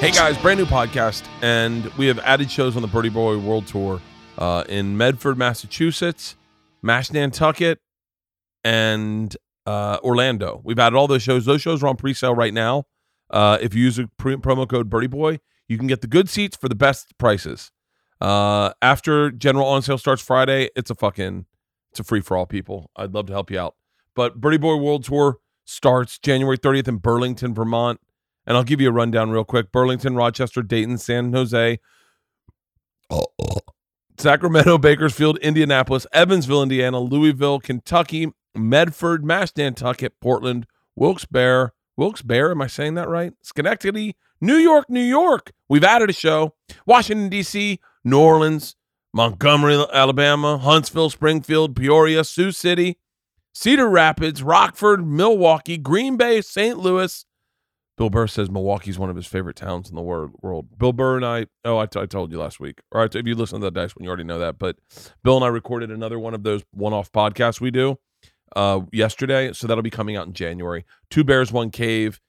Hey guys, brand new podcast, and we have added shows on the Bertie Boy World Tour in Medford, Massachusetts, Nantucket, and Orlando. We've added all those shows. Those shows are on pre-sale right now. If you use a promo code Bertie Boy, you can get the good seats for the best prices. After general on sale starts Friday, it's a free for all people. I'd love to help you out. But Bertie Boy World Tour starts January 30th in Burlington, Vermont. And I'll give you a rundown real quick. Burlington, Rochester, Dayton, San Jose, Sacramento, Bakersfield, Indianapolis, Evansville, Indiana, Louisville, Kentucky, Medford, Nantucket, Portland, Wilkes-Barre, am I saying that right? Schenectady, New York. We've added a show. Washington, D.C., New Orleans, Montgomery, Alabama, Huntsville, Springfield, Peoria, Sioux City, Cedar Rapids, Rockford, Milwaukee, Green Bay, St. Louis. Bill Burr says Milwaukee's one of his favorite towns in the world. Bill Burr and I told you last week. All right, if you listen to the Dice One, you already know that. But Bill and I recorded another one of those one-off podcasts we do yesterday, so that'll be coming out in January. Two Bears, One Cave.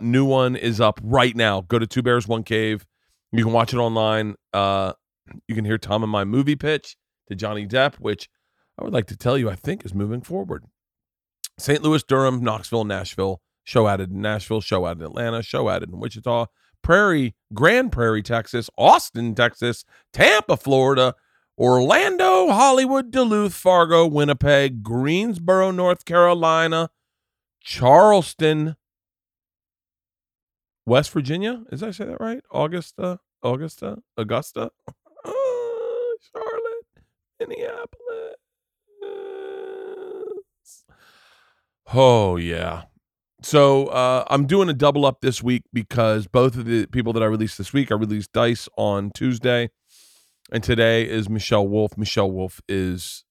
New one is up right now. Go to Two Bears, One Cave. You can watch it online. You can hear Tom and my movie pitch to Johnny Depp, which I would like to tell you I think is moving forward. St. Louis, Durham, Knoxville, Nashville. Show added in Nashville, show added in Atlanta, show added in Wichita, Grand Prairie, Texas, Austin, Texas, Tampa, Florida, Orlando, Hollywood, Duluth, Fargo, Winnipeg, Greensboro, North Carolina, Charleston, West Virginia. Did I say that right? Augusta, Charlotte, Minneapolis. Oh, yeah. So I'm doing a double up this week because both of the people that I released this week, I released Dice on Tuesday, and today is Michelle Wolf. Michelle Wolf is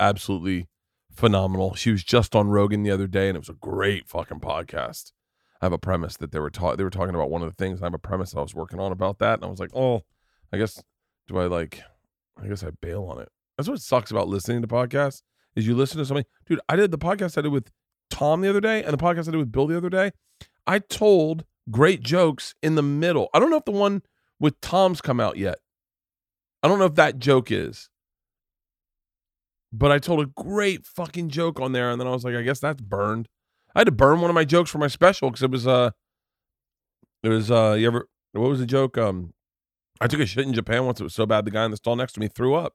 absolutely phenomenal. She was just on Rogan the other day, and it was a great fucking podcast. I have a premise that they were talking about one of the things. I have a premise that I was working on about that, and I was like, oh, I guess I bail on it. That's what sucks about listening to podcasts is you listen to somebody. Dude, I did the podcast I did with Tom the other day and the podcast I did with Bill the other day. I told great jokes in the middle. I don't know if the one with Tom's come out yet. I don't know if that joke is, but I told a great fucking joke on there, and then I was like, I guess that's burned. I had to burn one of my jokes for my special because what was the joke? I took a shit in Japan once. It was so bad the guy in the stall next to me threw up,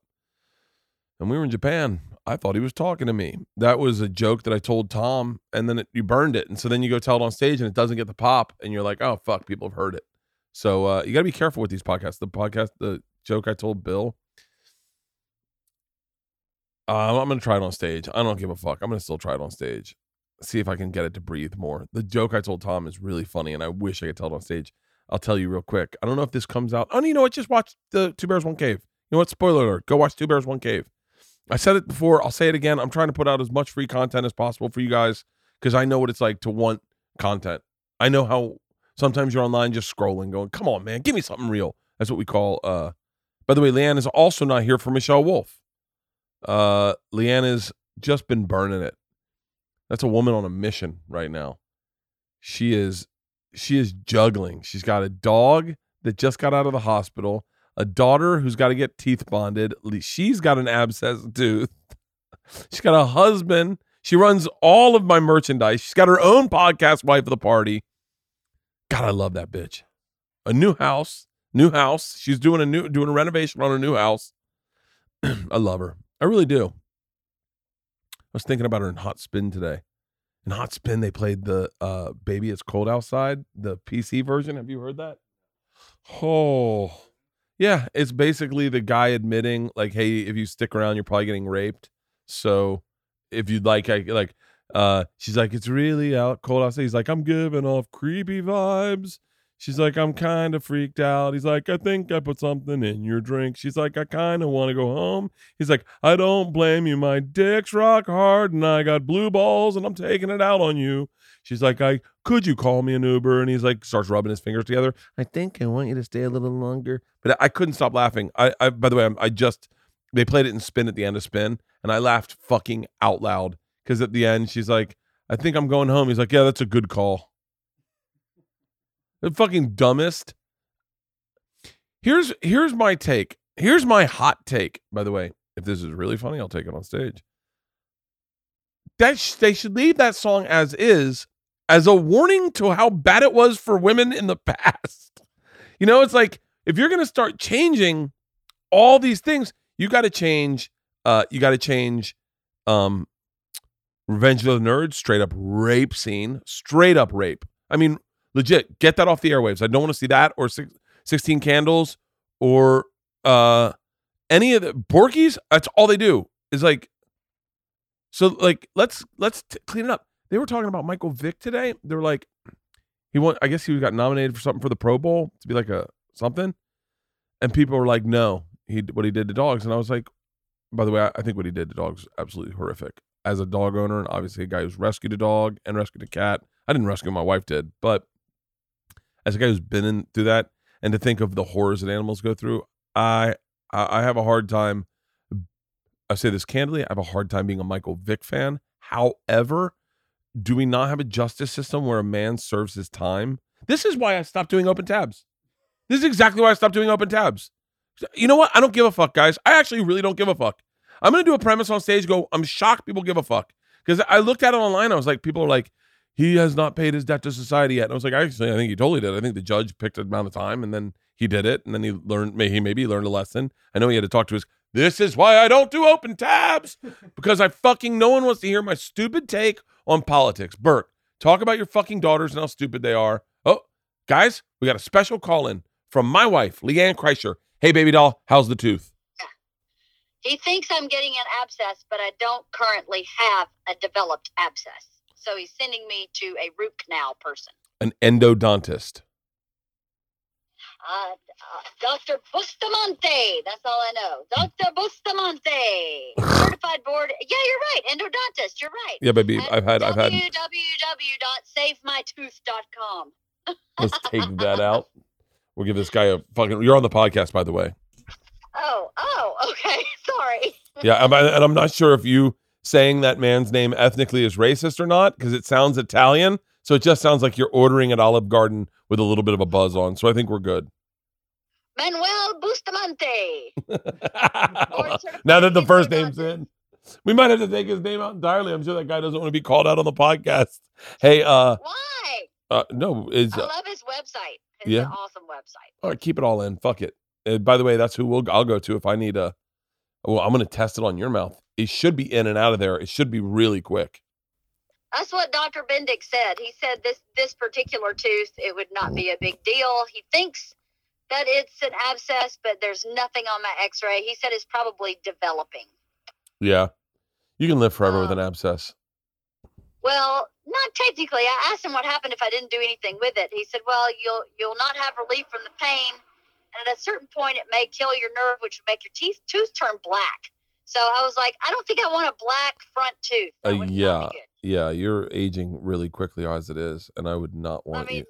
and we were in Japan. I thought he was talking to me. That was a joke that I told Tom, and then you burned it. And so then you go tell it on stage and it doesn't get the pop, and you're like, oh, fuck, people have heard it. So you got to be careful with these podcasts. The joke I told Bill, I'm going to try it on stage. I don't give a fuck. I'm going to still try it on stage. See if I can get it to breathe more. The joke I told Tom is really funny, and I wish I could tell it on stage. I'll tell you real quick. I don't know if this comes out. Oh, you know what? Just watch the Two Bears, One Cave. You know what? Spoiler alert. Go watch Two Bears, One Cave. I said it before. I'll say it again. I'm trying to put out as much free content as possible for you guys because I know what it's like to want content. I know how sometimes you're online just scrolling, going, come on, man, give me something real. That's what we call. By the way, Leanne is also not here for Michelle Wolf. Leanne has just been burning it. That's a woman on a mission right now. She is juggling. She's got a dog that just got out of the hospital, a daughter who's got to get teeth bonded. She's got an abscess tooth. She's got a husband. She runs all of my merchandise. She's got her own podcast, Wife of the Party. God, I love that bitch. A new house. She's doing a renovation on her new house. I love her. I really do. I was thinking about her in Hot Spin today. In Hot Spin, they played the Baby It's Cold Outside, the PC version. Have you heard that? Oh, yeah, it's basically the guy admitting, like, hey, if you stick around, you're probably getting raped. So if you'd like, she's like, it's really out cold outside. He's like, I'm giving off creepy vibes. She's like, I'm kind of freaked out. He's like, I think I put something in your drink. She's like, I kind of want to go home. He's like, I don't blame you. My dick's rock hard and I got blue balls and I'm taking it out on you. She's like, could you call me an Uber? And he's like, starts rubbing his fingers together. I think I want you to stay a little longer. But I couldn't stop laughing. They played it in Spin at the end of Spin, and I laughed fucking out loud because at the end she's like, I think I'm going home. He's like, yeah, that's a good call. The fucking dumbest Here's my take. Here's my hot take, by the way. If this is really funny, I'll take it on stage. They should leave that song as is, as a warning to how bad it was for women in the past. You know, it's like, if you're going to start changing all these things, you got to change, Revenge of the Nerds, straight up rape scene, straight up rape. I mean, legit, get that off the airwaves. I don't want to see that, or 16 Candles, or any of the Borkies. That's all they do is like, so like, let's clean it up. They were talking about Michael Vick today. They were like, I guess he got nominated for something for the Pro Bowl to be like a something. And people were like, no, what he did to dogs. And I was like, by the way, I think what he did to dogs is absolutely horrific. As a dog owner, and obviously a guy who's rescued a dog and rescued a cat. I didn't rescue him, my wife did, but as a guy who's been through that, and to think of the horrors that animals go through, I have a hard time. I say this candidly, I have a hard time being a Michael Vick fan. However, do we not have a justice system where a man serves his time? This is why I stopped doing open tabs. This is exactly why I stopped doing open tabs. You know what? I don't give a fuck, guys. I actually really don't give a fuck. I'm going to do a premise on stage, go, I'm shocked people give a fuck. Because I looked at it online, I was like, people are like, he has not paid his debt to society yet. And I was like, actually, I think he totally did. I think the judge picked an amount of time, and then he did it, and then he maybe learned a lesson. I know he had to talk to his, this is why I don't do open tabs, because I fucking, no one wants to hear my stupid take on politics. Bert, talk about your fucking daughters and how stupid they are. Oh, guys, we got a special call-in from my wife, Leanne Kreischer. Hey, baby doll, how's the tooth? He thinks I'm getting an abscess, but I don't currently have a developed abscess. So he's sending me to a root canal person. An endodontist. Dr. Bustamante. That's all I know. Dr. Bustamante. Certified board. Yeah, you're right. Endodontist. You're right. Yeah, baby. I've had. www.savemytooth.com. Let's take that out. We'll give this guy a fucking, you're on the podcast, by the way. Oh, okay. Sorry. Yeah, and I'm not sure if you saying that man's name ethnically is racist or not, because it sounds Italian. So it just sounds like you're ordering at Olive Garden with a little bit of a buzz on. So I think we're good. Manuel Bustamante. Now that the first name's in, we might have to take his name out entirely. I'm sure that guy doesn't want to be called out on the podcast. Hey, why? No, I love his website. It's an awesome website. All right, keep it all in. Fuck it. By the way, that's who I'll go to if I need a... Well, I'm going to test it on your mouth. It should be in and out of there. It should be really quick. That's what Dr. Bendick said. He said this particular tooth, it would not be a big deal. He thinks that it's an abscess, but there's nothing on my x-ray. He said it's probably developing. Yeah. You can live forever with an abscess. Well, not technically. I asked him what happened if I didn't do anything with it. He said, well, you'll not have relief from the pain. And at a certain point, it may kill your nerve, which would make your tooth turn black. So I was like, I don't think I want a black front tooth. Yeah, you're aging really quickly as it is, and I would not want you.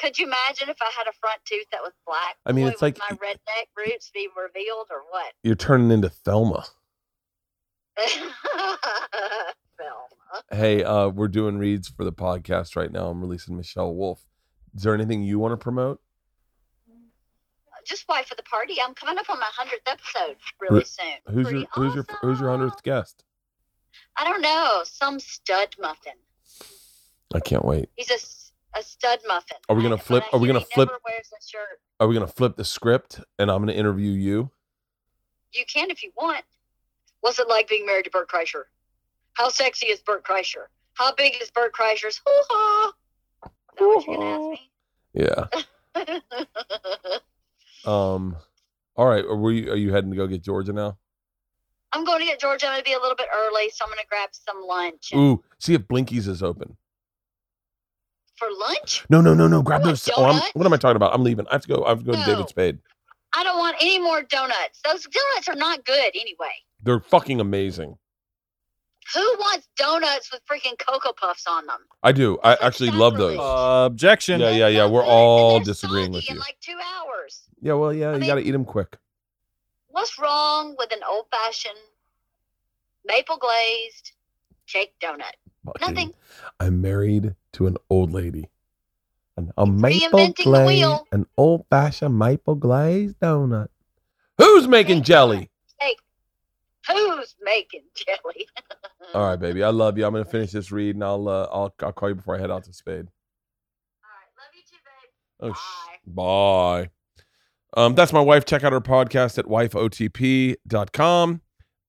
Could you imagine if I had a front tooth that was black? I mean, it's like... my redneck roots be revealed or what? You're turning into Thelma. Thelma. Hey, we're doing reads for the podcast right now. I'm releasing Michelle Wolf. Is there anything you want to promote? Just wife of the party. I'm coming up on my 100th episode really soon. Who's your 100th guest? I don't know. Some stud muffin. I can't wait. He's a stud muffin. Are we gonna flip? Never wears a shirt. Are we gonna flip the script and I'm gonna interview you? You can if you want. What's it like being married to Bert Kreischer? How sexy is Bert Kreischer? How big is Bert Kreischer's hoo-ha? Is that what you're gonna ask me? Yeah. All right. Are you heading to go get Georgia now? I'm going to get Georgia. I'm going to be a little bit early, so I'm going to grab some lunch. Ooh, see if Blinky's is open. For lunch? No. Grab those. What am I talking about? I'm leaving. I have to go to David Spade. I don't want any more donuts. Those donuts are not good anyway. They're fucking amazing. Who wants donuts with freaking Cocoa Puffs on them? I do. I actually love those. Objection. Yeah. We're all disagreeing with you. In like 2 hours. Yeah, well, you got to eat them quick. What's wrong with an old-fashioned, maple-glazed cake donut? Nothing. I'm married to an old lady. a maple glaze, an old-fashioned maple glaze donut. Who's making jelly? Who's making jelly? All right, baby. I love you. I'm gonna finish this read, and I'll call you before I head out to Spade. All right, love you too, babe. Bye. Bye. That's my wife. Check out her podcast at wifeotp.com.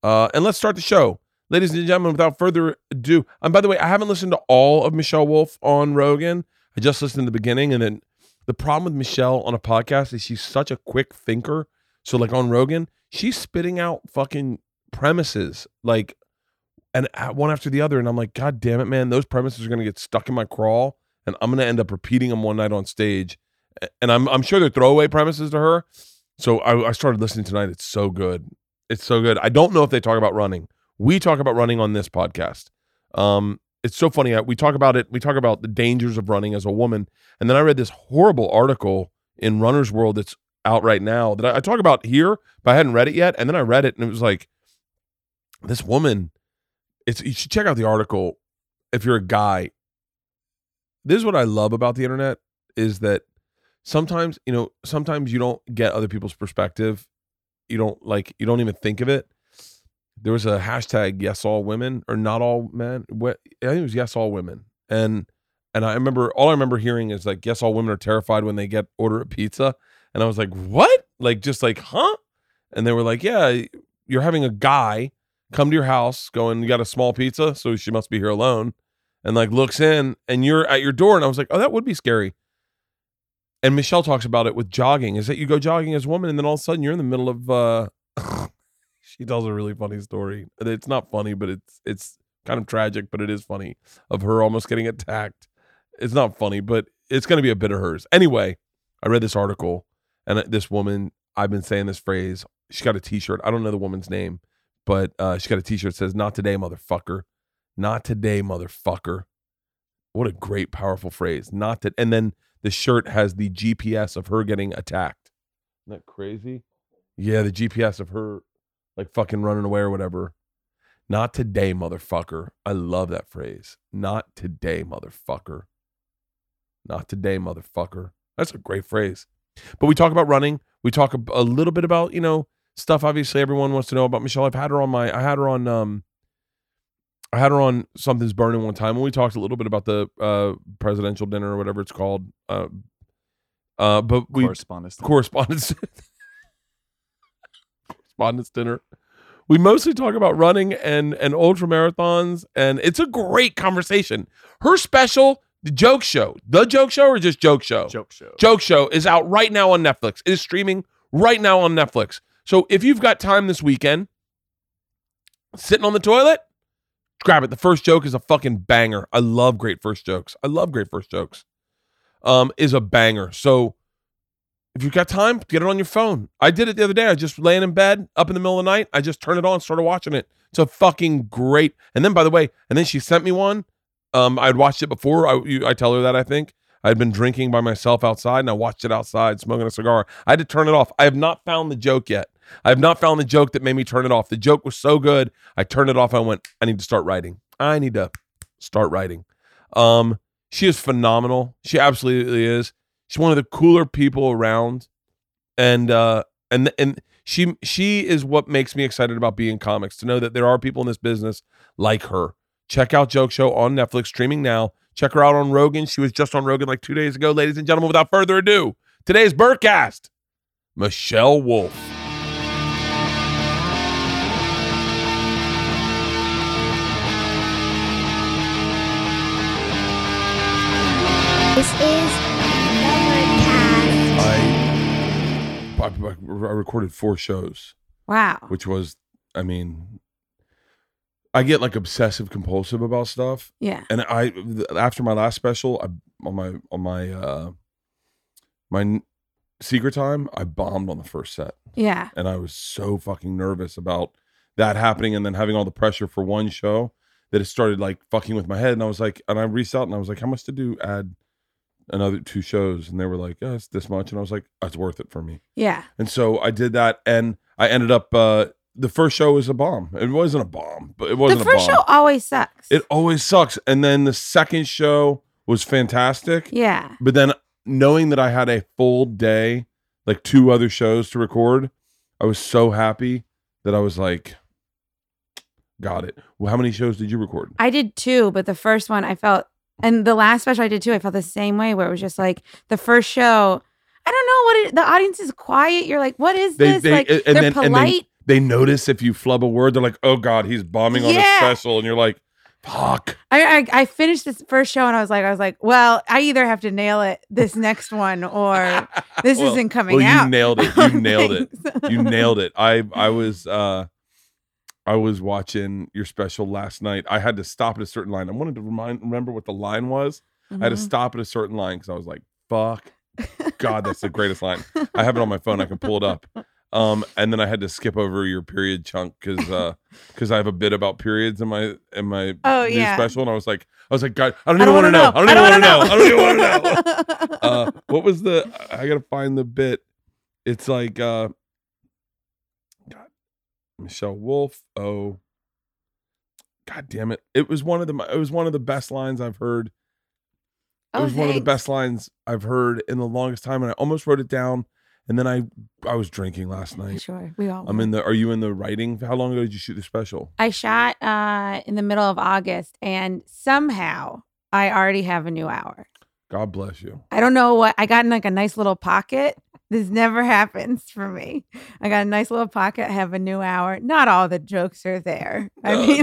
And let's start the show. Ladies and gentlemen, without further ado, and by the way, I haven't listened to all of Michelle Wolf on Rogan. I just listened to the beginning, and then the problem with Michelle on a podcast is she's such a quick thinker. So like on Rogan, she's spitting out fucking premises like and one after the other, and I'm like, God damn it, man, those premises are gonna get stuck in my crawl, and I'm gonna end up repeating them one night on stage. And I'm sure they're throwaway premises to her. So I started listening tonight. It's so good. It's so good. I don't know if they talk about running. We talk about running on this podcast. It's so funny. We talk about it. We talk about the dangers of running as a woman. And then I read this horrible article in Runner's World that's out right now that I talk about here, but I hadn't read it yet. And then I read it, and it was like, this woman, you should check out the article if you're a guy. This is what I love about the internet is that sometimes you don't get other people's perspective. You don't even think of it. There was a hashtag yes, all women or not all men. I think it was yes, all women. And I remember hearing is like, yes, all women are terrified when they order a pizza. And I was like, what? Like, just like, huh? And they were like, yeah, you're having a guy come to your house going, you got a small pizza. So she must be here alone. And like looks in and you're at your door. And I was like, oh, that would be scary. And Michelle talks about it with jogging, is that you go jogging as a woman, and then all of a sudden you're in the middle of, she tells a really funny story. It's not funny, but it's kind of tragic, but it is funny, of her almost getting attacked. It's not funny, but it's going to be a bit of hers. Anyway, I read this article, and this woman, I've been saying this phrase, she got a t-shirt. I don't know the woman's name, but she got a t-shirt that says, not today, motherfucker. Not today, motherfucker. What a great, powerful phrase. Not that, and then the shirt has the GPS of her getting attacked. Isn't that crazy? Yeah, the GPS of her like fucking running away or whatever. Not today, motherfucker. I love that phrase. Not today, motherfucker. Not today, motherfucker. That's a great phrase. But we talk about running. We talk a little bit about, stuff obviously everyone wants to know about Michelle. I had her on Something's Burning one time, and we talked a little bit about the presidential dinner or whatever it's called. But we Correspondents' Dinner. We mostly talk about running and ultra marathons, and it's a great conversation. Her special, The Joke Show? Joke Show. Joke Show is out right now on Netflix. It is streaming right now on Netflix. So if you've got time this weekend, sitting on the toilet, grab it. The first joke is a fucking banger. I love great first jokes. Is a banger. So if you've got time, get it on your phone. I did it the other day. I just laying in bed up in the middle of the night. I just turned it on, started watching it. It's a fucking great. And then, by the way, she sent me one. I'd watched it before. I tell her that I think. I'd been drinking by myself outside, and I watched it outside, smoking a cigar. I had to turn it off. I have not found the joke yet. I have not found the joke that made me turn it off. The joke was so good, I turned it off. I went, I need to start writing. She is phenomenal. She absolutely is. She's one of the cooler people around, and she is what makes me excited about being comics. To know that there are people in this business like her. Check out Joke Show on Netflix, streaming now. Check her out on Rogan. She was just on Rogan like 2 days ago. Ladies and gentlemen, without further ado, today's Bertcast, Michelle Wolf. This is I recorded 4 shows. Wow. Which was, I get like obsessive compulsive about stuff. Yeah. And after my last special, my Secret Time, I bombed on the first set. Yeah. And I was so fucking nervous about that happening, and then having all the pressure for one show, that it started like fucking with my head. And I was like, and I reached out and I was like, how much to do add another 2 shows? And they were like, oh, it's this much. And I was like, that's worth it for me. Yeah. And so I did that, and I ended up, the first show was a bomb. It wasn't a bomb, but it wasn't a bomb. The first show always sucks. It always sucks. And then the second show was fantastic. Yeah. But then knowing that I had a full day, like 2 other shows to record, I was so happy that I was like, got it. Well, how many shows did you record? I did 2, but the first one I felt, and the last special I did too, I felt the same way where it was just like the first show, I don't know what it, the audience is quiet. You're like, what is this? They're polite. And they notice if you flub a word, they're like, oh God, he's bombing on this special. And you're like, fuck. I finished this first show and I was like, well, I either have to nail it this next one or this isn't coming out. You nailed it. You nailed it. I was watching your special last night. I had to stop at a certain line. I wanted to remember what the line was. Mm-hmm. I had to stop at a certain line because I was like, fuck. God, that's the greatest line. I have it on my phone. I can pull it up. And then I had to skip over your period chunk because I have a bit about periods in my new special, and I was like, God, I don't even want to know. I don't even want to know. What was the? I gotta find the bit. It's like God, Michelle Wolf. Oh, God damn it! It was one of the best lines I've heard. It was one of the best lines I've heard in the longest time, and I almost wrote it down. And then I was drinking last night. Sure, we all. Are you in the writing? How long ago did you shoot the special? I shot in the middle of August, and somehow I already have a new hour. God bless you. I don't know what I got in like a nice little pocket. This never happens for me. I got a nice little pocket. I have a new hour. Not all the jokes are there. There's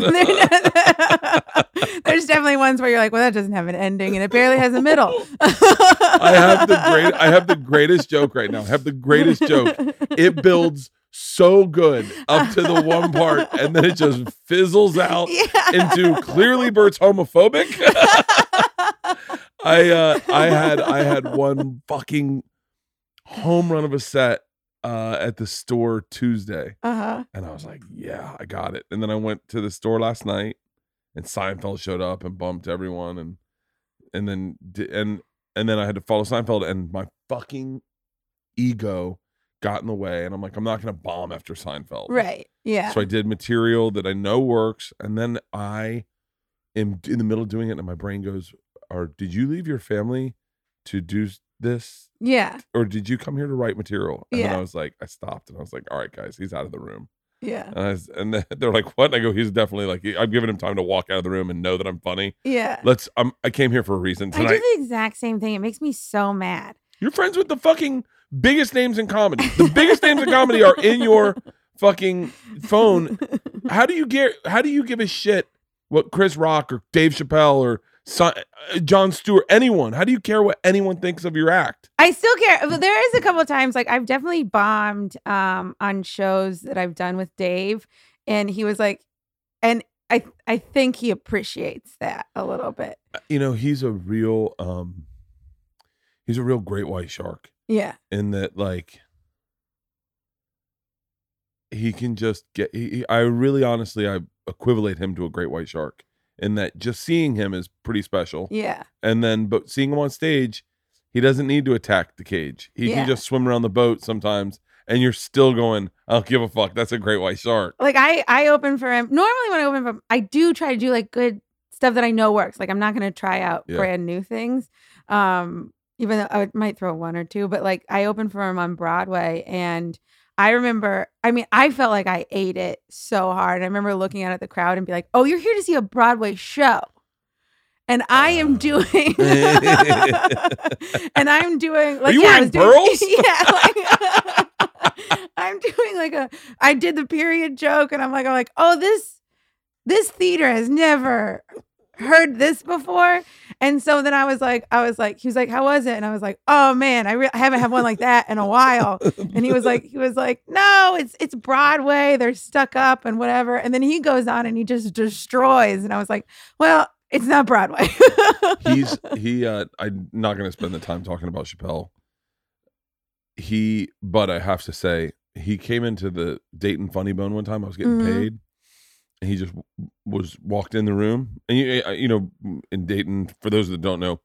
definitely ones where you're like, well, that doesn't have an ending, and it barely has a middle. I have the greatest joke right now. I have the greatest joke. It builds so good up to the one part, and then it just fizzles out into clearly Bert's homophobic. I had one fucking home run of a set at the store Tuesday. Uh-huh. And I was like, yeah, I got it. And then I went to the store last night and Seinfeld showed up and bumped everyone and then I had to follow Seinfeld and my fucking ego got in the way and I'm like, I'm not going to bomb after Seinfeld. Right. Yeah. So I did material that I know works and then I am in the middle of doing it and my brain goes, did you leave your family to do this? Yeah. Or did you come here to write material? And then I was like, I stopped and I was like, all right, guys, he's out of the room. Yeah. And then they're like, what? And I go, he's definitely like, I've given him time to walk out of the room and know that I'm funny. Yeah. I came here for a reason tonight. I do the exact same thing. It makes me so mad. You're friends with the fucking biggest names in comedy. The biggest names in comedy are in your fucking phone. How do you give a shit what Chris Rock or Dave Chappelle or John Stewart, anyone? How do you care what anyone thinks of your act? I still care. But there is a couple of times, like I've definitely bombed on shows that I've done with Dave, and he was like, and I think he appreciates that a little bit. You know, he's a real great white shark. Yeah, in that like he can just get. I equivalent him to a great white shark. And that just seeing him is pretty special. Yeah. And then, but seeing him on stage, he doesn't need to attack the cage. He can just swim around the boat sometimes. And you're still going, I don't give a fuck. That's a great white shark. Like I open for him. Normally when I open for him, I do try to do like good stuff that I know works. Like I'm not going to try out brand new things. Even though I might throw one or two, but like I opened for him on Broadway and I remember, I mean, I felt like I ate it so hard. I remember looking out at the crowd and be like, oh, you're here to see a Broadway show. And I am doing, and I'm doing, like, are you wearing pearls? I'm doing like I did the period joke and I'm like, oh, this theater has never heard this before. And so then I was like, he was like, how was it? And I was like, oh man, I haven't had one like that in a while. And he was like, no, it's Broadway. They're stuck up and whatever. And then he goes on and he just destroys. And I was like, well, it's not Broadway. I'm not going to spend the time talking about Chappelle. But I have to say, he came into the Dayton Funny Bone one time. I was getting paid. He just walked in the room, and you know, in Dayton, for those that don't know,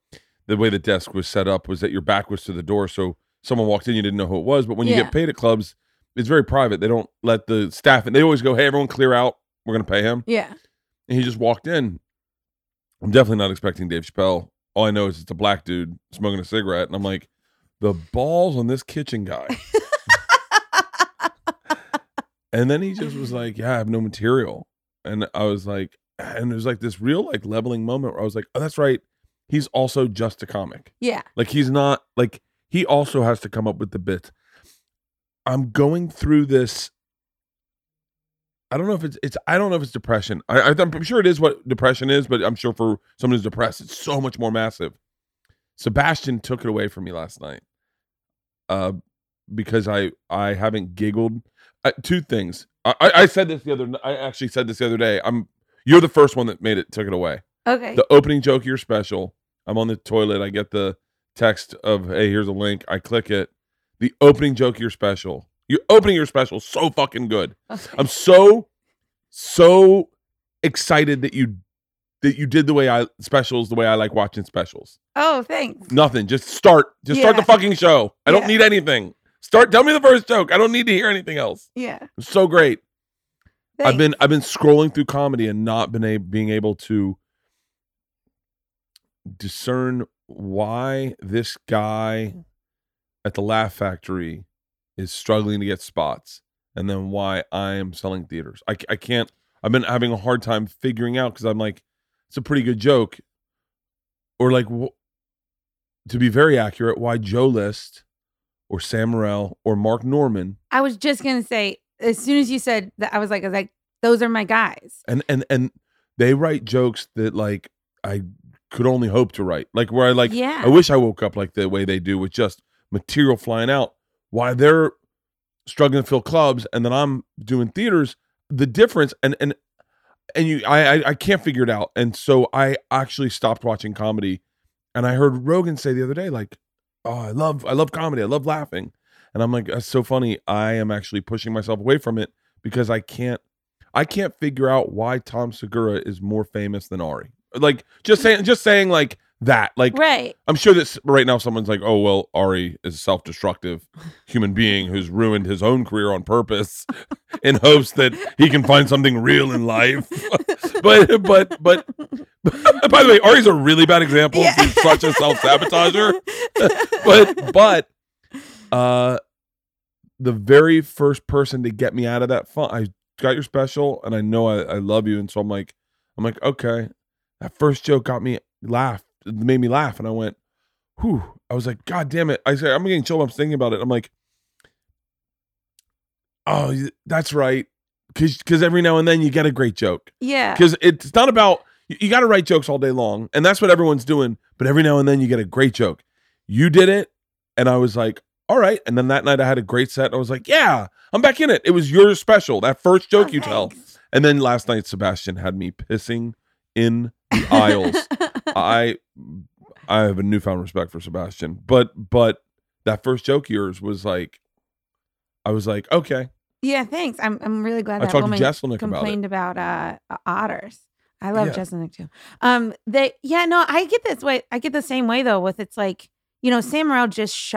the way the desk was set up was that your back was to the door, so someone walked in, you didn't know who it was. But when you get paid at clubs, it's very private. They don't let the staff, and they always go, "Hey, everyone, clear out. We're gonna pay him." Yeah, and he just walked in. I'm definitely not expecting Dave Chappelle all I know is it's a black dude smoking a cigarette, and I'm like, the balls on this kitchen guy. And then he just was like, yeah, I have no material. And I was like, and there's like this real like leveling moment where I was like, oh, that's right. He's also just a comic. Yeah. Like he's not like, he also has to come up with the bits. I'm going through this. I don't know if it's I don't know if it's depression. I'm sure it is what depression is, but I'm sure for someone who's depressed, it's so much more massive. Sebastian took it away from me last night because I haven't giggled. Two things. I said this the other. I actually said this the other day. You're the first one that took it away. Okay. The opening joke of your special. I'm on the toilet. I get the text of, hey, here's a link. I click it. The opening joke of your special. You're opening your special so fucking good. Okay. I'm so excited that you did the way I like watching specials. Oh, thanks. Nothing. Just start the fucking show. I don't need anything. Tell me the first joke. I don't need to hear anything else. Yeah. It's so great. Thanks. I've been scrolling through comedy and not been being able to discern why this guy at the Laugh Factory is struggling to get spots, and then why I am selling theaters. I can't. I've been having a hard time figuring out because I'm like, it's a pretty good joke, or like, to be very accurate, why Joe List or Sam Morril or Mark Norman. I was just gonna say, as soon as you said that, I was like, those are my guys. And they write jokes that like I could only hope to write. Like where I like, I wish I woke up like the way they do with just material flying out. Why they're struggling to fill clubs and then I'm doing theaters. The difference and I can't figure it out. And so I actually stopped watching comedy, and I heard Rogan say the other day, like, oh, I love comedy. I love laughing. And I'm like, that's so funny. I am actually pushing myself away from it because I can't figure out why Tom Segura is more famous than Ari. Like just saying like that, like, right. I'm sure that right now someone's like, oh, well, Ari is a self-destructive human being who's ruined his own career on purpose in hopes that he can find something real in life. But by the way, Ari's a really bad example. Yeah. He's such a self-sabotager. but the very first person to get me out of that fun, I got your special and I know I love you. And so I'm like, okay, that first joke got me laugh. It made me laugh, and I went, whew. I was like, God damn it. I said, I'm getting chilled. I'm thinking about it. I'm like, oh, that's right. Because every now and then you get a great joke. Yeah. Because it's not about, you got to write jokes all day long, and that's what everyone's doing. But every now and then you get a great joke. You did it, and I was like, all right. And then that night I had a great set. I was like, yeah, I'm back in it. It was your special, that first joke tell. And then last night, Sebastian had me pissing in the aisles. I have a newfound respect for Sebastian, but that first joke of yours was like, I was like, okay, yeah, thanks. I'm really glad that woman complained about otters. I love Jeselnik too. I get the same way though. With it's like, you know, Sam Morril just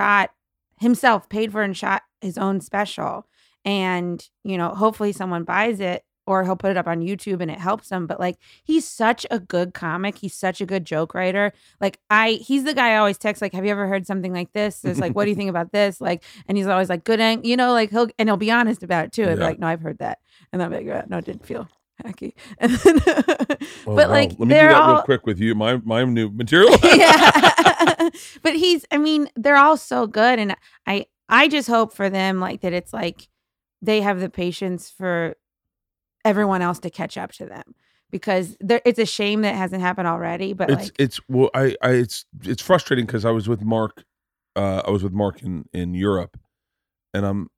paid for and shot his own special, and you know, hopefully someone buys it. Or he'll put it up on YouTube and it helps him. But like, he's such a good comic. He's such a good joke writer. Like he's the guy I always text, like, have you ever heard something like this? It's like, what do you think about this? Like, and he's always like, good. You know, like he'll be honest about it too. And be like, no, I've heard that. And I'm like, no, it didn't feel hacky. And then, like, let me do that real quick with you. My new material. Yeah. But they're all so good. And I just hope for them, like that. It's like, they have the patience for everyone else to catch up to them, because it's a shame that it hasn't happened already. But it's frustrating because I was with Mark, in Europe, and I'm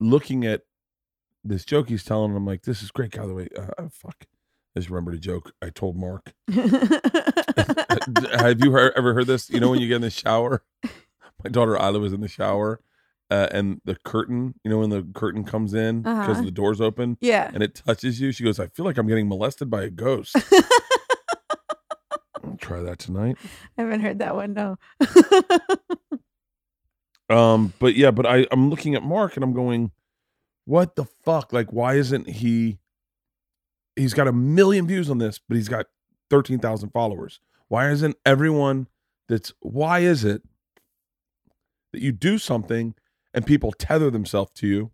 looking at this joke he's telling. And I'm like, this is great. By the way, fuck, I just remembered a joke I told Mark. Have you ever heard this? You know when you get in the shower, my daughter Isla was in the shower. And the curtain, you know, when the curtain comes in because the door's open, and it touches you, she goes, I feel like I'm getting molested by a ghost. I'll try that tonight. I haven't heard that one, no. But I'm looking at Mark and I'm going, what the fuck? Like, why isn't he's got 1 million views on this, but he's got 13,000 followers. Why isn't everyone that's why is it that you do something and people tether themselves to you,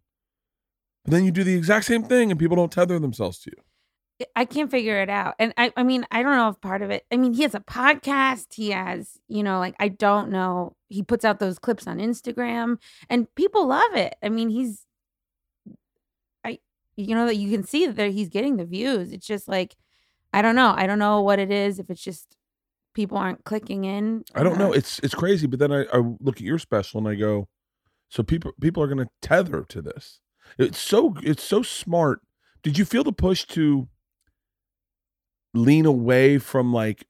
but then you do the exact same thing and people don't tether themselves to you? I can't figure it out. And I mean, I don't know if part of it, I mean, he has a podcast. He has, you know, like, I don't know. He puts out those clips on Instagram and people love it. I mean, he's, you know, that you can see that he's getting the views. It's just like, I don't know. I don't know what it is. If it's just people aren't clicking in. I don't know. It's crazy. But then I look at your special and I go, so people are going to tether to this. It's so smart. Did you feel the push to lean away from like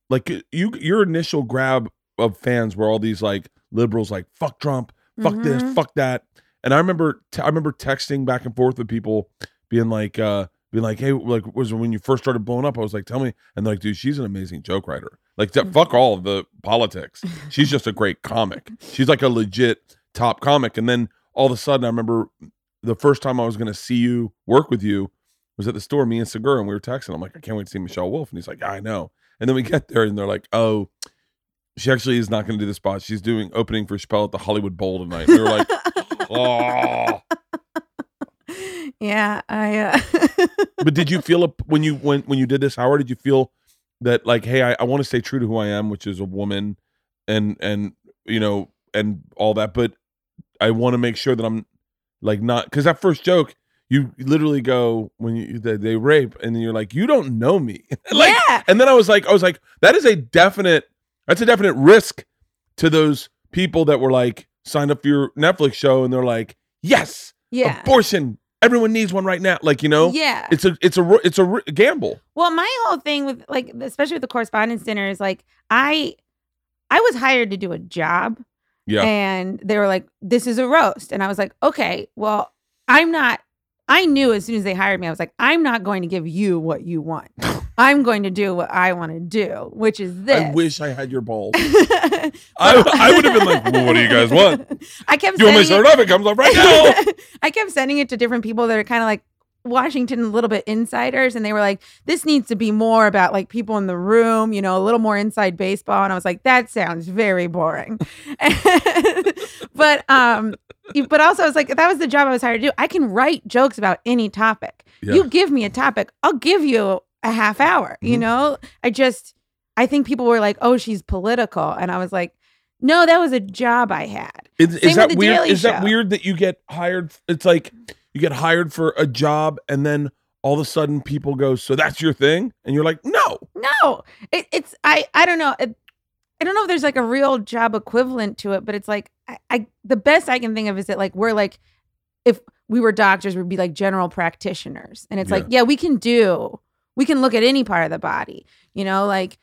your initial grab of fans were all these like liberals, like fuck Trump, fuck this, fuck that. And I remember I remember texting back and forth with people being like, hey, like, was when you first started blowing up, I was like, tell me. And they're like, dude, she's an amazing joke writer. Like, fuck all of the politics. She's just a great comic. She's like a legit top comic. And then all of a sudden, I remember the first time I was going to see you, work with you, was at the store, me and Segura, and we were texting. I'm like, I can't wait to see Michelle Wolf. And he's like, yeah, I know. And then we get there, and they're like, oh, she actually is not going to do the spot. She's doing opening for Chapelle at the Hollywood Bowl tonight. And we were like, oh. Yeah, but did you feel when you did this, Howard? Did you feel that like, hey, I want to stay true to who I am, which is a woman, and you know, and all that, but I want to make sure that I'm like not, because that first joke, you literally go when they rape, and then you're like, you don't know me, like, yeah. And then I was like, that is a definite risk to those people that were like signed up for your Netflix show, and they're like, yes, yeah, abortion. Everyone needs one right now, like, you know. Yeah, it's a gamble. Well, my whole thing with like, especially with the Correspondents' Dinner, is like I was hired to do a job. Yeah, and they were like, "This is a roast," and I was like, "Okay, well, I'm not." I knew as soon as they hired me, I was like, "I'm not going to give you what you want. I'm going to do what I want to do, which is this." I wish I had your balls. I would have been like, well, what do you guys want? I kept you want me to start it up? It comes up right now. I kept sending it to different people that are kind of like Washington, a little bit insiders. And they were like, this needs to be more about like people in the room, you know, a little more inside baseball. And I was like, that sounds very boring. But also I was like, that was the job I was hired to do. I can write jokes about any topic. Yeah. You give me a topic, I'll give you a half hour, you know? I think people were like, oh, she's political. And I was like, no, that was a job I had. Is that weird? Is that weird that you get hired? It's like you get hired for a job and then all of a sudden people go, so that's your thing? And you're like, no. I don't know. I don't know if there's like a real job equivalent to it, but it's like, the best I can think of is that like, we're like, if we were doctors, we'd be like general practitioners. And it's like, yeah, we can look at any part of the body, you know, like,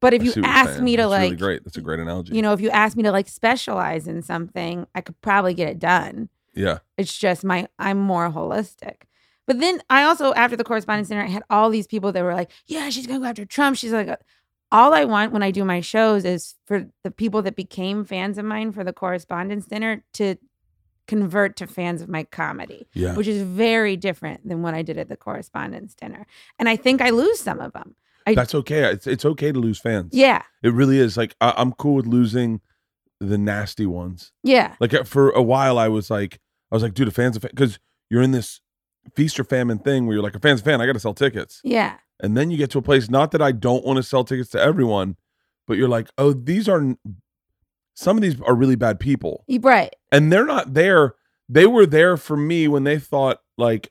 but if you ask me to like, that's a great analogy. You know, if you ask me to like specialize in something, I could probably get it done. Yeah. It's just I'm more holistic. But then I also, after the Correspondents' Dinner, I had all these people that were like, yeah, she's going to go after Trump. She's like, all I want when I do my shows is for the people that became fans of mine for the Correspondents' Dinner to convert to fans of my comedy, yeah, which is very different than what I did at the Correspondents' Dinner. And I think I lose some of them. That's okay. It's okay to lose fans. Yeah. It really is. Like, I'm cool with losing the nasty ones. Yeah. Like, for a while, I was like, dude, a fan's a fan. Because you're in this feast or famine thing where you're like, a fan's a fan, I got to sell tickets. Yeah. And then you get to a place, not that I don't want to sell tickets to everyone, but you're like, oh, some of these are really bad people. Right. And they're not there. They were there for me when they thought, like,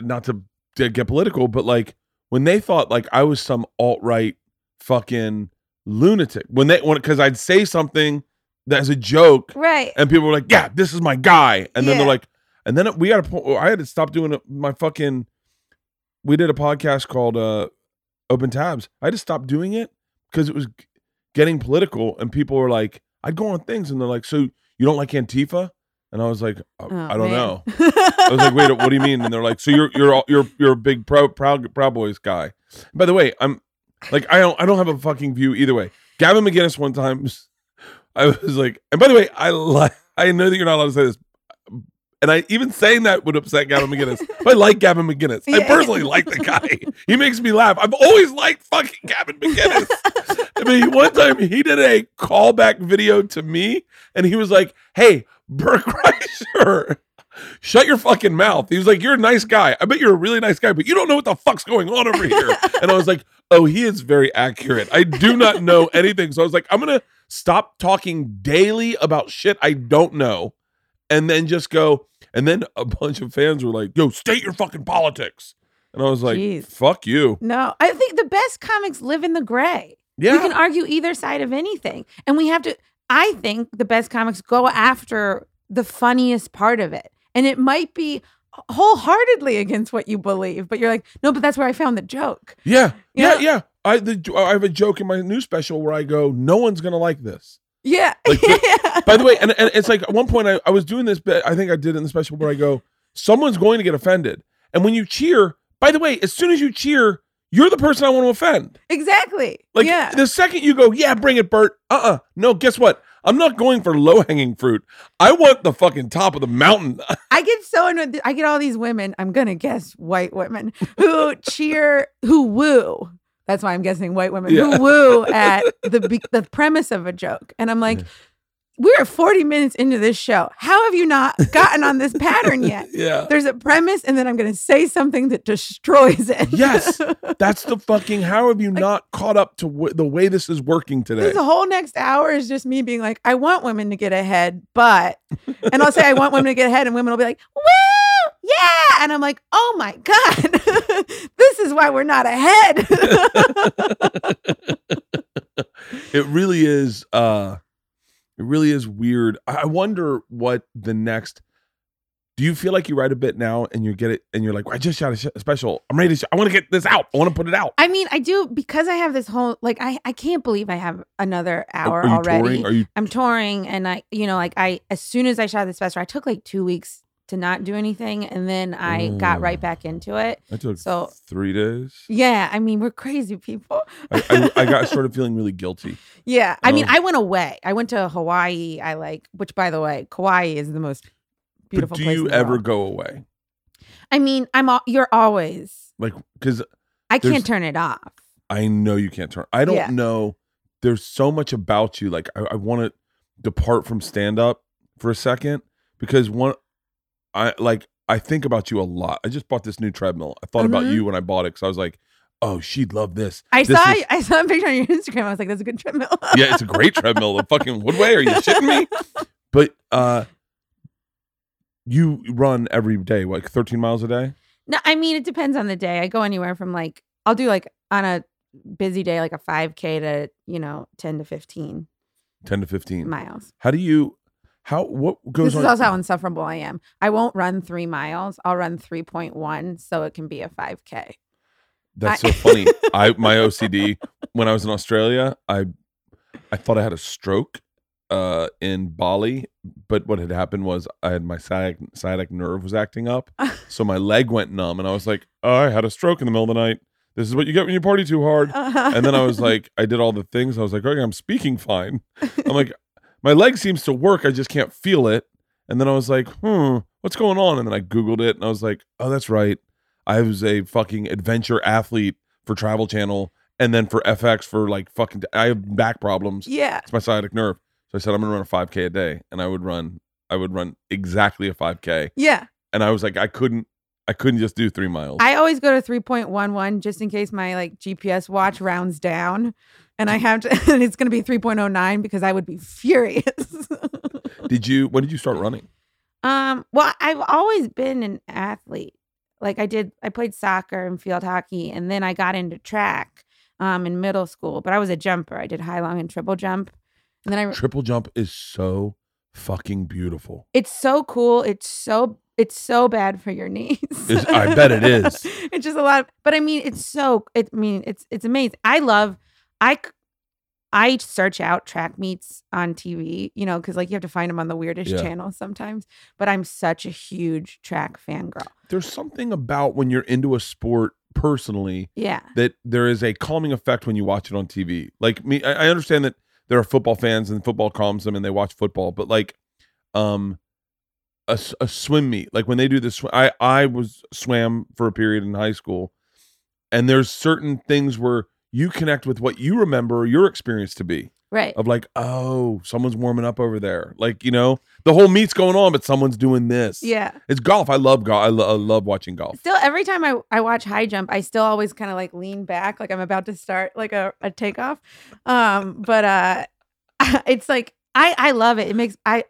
not to get political, but like, when they thought like I was some alt-right fucking lunatic. Because I'd say something that's a joke, right? And people were like, "Yeah, this is my guy." And then they're like, and then we had a point. I had to stop doing my fucking. We did a podcast called Open Tabs. I just stopped doing it because it was getting political, and people were like, "I'd go on things," and they're like, "So you don't like Antifa?" And I was like, I don't know. I was like, wait, what do you mean? And they're like, so you're a big Proud Boys guy. By the way, I'm like, I don't have a fucking view either way. Gavin McGinnis one time, I was like, and by the way, I know that you're not allowed to say this. And I even saying that would upset Gavin McGinnis. I like Gavin McGinnis. Yeah. I personally like the guy. He makes me laugh. I've always liked fucking Gavin McGinnis. I mean, one time he did a callback video to me, and he was like, hey, Bert Kreischer, shut your fucking mouth. He was like, you're a nice guy. I bet you're a really nice guy, but you don't know what the fuck's going on over here. And I was like, oh, he is very accurate. I do not know anything. So I was like, I'm going to stop talking daily about shit I don't know. And then just go, and then a bunch of fans were like, yo, state your fucking politics. And I was like, jeez. Fuck you. No, I think the best comics live in the gray. Yeah. We can argue either side of anything. And we have to, I think the best comics go after the funniest part of it. And it might be wholeheartedly against what you believe, but you're like, no, but that's where I found the joke. Yeah. You know? Yeah. I have a joke in my new special where I go, no one's going to like this. Yeah. Like, yeah. By the way, and it's like at one point I was doing this bit, I think I did in the special where I go, someone's going to get offended. And when you cheer, by the way, as soon as you cheer, you're the person I want to offend. Exactly. Like yeah. The second you go, yeah, bring it, Bert. No, guess what? I'm not going for low-hanging fruit. I want the fucking top of the mountain. I get so annoyed. I get all these women, I'm going to guess white women, who cheer, who woo. That's why I'm guessing white women who woo at the premise of a joke. And I'm like, we're 40 minutes into this show. How have you not gotten on this pattern yet? Yeah. There's a premise, and then I'm going to say something that destroys it. Yes. That's the fucking, how have you like, not caught up to the way this is working today? This whole next hour is just me being like, I want women to get ahead, but, and I'll say I want women to get ahead, and women will be like, woo! Yeah. And I'm like, oh my God, this is why we're not ahead. It really is weird. I wonder what the next, do you feel like you write a bit now and you get it and you're like, well, I just shot a special. I'm ready to I want to get this out. I want to put it out. I mean, I do because I have this whole, like, I can't believe I have another hour Are you already. Touring? I'm touring and I, you know, like I, as soon as I shot the special, I took like 2 weeks to not do anything, and then I got right back into it. I took 3 days. Yeah, I mean, we're crazy people. I got sort of feeling really guilty. Yeah, I mean, I went away. I went to Hawaii. I like, which by the way, Kauai is the most beautiful place. But do you ever go away? I mean, you're always like, because I can't turn it off. I know you can't turn. I don't know. There's so much about you. Like, I want to depart from stand up for a second because I think about you a lot. I just bought this new treadmill. I thought about you when I bought it because I was like, oh, she'd love this. I saw a picture on your Instagram. I was like, that's a good treadmill. Yeah, it's a great treadmill. The fucking Woodway, are you shitting me? But you run every day, like 13 miles a day? No, I mean, it depends on the day. I go anywhere from like, I'll do like on a busy day, like a 5K to, 10 to 15. 10 to 15. Miles. How do you... what goes on? This is also how insufferable I am. I won't run 3 miles. I'll run 3.1, so it can be a 5K. That's so funny. My OCD, when I was in Australia, I thought I had a stroke in Bali, but what had happened was I had my sciatic nerve was acting up, so my leg went numb, and I was like, oh, I had a stroke in the middle of the night. This is what you get when you party too hard. And then I was like, I did all the things. I was like, okay, I'm speaking fine. I'm like, my leg seems to work. I just can't feel it. And then I was like, what's going on? And then I Googled it and I was like, oh, that's right. I was a fucking adventure athlete for Travel Channel and then for FX for like fucking, I have back problems. Yeah. It's my sciatic nerve. So I said, I'm going to run a 5K a day. And I would run exactly a 5K. Yeah. And I was like, I couldn't just do 3 miles. I always go to 3.11 just in case my like GPS watch rounds down, and I have to. And it's going to be 3.09 because I would be furious. When did you start running? Well, I've always been an athlete. Like I played soccer and field hockey, and then I got into track in middle school. But I was a jumper. I did high, long, and triple jump. And then triple jump is so fucking beautiful. It's so cool. It's so bad for your knees. I bet it is. It's just a lot. But I mean, it's amazing. I search out track meets on TV, because like you have to find them on the weirdest channels sometimes. But I'm such a huge track fangirl. There's something about when you're into a sport personally. Yeah. That there is a calming effect when you watch it on TV. Like me, I understand that there are football fans and football calms them and they watch football. But like, a swim meet. Like when they do this, I swam for a period in high school, and there's certain things where you connect with what you remember your experience to be. Right. Of like, oh, someone's warming up over there. Like, you know, the whole meet's going on, but someone's doing this. Yeah. It's golf. I love golf. I love watching golf. Still, every time I watch high jump, I still always kind of like lean back. Like I'm about to start like a takeoff. It's like, I love it. It makes, I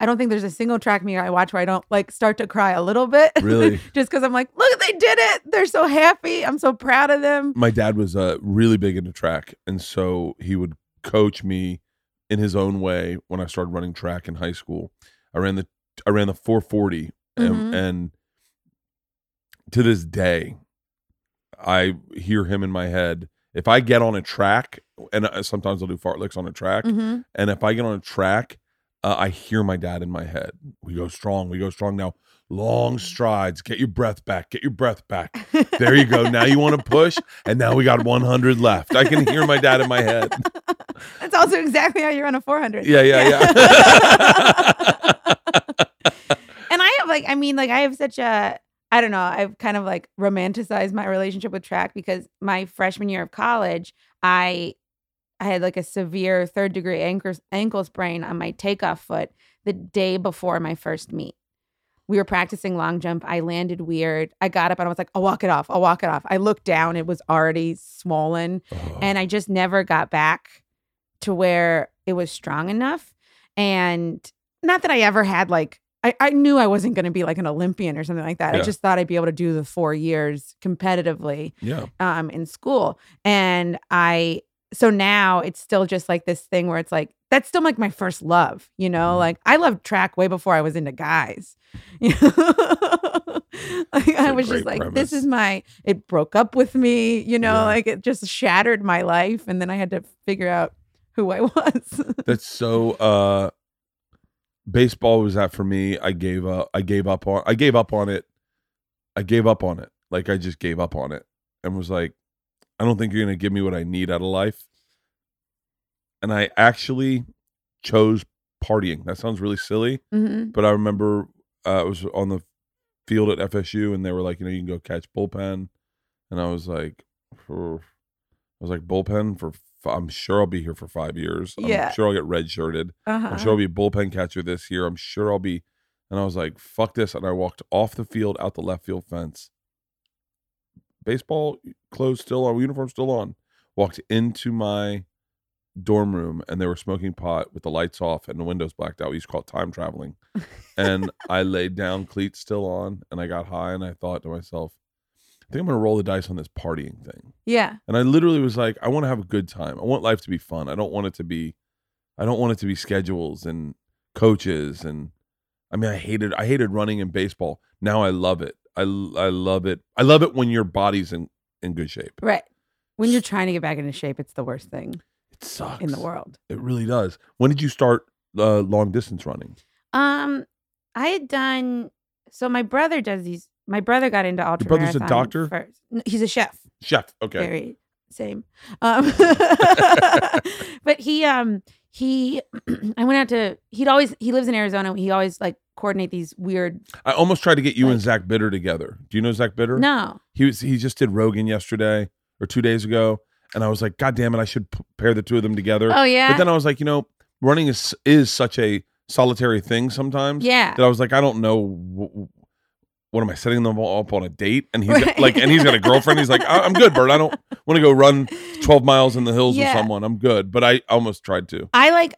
don't think there's a single track meet I watch where I don't like start to cry a little bit. Really? Just because I'm like, look, they did it. They're so happy. I'm so proud of them. My dad was really big into track. And so he would coach me in his own way when I started running track in high school. I ran the 440. And, mm-hmm. and to this day, I hear him in my head. If I get on a track, and sometimes I'll do fartleks on a track. Mm-hmm. And if I get on a track, I hear my dad in my head. We go strong now. Long strides. Get your breath back. There you go. Now you want to push, and now we got 100 left. I can hear my dad in my head. That's also exactly how you run a 400. Yeah. And I have I've kind of like romanticized my relationship with track because my freshman year of college, I had like a severe third-degree ankle sprain on my takeoff foot the day before my first meet. We were practicing long jump. I landed weird. I got up and I was like, I'll walk it off. I looked down. It was already swollen. Oh. And I just never got back to where it was strong enough. And not that I ever had like, I knew I wasn't going to be like an Olympian or something like that. Yeah. I just thought I'd be able to do the 4 years competitively in school. And so now it's still just like this thing where it's like, that's still like my first love, you know, like I loved track way before I was into guys. You know? Like, I was just like, premise. This is it broke up with me, you know, like it just shattered my life. And then I had to figure out who I was. That's so, baseball was that for me. I gave up on it. Like I just gave up on it and was like, I don't think you're going to give me what I need out of life. And I actually chose partying. That sounds really silly, mm-hmm. but I remember I was on the field at FSU and they were like, you know, you can go catch bullpen. And I was like, bullpen I'm sure I'll be here for 5 years. I'm sure I'll get redshirted. Uh-huh. I'm sure I'll be a bullpen catcher this year. And I was like, fuck this. And I walked off the field out the left field fence. Baseball clothes still on, uniform still on. Walked into my dorm room and they were smoking pot with the lights off and the windows blacked out. We used to call it time traveling. And I laid down, cleats still on, and I got high and I thought to myself, I think I'm going to roll the dice on this partying thing. Yeah. And I literally was like, I want to have a good time. I want life to be fun. I don't want it to be schedules and coaches. And I mean, I hated running in baseball. Now I love it. I love it. I love it when your body's in good shape. Right. When you're trying to get back into shape, it's the worst thing. It sucks. In the world. It really does. When did you start long distance running? I had done, so my brother does these. My brother got into ultra. Your brother's a doctor? First. No, he's a chef. Chef. Okay. Very same. But he I went out to, he lives in Arizona. He always like coordinate these weird. I almost tried to get you and Zach Bitter together. Do you know Zach Bitter? No. He just did Rogan yesterday or 2 days ago, and I was like, God damn it, I should pair the two of them together. Oh yeah. But then I was like, you know, running is such a solitary thing sometimes. Yeah. That I was like, I don't know. What am I setting them all up on a date? And he's got, like, and he's got a girlfriend. He's like, I'm good, Bert. I don't want to go run 12 miles in the hills with someone. I'm good. But I almost tried to. I like,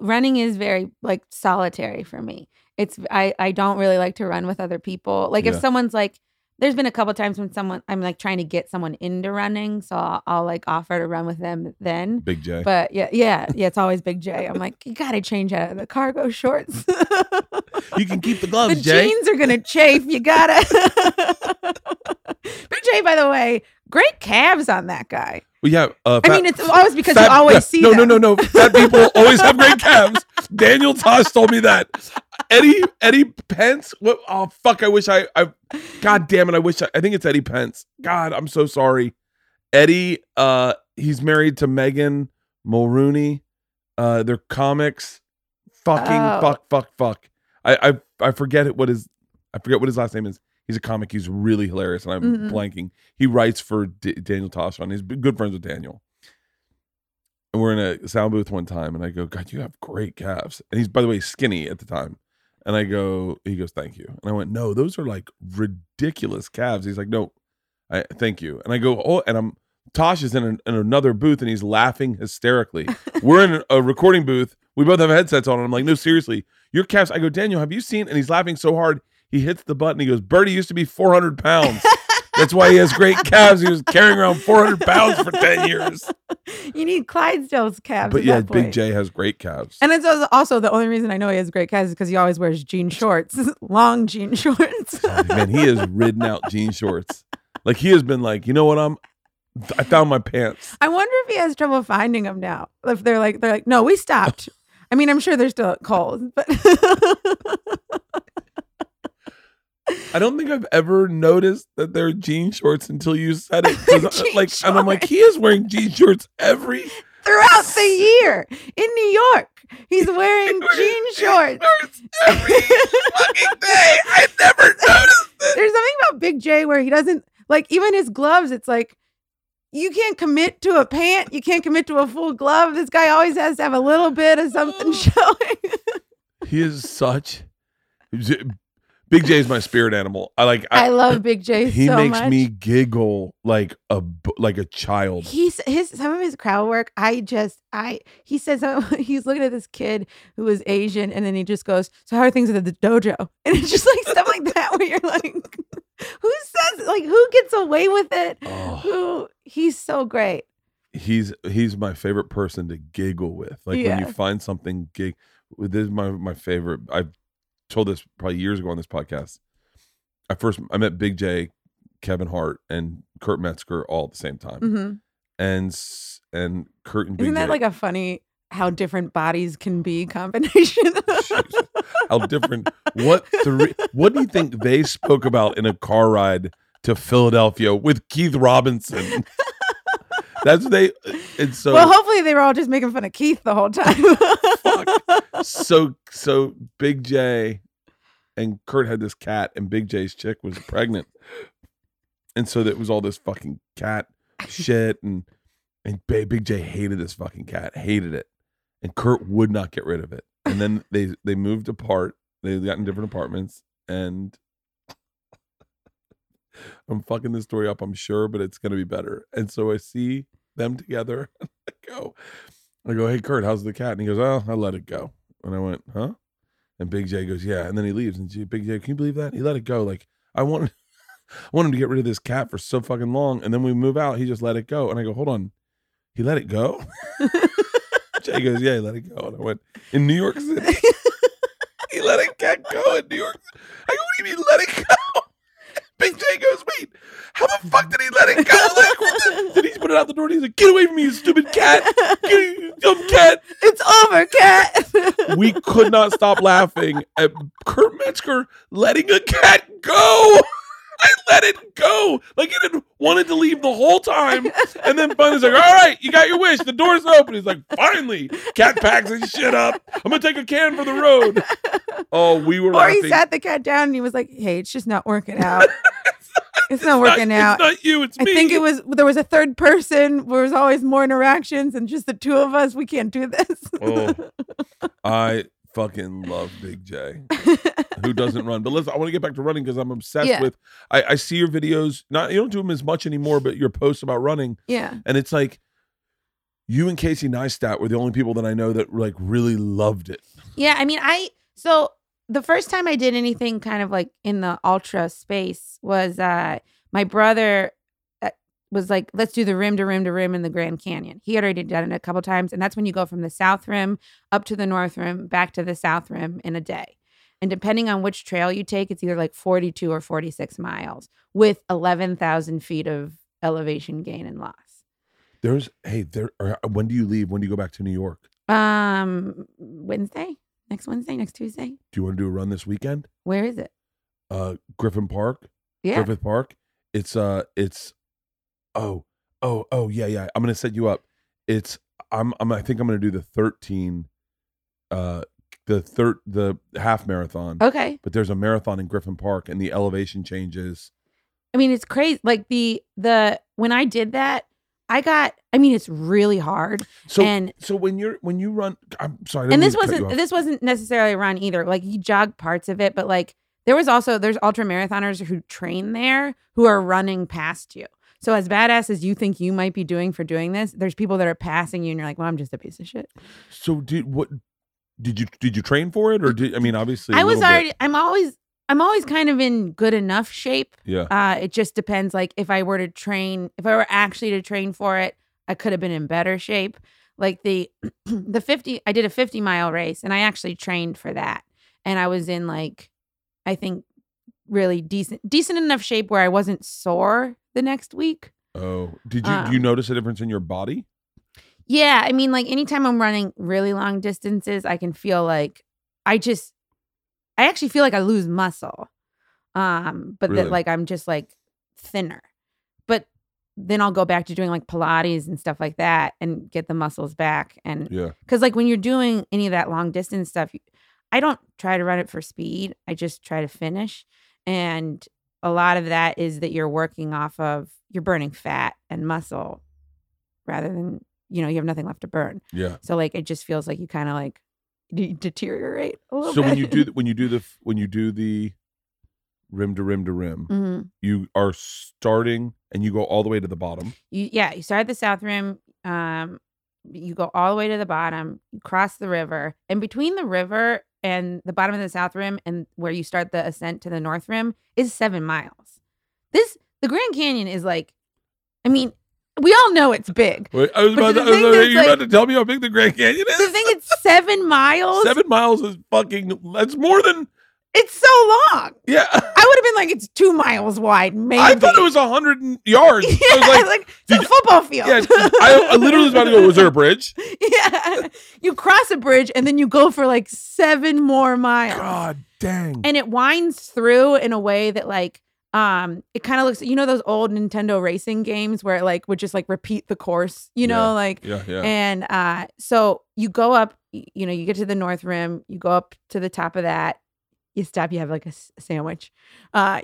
running is very like solitary for me. It's, I don't really like to run with other people. Like if someone's like, there's been a couple times when I'm like trying to get someone into running. So I'll like offer to run with them then. Big J. But yeah. It's always Big J. I'm like, you got to change out of the cargo shorts. You can keep the gloves, Jay. The jeans are going to chafe. You got to. Big J, by the way, great calves on that guy. Well, yeah. I mean, it's always because you always see them. No. Fat people always have great calves. Daniel Tosh told me that. Eddie Pence. What? Oh, fuck. God damn it. I think it's Eddie Pence. God, I'm so sorry. Eddie, he's married to Megan Mulrooney. They're comics. Fuck. I forget what his last name is. He's a comic. He's really hilarious, and I'm blanking. He writes for Daniel Toshon. He's good friends with Daniel. And we're in a sound booth one time, and I go, "God, you have great calves." And he's, by the way, skinny at the time. And I go, he goes, "Thank you." And I went, "No, those are like ridiculous calves." He's like, "No, thank you." And I go, "Oh," and I'm, Tosh is in another booth, and he's laughing hysterically. We're in a recording booth. We both have headsets on, and I'm like, "No, seriously, your calves." I go, "Daniel, have you seen?" And he's laughing so hard, he hits the button. He goes, "Bertie used to be 400 pounds. That's why he has great calves. He was carrying around 400 pounds for 10 years. You need Clydesdale's calves. But yeah, Big J has great calves. And it's also the only reason I know he has great calves is because he always wears jean shorts, long jean shorts. Man, he has ridden out jean shorts. Like, he has been like, you know what, I found my pants. I wonder if he has trouble finding them now. If they're like, no, we stopped. I mean, I'm sure they're still cold, but. I don't think I've ever noticed that they're jean shorts until you said it. And I'm like, he is wearing jean shorts every throughout the year in New York. He's wearing jean shorts every fucking day. I never noticed it. There's something about Big J where he doesn't like even his gloves. It's like you can't commit to a pant. You can't commit to a full glove. This guy always has to have a little bit of something showing. He is such. Big J is my spirit animal. I love Big J. He so makes much. Me giggle like a child. Some of his crowd work. He says he's looking at this kid who is Asian, and then he just goes, "So how are things at the dojo?" And it's just like stuff like that where you're like, who says like who gets away with it? Oh. He's so great. He's my favorite person to giggle with. Like when you find something this is my favorite. I've told this probably years ago on this podcast. I met Big J, Kevin Hart, and Kurt Metzger all at the same time, and Kurt and Big J. Isn't that like a funny how different bodies can be combination? How different? What do you think they spoke about in a car ride to Philadelphia with Keith Robinson? That's what they. And so, well, hopefully they were all just making fun of Keith the whole time. Fuck. So Big J and Kurt had this cat, and Big J's chick was pregnant, and so that was all this fucking cat shit, and Big J hated this fucking cat, hated it, and Kurt would not get rid of it. And then they moved apart. They got in different apartments, and I'm fucking this story up, I'm sure, but it's gonna be better. And so I see them together. I go, "Hey Kurt, how's the cat?" And he goes, "Oh, I let it go." And I went, "Huh?" And Big J goes, "Yeah." And then he leaves. And Big J, "Can you believe that? He let it go. Like I want him to get rid of this cat for so fucking long. And then we move out. He just let it go." And I go, "Hold on, he let it go?" Jay goes, "Yeah, he let it go." And I went, "In New York City, he let a cat go in New York City." I go, "What do you mean let it go?" Big J goes, "Wait, how the fuck did he let it go?" Like, then he's put it out the door and he's like, "Get away from me, you stupid cat. Get, you dumb cat. It's over, cat." We could not stop laughing at Kurt Metzger letting a cat go. I let it go. Like it had wanted to leave the whole time. And then Bunny's like, "All right, you got your wish. The door's open." He's like, "Finally." Cat packs his shit up. "I'm going to take a can for the road." Oh, we were laughing. Or he sat the cat down and he was like, "Hey, it's just not working out. It's not working out. It's not you, it's me. I think there was a third person. There was always more interactions and just the two of us. We can't do this." Oh, I fucking love Big J. Who doesn't run? But listen, I want to get back to running because I'm obsessed with. I see your videos. You don't do them as much anymore, but your posts about running. Yeah. And it's like you and Casey Neistat were the only people that I know that like really loved it. Yeah, I mean, so the first time I did anything kind of like in the ultra space was my brother was like, "Let's do the rim to rim to rim in the Grand Canyon." He had already done it a couple times, and that's when you go from the South Rim up to the North Rim, back to the South Rim in a day. And depending on which trail you take, it's either like 42 or 46 miles with 11,000 feet of elevation gain and loss. When do you leave? When do you go back to New York? Wednesday, next Tuesday. Do you want to do a run this weekend? Where is it? Griffith Park. It's I'm going to set you up. I think I'm going to do the 13 the half marathon. Okay. But there's a marathon in Griffith Park and the elevation changes. I mean, it's crazy. Like the when I did that, it's really hard. So when you run, I'm sorry. And this wasn't necessarily a run either. Like you jog parts of it, but like there's ultra marathoners who train there who are running past you. So as badass as you think you might be doing for doing this, there's people that are passing you and you're like, well, I'm just a piece of shit. So did you train for it? Or obviously I was already bit. I'm always kind of in good enough shape. Yeah. It just depends. Like if I were actually to train for it, I could have been in better shape. Like I did a 50-mile race and I actually trained for that. And I was in I think really decent enough shape where I wasn't sore the next week. Oh, did you, do you notice a difference in your body? Yeah. I mean, anytime I'm running really long distances, I can feel I actually feel like I lose muscle, but really? I'm just thinner. But then I'll go back to doing Pilates and stuff like that and get the muscles back. And yeah, because when you're doing any of that long distance stuff, I don't try to run it for speed. I just try to finish. And a lot of that is that you're working off of you're burning fat and muscle rather than you have nothing left to burn. Yeah. So it just feels like you kind of deteriorate a little bit. So when you do the rim to rim to rim, mm-hmm. you are starting and you go all the way to the bottom. You start at the south rim, you go all the way to the bottom, you cross the river, and between the river and the bottom of the south rim and where you start the ascent to the north rim is 7 miles. The Grand Canyon is we all know it's big. Wait, you about to tell me how big the Grand Canyon is? The thing it's 7 miles. 7 miles is that's more than... It's so long. Yeah. I would have been it's 2 miles wide, maybe. I thought it was 100 yards. Yeah, it's a football field. Yeah, I literally was about to go, was there a bridge? Yeah. You cross a bridge and then you go for 7 more miles. God dang. And it winds through in a way that it kind of looks, those old Nintendo racing games where it would just repeat the course, and so you go up, you get to the north rim, you go up to the top of that, you stop, you have a sandwich,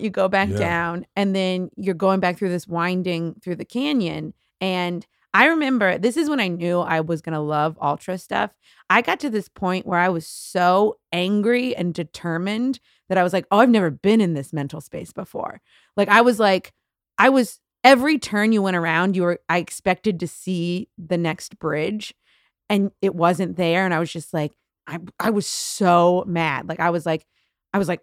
you go back down, and then you're going back through this winding through the canyon. And I remember this is when I knew I was going to love ultra stuff. I got to this point where I was so angry and determined that I was I've never been in this mental space before. Every turn you went around, I expected to see the next bridge and it wasn't there. And I was just I was so mad. I was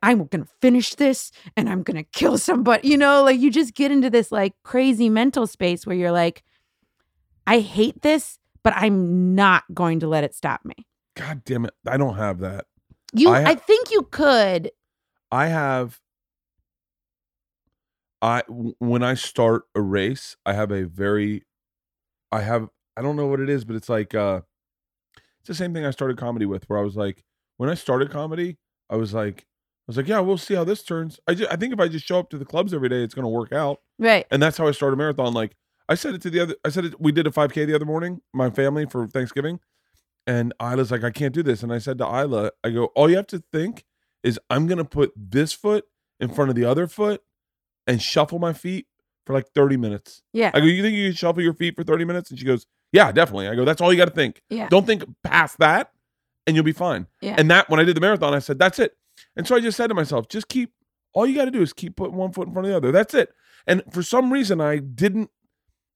I'm going to finish this and I'm going to kill somebody. You just get into this crazy mental space where you're I hate this, but I'm not going to let it stop me. God damn it. I don't have that. I think you could. When I start a race, I don't know what it is, but it's it's the same thing I started comedy with, where I was when I started comedy, I was like, yeah, we'll see how this turns. I think if I just show up to the clubs every day, it's going to work out. Right. And that's how I started a marathon. We did a 5K the other morning, my family, for Thanksgiving. And Isla's I can't do this. And I said to Isla, I go, all you have to think is I'm going to put this foot in front of the other foot and shuffle my feet for 30 minutes. Yeah. I go, you think you can shuffle your feet for 30 minutes? And she goes, yeah, definitely. I go, that's all you got to think. Yeah. Don't think past that and you'll be fine. Yeah. And that, when I did the marathon, I said, that's it. And so I just said to myself, all you got to do is keep putting one foot in front of the other. That's it. And for some reason, I didn't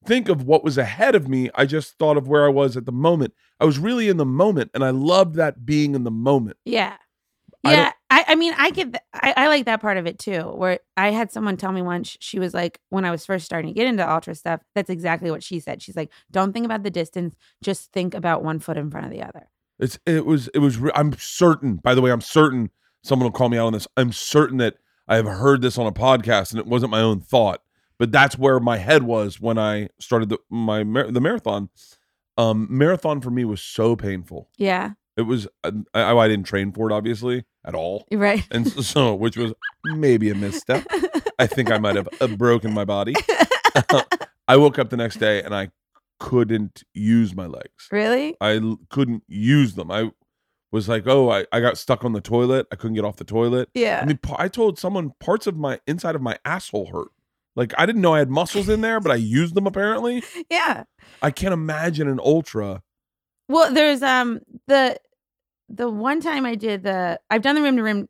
think of what was ahead of me. I just thought of where I was at the moment. I was really in the moment, and I loved that, being in the moment. Yeah. Yeah. I like that part of it too, where I had someone tell me once, she was when I was first starting to get into ultra stuff, that's exactly what she said. She's don't think about the distance, just think about one foot in front of the other. I'm certain, by the way, someone will call me out on this. I'm certain that I have heard this on a podcast and it wasn't my own thought. But that's where my head was when I started the marathon. Marathon for me was so painful. Yeah. It was, I didn't train for it, obviously, at all. Right. And so, which was maybe a misstep. I think I might have broken my body. I woke up the next day and I couldn't use my legs. Really? I couldn't use them. I was like, oh, I got stuck on the toilet. I couldn't get off the toilet. Yeah. I mean, I told someone parts of my inside of my asshole hurt. Like, I didn't know I had muscles in there, but I used them apparently. Yeah. I can't imagine an ultra. Well, there's the one time I did I've done the rim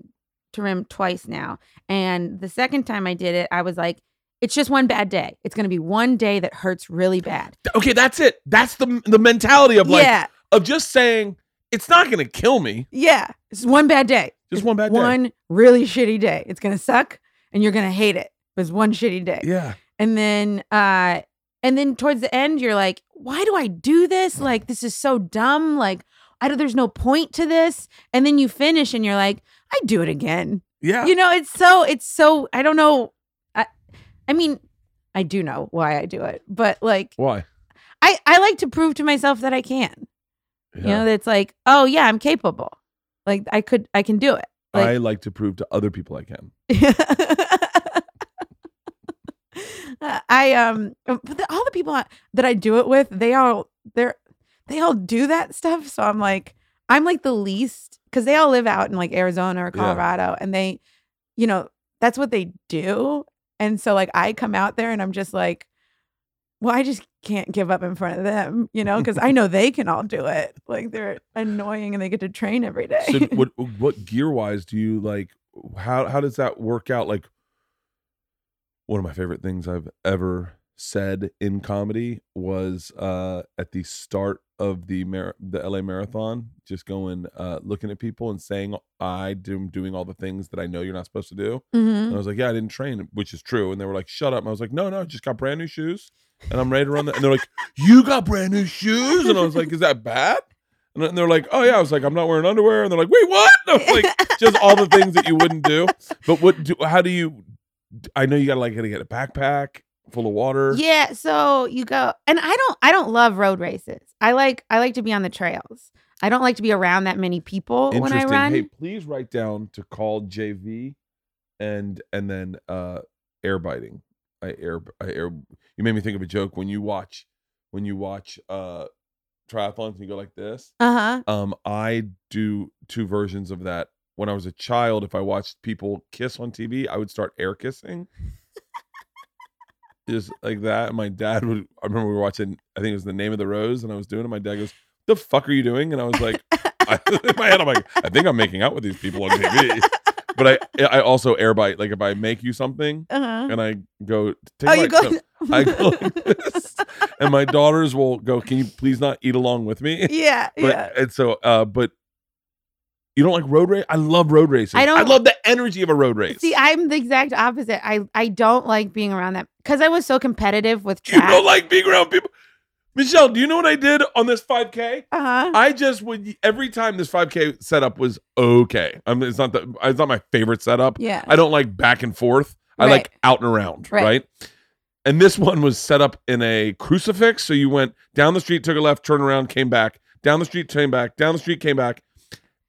to rim twice now. And the second time I did it, I was like, it's just one bad day. It's going to be one day that hurts really bad. Okay, that's it. That's the mentality of like, yeah. of just saying, it's not going to kill me. Yeah. It's one bad day. Just one bad day. One really shitty day. It's going to suck and you're going to hate it. It was one shitty day. Yeah. And then towards the end, you're like, why do I do this? Like, this is so dumb. Like, there's no point to this. And then you finish and you're like, I do it again. Yeah. You know, it's so, I don't know. I mean, I do know why I do it, but like. Why? I like to prove to myself that I can. Yeah. You know, that's like, oh yeah, I'm capable. Like I can do it. Like, I like to prove to other people I can. All the people that I do it with, they all do that stuff. So I'm like the least, because they all live out in like Arizona or Colorado, yeah. and they, you know, that's what they do. And so like I come out there and I'm just like, well, I just can't give up in front of them, you know, because I know they can all do it. Like they're annoying and they get to train every day. So what gear wise do you like? How does that work out? Like. One of my favorite things I've ever said in comedy was at the start of the LA Marathon, just going, looking at people and saying, I'm doing all the things that I know you're not supposed to do. Mm-hmm. And I was like, yeah, I didn't train, which is true. And they were like, shut up. And I was like, no, I just got brand new shoes. And I'm ready to run that. And they're like, you got brand new shoes? And I was like, is that bad? And they're like, oh yeah. I was like, I'm not wearing underwear. And they're like, wait, what? And I was like, just all the things that you wouldn't do. But how do you... I know you gotta get a backpack full of water. Yeah, so you go, and I don't love road races. I like to be on the trails. I don't like to be around that many people when I run. Hey, please write down to call JV, and then air biting. I air. You made me think of a joke when you watch triathlons and you go like this. Uh huh. I do two versions of that. When I was a child, if I watched people kiss on TV, I would start air kissing. Just like that. And my dad would, I remember we were watching, I think it was The Name of the Rose, and I was doing it. My dad goes, the fuck are you doing? And I was like, in my head, I'm like, I think I'm making out with these people on TV. But I also air bite. Like if I make you something, uh-huh. and I go, I go like this. And my daughters will go, can you please not eat along with me? Yeah. But, yeah. And so, but you don't like road race? I love road races. I love the energy of a road race. See, I'm the exact opposite. I don't like being around that because I was so competitive with track. You don't like being around people. Michelle, do you know what I did on this 5K? Uh-huh. I just would every time this 5K setup was okay. It's not my favorite setup. Yeah. I don't like back and forth. I like out and around. Right. And this one was set up in a crucifix. So you went down the street, took a left, turned around, came back, down the street, came back, down the street, came back.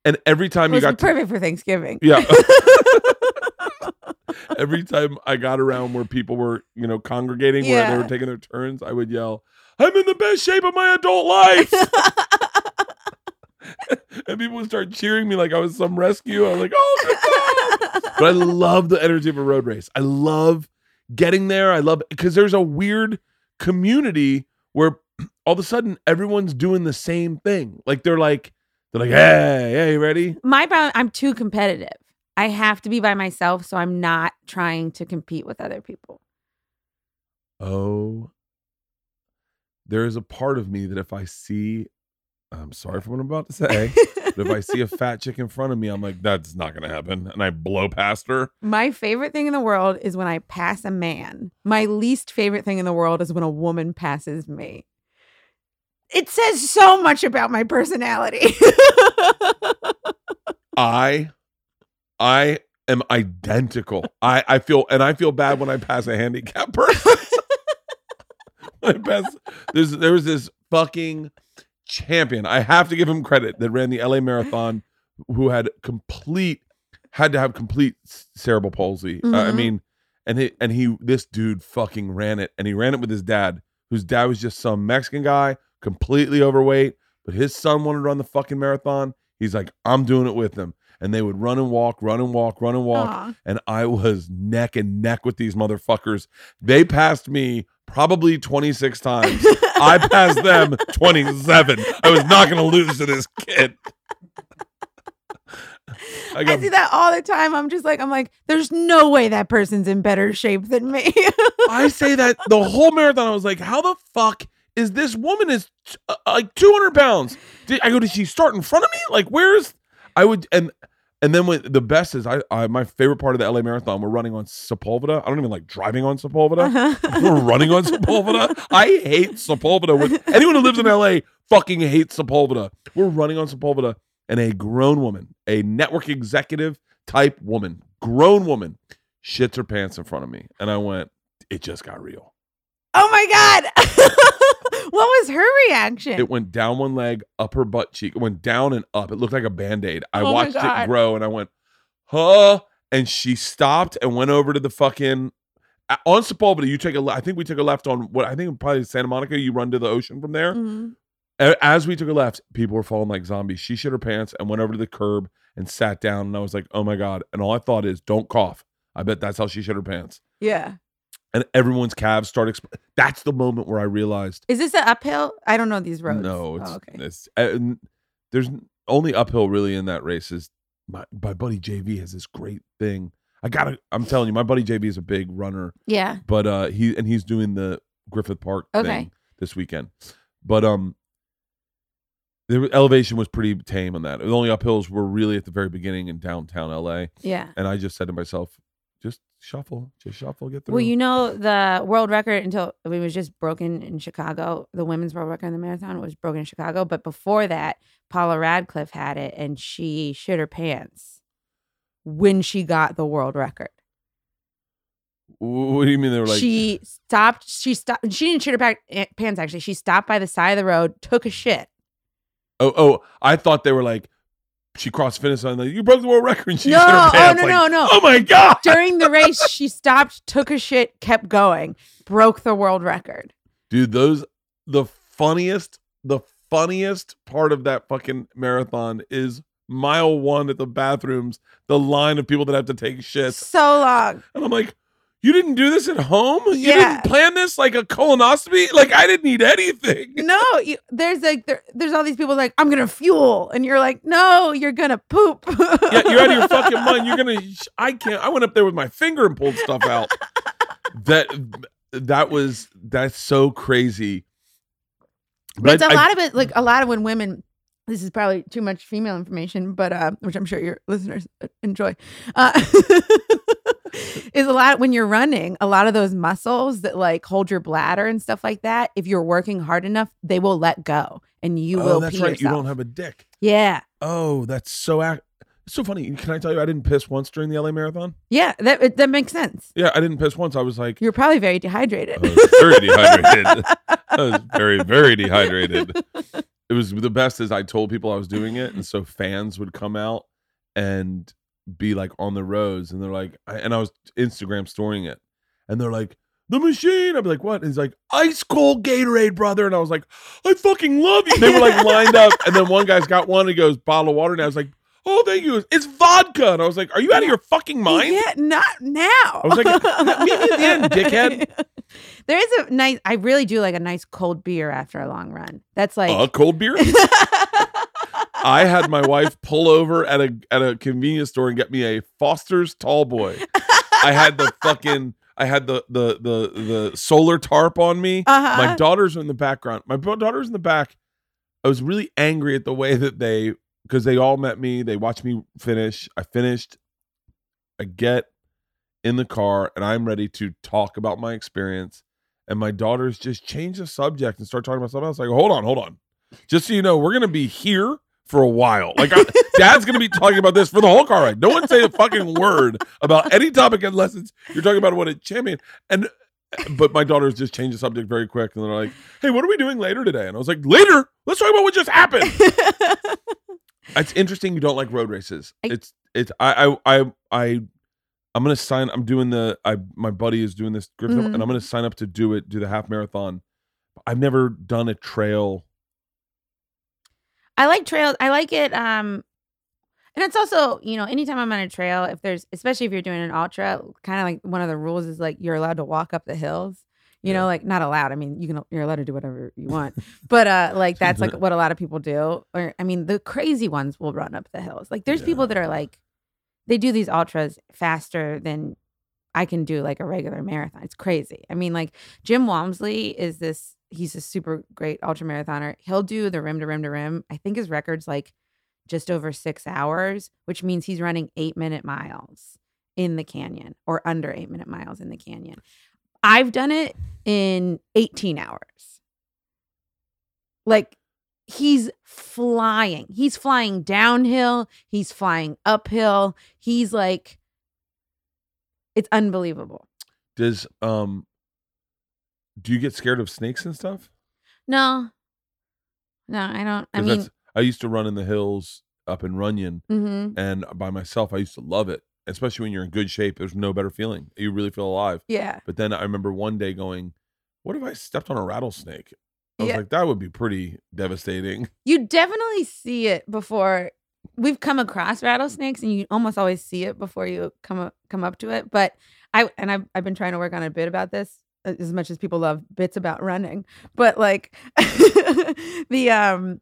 And every time you got perfect for Thanksgiving. Yeah. Every time I got around where people were, you know, congregating, yeah. where they were taking their turns, I would yell, I'm in the best shape of my adult life. And people would start cheering me like I was some rescue. I was like, oh, my God. But I love the energy of a road race. I love getting there. I love because there's a weird community where all of a sudden everyone's doing the same thing. Like they're like, hey, you ready? My problem, I'm too competitive. I have to be by myself, so I'm not trying to compete with other people. Oh, there is a part of me that if I see, I'm sorry for what I'm about to say, but if I see a fat chick in front of me, I'm like, that's not going to happen. And I blow past her. My favorite thing in the world is when I pass a man. My least favorite thing in the world is when a woman passes me. It says so much about my personality. I am identical. I feel bad when I pass a handicapped person. There was this fucking champion. I have to give him credit that ran the LA Marathon, who had to have complete cerebral palsy. Mm-hmm. This dude fucking ran it, and he ran it with his dad, whose dad was just some Mexican guy. Completely overweight, but his son wanted to run the fucking marathon. He's like, I'm doing it with them. And they would run and walk, run and walk, run and walk. Aww. And I was neck and neck with these motherfuckers. They passed me probably 26 times. I passed them 27. I was not going to lose to this kid. I see that all the time. I'm like, there's no way that person's in better shape than me. I say that the whole marathon. I was like, how the fuck is this woman is like 200 pounds? Did she start in front of me? Like, where is... I would... And then when the best is, I my favorite part of the LA Marathon, we're running on Sepulveda. I don't even like driving on Sepulveda. Uh-huh. We're running on Sepulveda. I hate Sepulveda. Anyone who lives in LA fucking hates Sepulveda. We're running on Sepulveda, and a grown woman, a network executive type woman, grown woman, shits her pants in front of me. And I went, it just got real. Oh my God. What was her reaction? It went down one leg, up her butt cheek. It went down and up. It looked like a Band-Aid. I watched it grow, and I went, huh? And she stopped and went over to the fucking... On Sepulveda, I think we took a left on what I think probably Santa Monica. You run to the ocean from there. Mm-hmm. As we took a left, people were falling like zombies. She shit her pants and went over to the curb and sat down, and I was like, oh my God. And all I thought is, don't cough. I bet that's how she shit her pants. Yeah. And everyone's calves start. That's the moment where I realized. Is this an uphill? I don't know these roads. No, it's, there's only uphill really in that race. Is my buddy JV has this great thing. I'm telling you, my buddy JV is a big runner. Yeah. But he's doing the Griffith Park thing this weekend. But the elevation was pretty tame on that. The only uphills were really at the very beginning in downtown LA. Yeah. And I just said to myself, Just shuffle, get through. Well, you know, the world record was just broken in Chicago. The women's world record in the marathon was broken in Chicago. But before that, Paula Radcliffe had it, and she shit her pants when she got the world record. What do you mean? They were like... She stopped. She didn't shit her pants, actually. She stopped by the side of the road, took a shit. Oh, I thought they were like... She crossed finish on you broke the world record. And she shit her pants. No. Oh my God. During the race, she stopped, took a shit, kept going, broke the world record. Dude, the funniest part of that fucking marathon is mile one at the bathrooms, the line of people that have to take shits. So long. And I'm like, you didn't do this at home? You didn't plan this like a colonoscopy? Like, I didn't need anything. No, there's all these people like, I'm going to fuel. And you're like, no, you're going to poop. Yeah, you're out of your fucking mind. You're going to, I went up there with my finger and pulled stuff out. That's so crazy. But it's a lot of when women, this is probably too much female information, but which I'm sure your listeners enjoy. Is a lot when you're running, a lot of those muscles that like hold your bladder and stuff like that, if you're working hard enough, they will let go and you will pee yourself. You don't have a dick. Yeah. Oh, that's so so funny. Can I tell you, I didn't piss once during the LA Marathon? Yeah, that makes sense. Yeah, I didn't piss once. I was like... You're probably very dehydrated. I was very dehydrated. I was very, very dehydrated. It was the best is I told people I was doing it, and so fans would come out and... be like on the roads, and they're like, and I was Instagram storying it, and they're like, the machine. I'd be like, what? And he's like, ice cold Gatorade, brother. And I was like, I fucking love you. And they were like lined up, and then one guy's got one, and he goes, bottle of water. And I was like, oh, thank you. It's vodka. And I was like, are you out of your fucking mind? Yeah, not now. I was like, meet me at the end, dickhead. There is a nice, I really do like a nice cold beer after a long run. That's like a cold beer. I had my wife pull over at a convenience store and get me a Foster's Tall Boy. I had the solar tarp on me. Uh-huh. My daughters are in the background. I was really angry at the way that because they all met me. They watched me finish. I finished. I get in the car, and I'm ready to talk about my experience. And my daughters just change the subject and start talking about something else. Like, hold on. Just so you know, we're going to be here for a while. Like, Dad's going to be talking about this for the whole car ride. No one say a fucking word about any topic unless you're talking about what a champion. But my daughters just changed the subject very quick. And they're like, hey, what are we doing later today? And I was like, later? Let's talk about what just happened. It's interesting you don't like road races. I'm going to sign. My buddy is doing this. Griffith, mm-hmm. And I'm going to sign up to do the half marathon. I've never done a trail. I like trails. I like it And it's also, you know, anytime I'm on a trail, if there's, especially if you're doing an ultra, kind of like one of the rules is like you're allowed to walk up the hills. You know, like not allowed. I mean, you're allowed to do whatever you want, but like that's like what a lot of people do. Or I mean, the crazy ones will run up the hills. Like there's people that are like, they do these ultras faster than I can do like a regular marathon. It's crazy. I mean, like Jim Walmsley is this. He's a super great ultra marathoner. He'll do the rim to rim to rim. I think his record's like just over 6 hours, which means he's running 8 minute miles in the canyon or under 8 minute miles in the canyon. I've done it in 18 hours. Like he's flying. He's flying downhill. He's flying uphill. He's like, it's unbelievable. Does do you get scared of snakes and stuff? No. No, I don't. I mean, I used to run in the hills up in Runyon and by myself. I used to love it. Especially when you're in good shape, there's no better feeling. You really feel alive. Yeah. But then I remember one day going, what if I stepped on a rattlesnake? I was like, that would be pretty devastating. You definitely see it before. We've come across rattlesnakes and you almost always see it before you come up to it. But I've been trying to work on a bit about this, as much as people love bits about running. But like I'll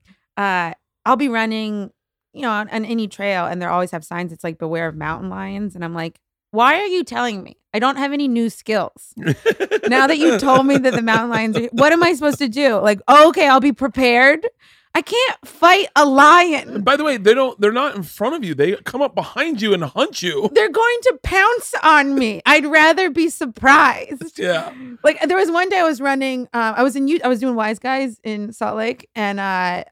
be running, you know, on any trail, and they always have signs. It's like, beware of mountain lions. And I'm like, why are you telling me? I don't have any new skills. Now that you told me that the mountain lions are, what am I supposed to do? Like, oh, okay, I'll be prepared. I can't fight a lion. By the way, they're not in front of you. They come up behind you and hunt you. They're going to pounce on me. I'd rather be surprised. Yeah. Like there was one day I was running. I was doing Wise Guys in Salt Lake, and I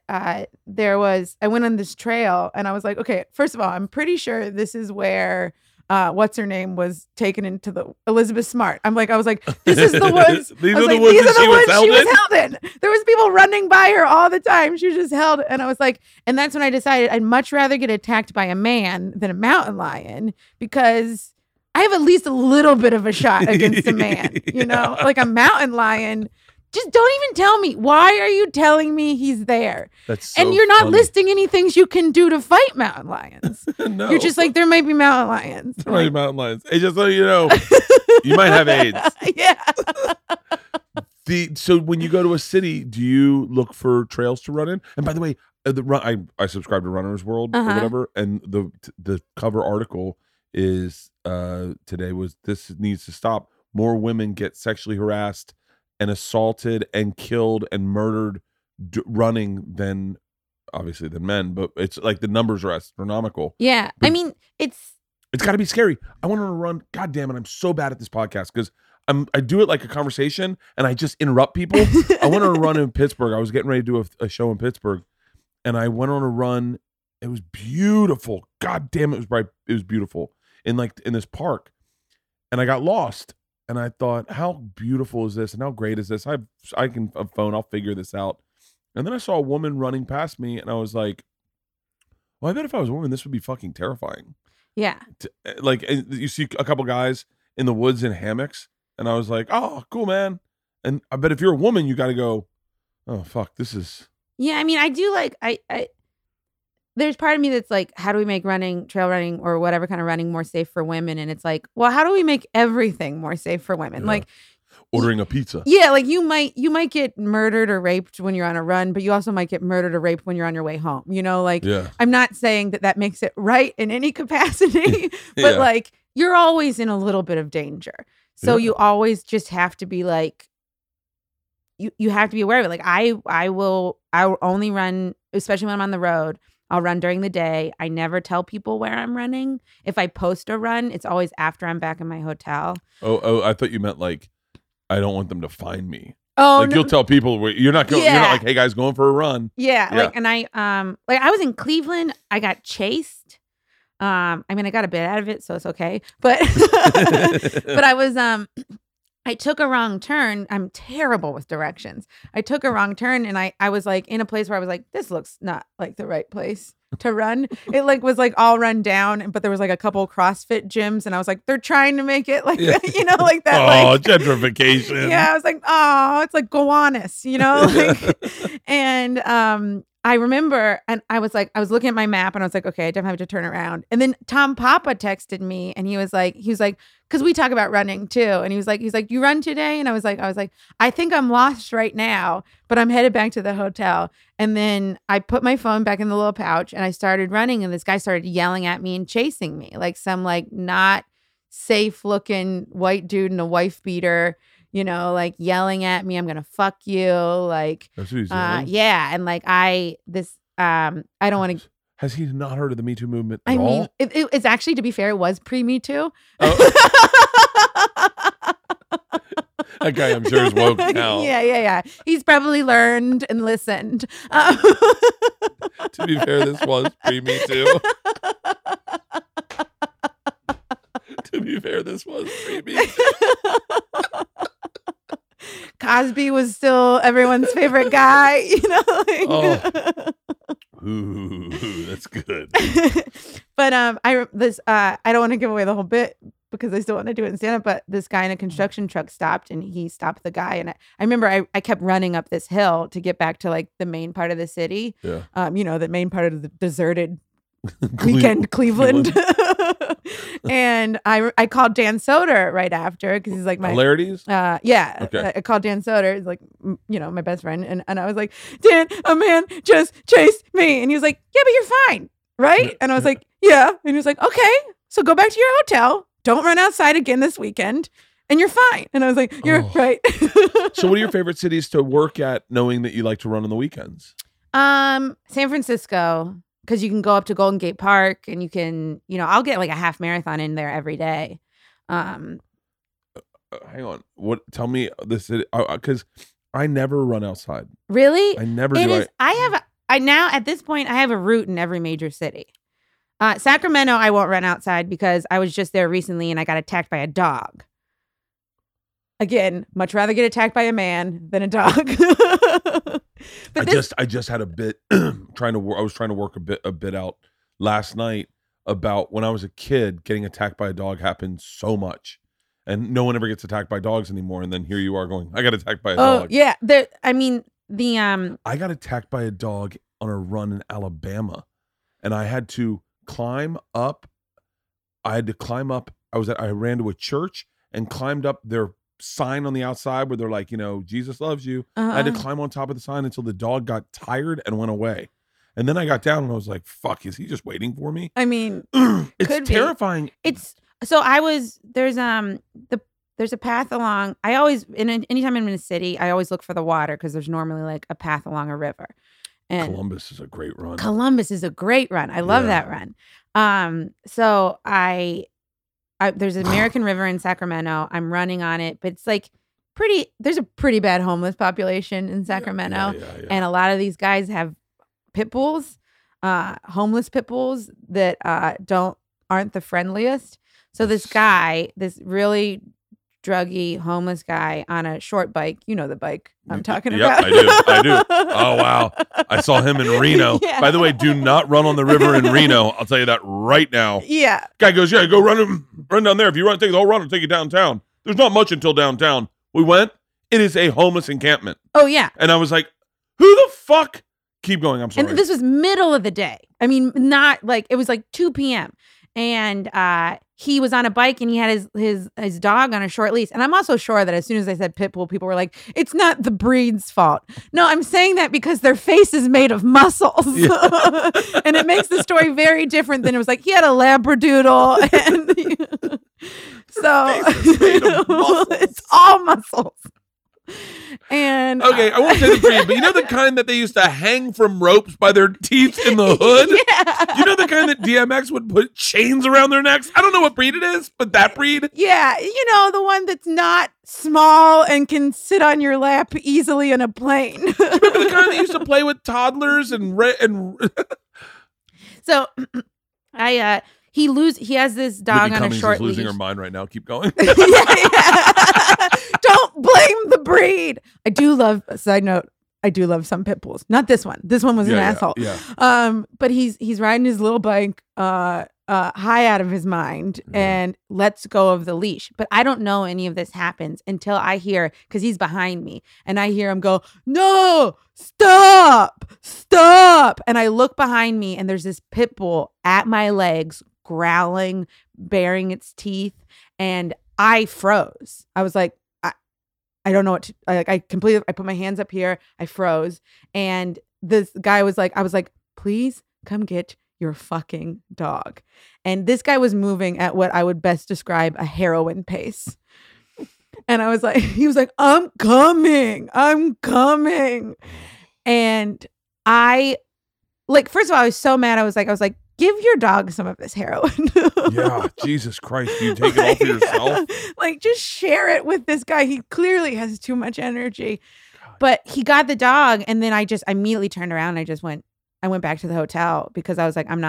went on this trail, and I was like, okay, first of all, I'm pretty sure this is where what's her name was taken into the Elizabeth Smart. I was like, this is the woods. These are the woods she was held in. There was people running by her all the time. She was just held. And I was like, and that's when I decided I'd much rather get attacked by a man than a mountain lion, because I have at least a little bit of a shot against a man, you know, like a mountain lion. Just don't even tell me. Why are you telling me he's there? That's so and you're not funny. Listing any things you can do to fight mountain lions. No. You're just like, there might be mountain lions. There might be mountain lions. Hey, just so you know, you might have AIDS. Yeah. So when you go to a city, do you look for trails to run in? And by the way, I subscribe to Runner's World or whatever, and the cover article is today was, this needs to stop. More women get sexually harassed and assaulted and killed and murdered running than, obviously, than men. But it's like the numbers are astronomical. Yeah. But I mean, it's got to be scary. I want to run. God damn it. I'm so bad at this podcast because I do it like a conversation and I just interrupt people. I went on a run in Pittsburgh. I was getting ready to do a show in Pittsburgh. And I went on a run. It was beautiful. God damn it. It was bright. It was beautiful. In this park. And I got lost. And I thought, how beautiful is this? And how great is this? I can phone. I'll figure this out. And then I saw a woman running past me, and I was like, well, I bet if I was a woman, this would be fucking terrifying. Yeah. Like, you see a couple guys in the woods in hammocks, and I was like, oh, cool, man. And I bet if you're a woman, you got to go, oh, fuck, this is. Yeah, I mean, I do like, there's part of me that's like, how do we make running, trail running, or whatever kind of running more safe for women? And it's like, well, how do we make everything more safe for women? Yeah. Like ordering a pizza. Yeah, like you might get murdered or raped when you're on a run, but you also might get murdered or raped when you're on your way home. You know, like I'm not saying that makes it right in any capacity, but like you're always in a little bit of danger. So you always just have to be like, you have to be aware of it. Like I will only run, especially when I'm on the road. I'll run during the day. I never tell people where I'm running. If I post a run, it's always after I'm back in my hotel. Oh, I thought you meant like, I don't want them to find me. Oh, like no. You'll tell people where you're not going. Yeah. You're not like, hey guys, going for a run. Yeah, yeah. Like, and I was in Cleveland. I got chased. I mean, I got a bit out of it, so it's okay. But, but I was I took a wrong turn. I'm terrible with directions. I took a wrong turn and I was like in a place where I was like, this looks not like the right place to run. It like was like all run down, but there was like a couple CrossFit gyms and I was like, they're trying to make it like, you know, like that. Oh, like, gentrification. Yeah. I was like, oh, it's like Gowanus, you know? Like, and I remember, and I was looking at my map and I was like, okay, I definitely have to turn around. And then Tom Papa texted me and he was like, because we talk about running too. And he's like, you run today? And I was like, I think I'm lost right now, but I'm headed back to the hotel. And then I put my phone back in the little pouch and I started running. And this guy started yelling at me and chasing me, like some like not safe looking white dude in a wife beater. You know, like yelling at me, I'm going to fuck you. Like, that's what he's doing. Yeah. And like, I don't want to. Has he not heard of the Me Too movement at all? I mean, it's actually, to be fair, it was pre-Me Too. Oh. That guy, I'm sure, is woke now. Yeah. He's probably learned and listened. To be fair, this was pre-Me Too. To be fair, this was pre-Me Too. Cosby was still everyone's favorite guy, you know. Like. Oh. Ooh, that's good. But I don't want to give away the whole bit because I still want to do it in stand up. But this guy in a construction truck stopped, and he stopped the guy. And I remember I kept running up this hill to get back to like the main part of the city. Yeah. You know, the main part of the deserted weekend Cleveland. And I called Dan Soder right after because he's like my Hilarities? Yeah. Okay. I called Dan Soder, he's like, you know, my best friend, and I was like, Dan, a man just chased me. And he was like, yeah, but you're fine, right? And I was like, yeah. And he was like, okay, so go back to your hotel, don't run outside again this weekend, and you're fine. And I was like, you're right. So what are your favorite cities to work at, knowing that you like to run on the weekends? San Francisco. Because you can go up to Golden Gate Park and you can, you know, I'll get like a half marathon in there every day. Hang on. What? Tell me this. Because I never run outside. Really? I never do. Now at this point, I have a route in every major city. Sacramento, I won't run outside because I was just there recently and I got attacked by a dog. Again, much rather get attacked by a man than a dog. But I just had a bit I was trying to work a bit out last night about when I was a kid, getting attacked by a dog happened so much, and no one ever gets attacked by dogs anymore. And then here you are going, I got attacked by a dog. Oh yeah, I got attacked by a dog on a run in Alabama, and I had to climb up. I ran to a church and climbed up their sign on the outside where they're like, you know, Jesus loves you. Uh-huh. I had to climb on top of the sign until the dog got tired and went away. And then I got down and I was like, fuck, is he just waiting for me? I mean, it's terrifying. There's a path along. I always, anytime I'm in a city, I always look for the water because there's normally like a path along a river. And Columbus is a great run. I love that run. So there's an American River in Sacramento. I'm running on it, but it's like there's a pretty bad homeless population in Sacramento. Yeah. And a lot of these guys have pit bulls, homeless pit bulls that aren't the friendliest. So this guy, this really druggy homeless guy on a short bike, you know the bike I'm talking about. Yeah, I do. Oh, wow. I saw him in Reno. Yeah. By the way, do not run on the river in Reno. I'll tell you that right now. Yeah. Guy goes, yeah, go run down there. If you run, take the whole run, it'll take you downtown. There's not much until downtown. We went. It is a homeless encampment. Oh, yeah. And I was like, who the fuck? Keep going. I'm sorry. And this was middle of the day. I mean, not like, it was like 2 p.m. And he was on a bike and he had his dog on a short leash. And I'm also sure that as soon as I said pit bull, people were like, it's not the breed's fault. No, I'm saying that because their face is made of muscles. Yeah. And it makes the story very different than it was like he had a labradoodle. And so it's all muscles. And okay, I won't say the breed, but you know the kind that they used to hang from ropes by their teeth in the hood? Yeah. You know the kind that DMX would put chains around their necks? I don't know what breed it is, but that breed? Yeah, you know, the one that's not small and can sit on your lap easily in a plane. You remember the kind that used to play with toddlers and So I he has this dog on a short leash. Losing her mind right now. Keep going. Yeah. Don't blame the breed. I do love some pit bulls. Not this one. This one was an asshole. Yeah. But he's riding his little bike high out of his mind and lets go of the leash. But I don't know any of this happens until I hear, because he's behind me, and I hear him go, "No, stop, stop." And I look behind me and there's this pit bull at my legs, growling, baring its teeth. And I froze. I was like, I don't know what to, I put my hands up here. I froze. And this guy was like, I was like, "Please come get your fucking dog." And this guy was moving at what I would best describe a heroin pace. And I was like, he was like, "I'm coming, I'm coming." And I, like, first of all, I was so mad. I was like, "Give your dog some of this heroin." Yeah, Jesus Christ, you take it all for yourself? Like, just share it with this guy. He clearly has too much energy. God. But he got the dog, and then I just immediately turned around and I went back to the hotel, because I was like, I'm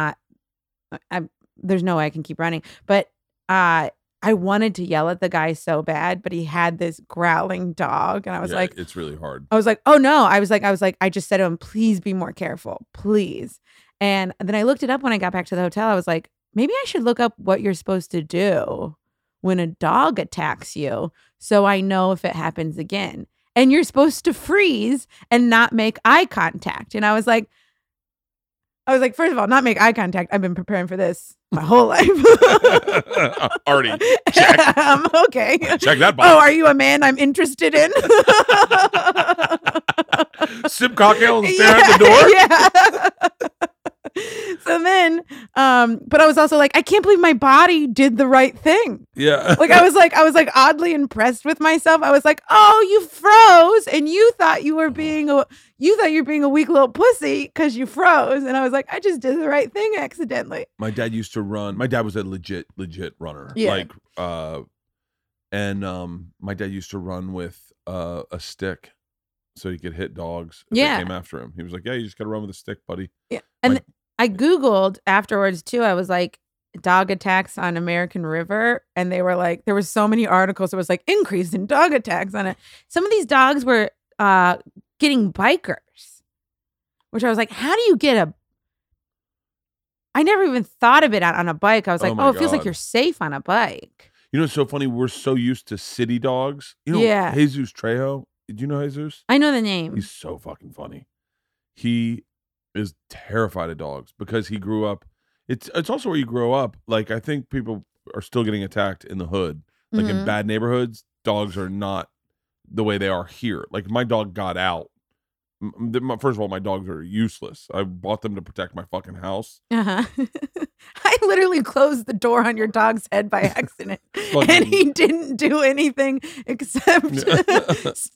there's no way I can keep running. But I wanted to yell at the guy so bad, but he had this growling dog, and I was like, it's really hard. I was like, "Oh no." I was like, I just said to him, "Please be more careful, please." And then I looked it up when I got back to the hotel. I was like, maybe I should look up what you're supposed to do when a dog attacks you, so I know if it happens again. And you're supposed to freeze and not make eye contact. And I was like, first of all, not make eye contact. I've been preparing for this my whole life. Already. Check. Okay. Check that box. Oh, are you a man I'm interested in? Sip cocktail and stare at the door? Yeah. So then, but I was also like, I can't believe my body did the right thing. Yeah. Like, I was like oddly impressed with myself. I was like, "Oh, you froze, and you thought you were being a weak little pussy because you froze." And I was like, I just did the right thing accidentally. My dad used to run. My dad was a legit runner. Yeah. Like, my dad used to run with a stick, so he could hit dogs if they came after him. He was like, "Yeah, you just gotta run with a stick, buddy." Yeah. And I Googled afterwards too. I was like, dog attacks on American River. And they were like, there were so many articles. It was like, increase in dog attacks on it. Some of these dogs were getting bikers, which I was like, how do you get a, I never even thought of it on a bike. I was like, oh, it feels like you're safe on a bike. You know, it's so funny. We're so used to city dogs. You know, Jesus Trejo. Did you know Jesus? I know the name. He's so fucking funny. He is terrified of dogs because he grew up. It's also where you grow up. Like, I think people are still getting attacked in the hood, like in bad neighborhoods. Dogs are not the way they are here. Like, my dog got out. First of all, my dogs are useless. I bought them to protect my fucking house. I literally closed the door on your dog's head by accident, and he didn't do anything except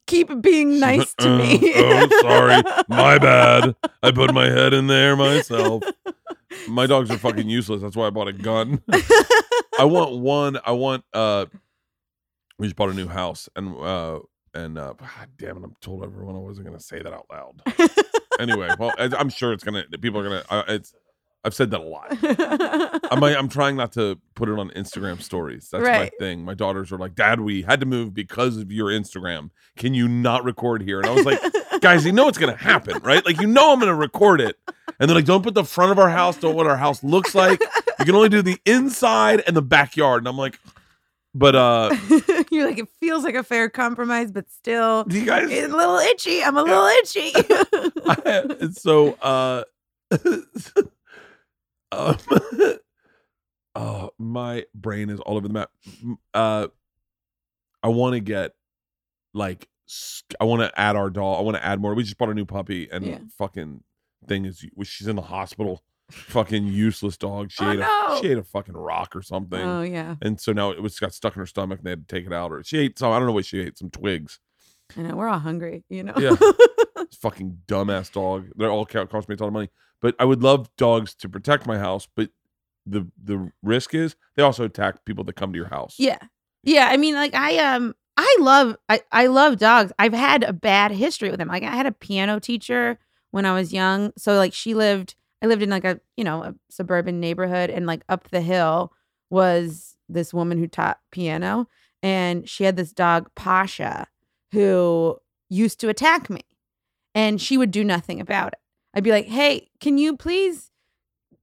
keep being nice to me. "Oh, sorry, my bad. I put my head in there myself." My dogs are fucking useless. That's why I bought a gun. I want one. We just bought a new house, and God damn it, I told everyone I wasn't gonna say that out loud. Anyway, well, I'm sure I've said that a lot. I'm trying not to put it on Instagram stories. That's right. My thing. My daughters are like, "Dad, we had to move because of your Instagram. Can you not record here?" And I was like, guys, you know it's gonna happen, right? Like, you know I'm gonna record it. And they're like, "Don't put the front of our house, don't what our house looks like. You can only do the inside and the backyard." And I'm like, but you're like, it feels like a fair compromise, but still, you guys, it's a little itchy. I'm a little itchy. My brain is all over the map. I want to add our doll. I want to add more. We just bought a new puppy, and fucking thing is, she's in the hospital. Fucking useless dog. She ate a fucking rock or something. Oh yeah. And so now it got stuck in her stomach, and they had to take it out. Or she ate some. I don't know what she ate. Some twigs. I know, we're all hungry, you know. Yeah. Fucking dumbass dog. They all cost me a ton of money. But I would love dogs to protect my house. But the risk is they also attack people that come to your house. Yeah. Yeah. I mean, like, I love dogs. I've had a bad history with them. Like, I had a piano teacher when I was young. So like, I lived in like a suburban neighborhood, and like up the hill was this woman who taught piano, and she had this dog, Pasha, who used to attack me, and she would do nothing about it. I'd be like, "Hey, can you please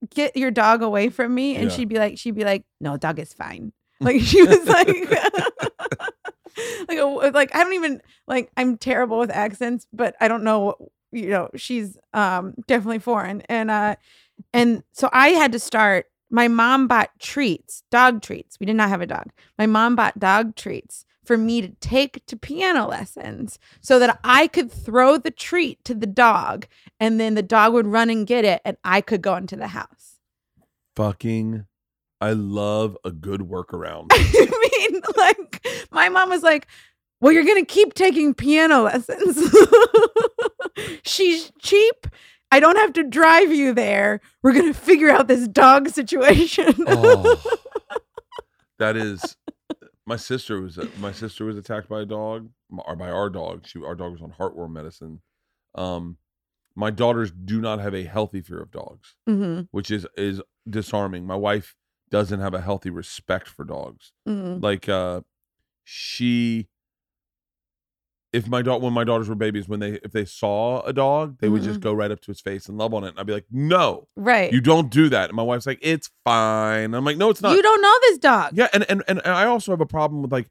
get your dog away from me. And she'd be like, no, dog is fine. Like, she was like, I don't even, like, I'm terrible with accents, but I don't know, you know, she's definitely foreign. And so I had to start. My mom bought treats, dog treats. We did not have a dog. My mom bought dog treats for me to take to piano lessons so that I could throw the treat to the dog and then the dog would run and get it and I could go into the house. Fucking, I love a good workaround. I mean, like, my mom was like, well, you're going to keep taking piano lessons. She's cheap. I don't have to drive you there. We're going to figure out this dog situation. Oh, that is, my sister was attacked by a dog, or by our dog. Our dog was on heartworm medicine. My daughters do not have a healthy fear of dogs, mm-hmm. which is disarming. My wife doesn't have a healthy respect for dogs. Mm-hmm. Like, when my daughters were babies, if they saw a dog, they would just go right up to its face and love on it. And I'd be like, no, right, you don't do that. And my wife's like, it's fine. And I'm like, no, it's not. You don't know this dog. Yeah, and I also have a problem with, like,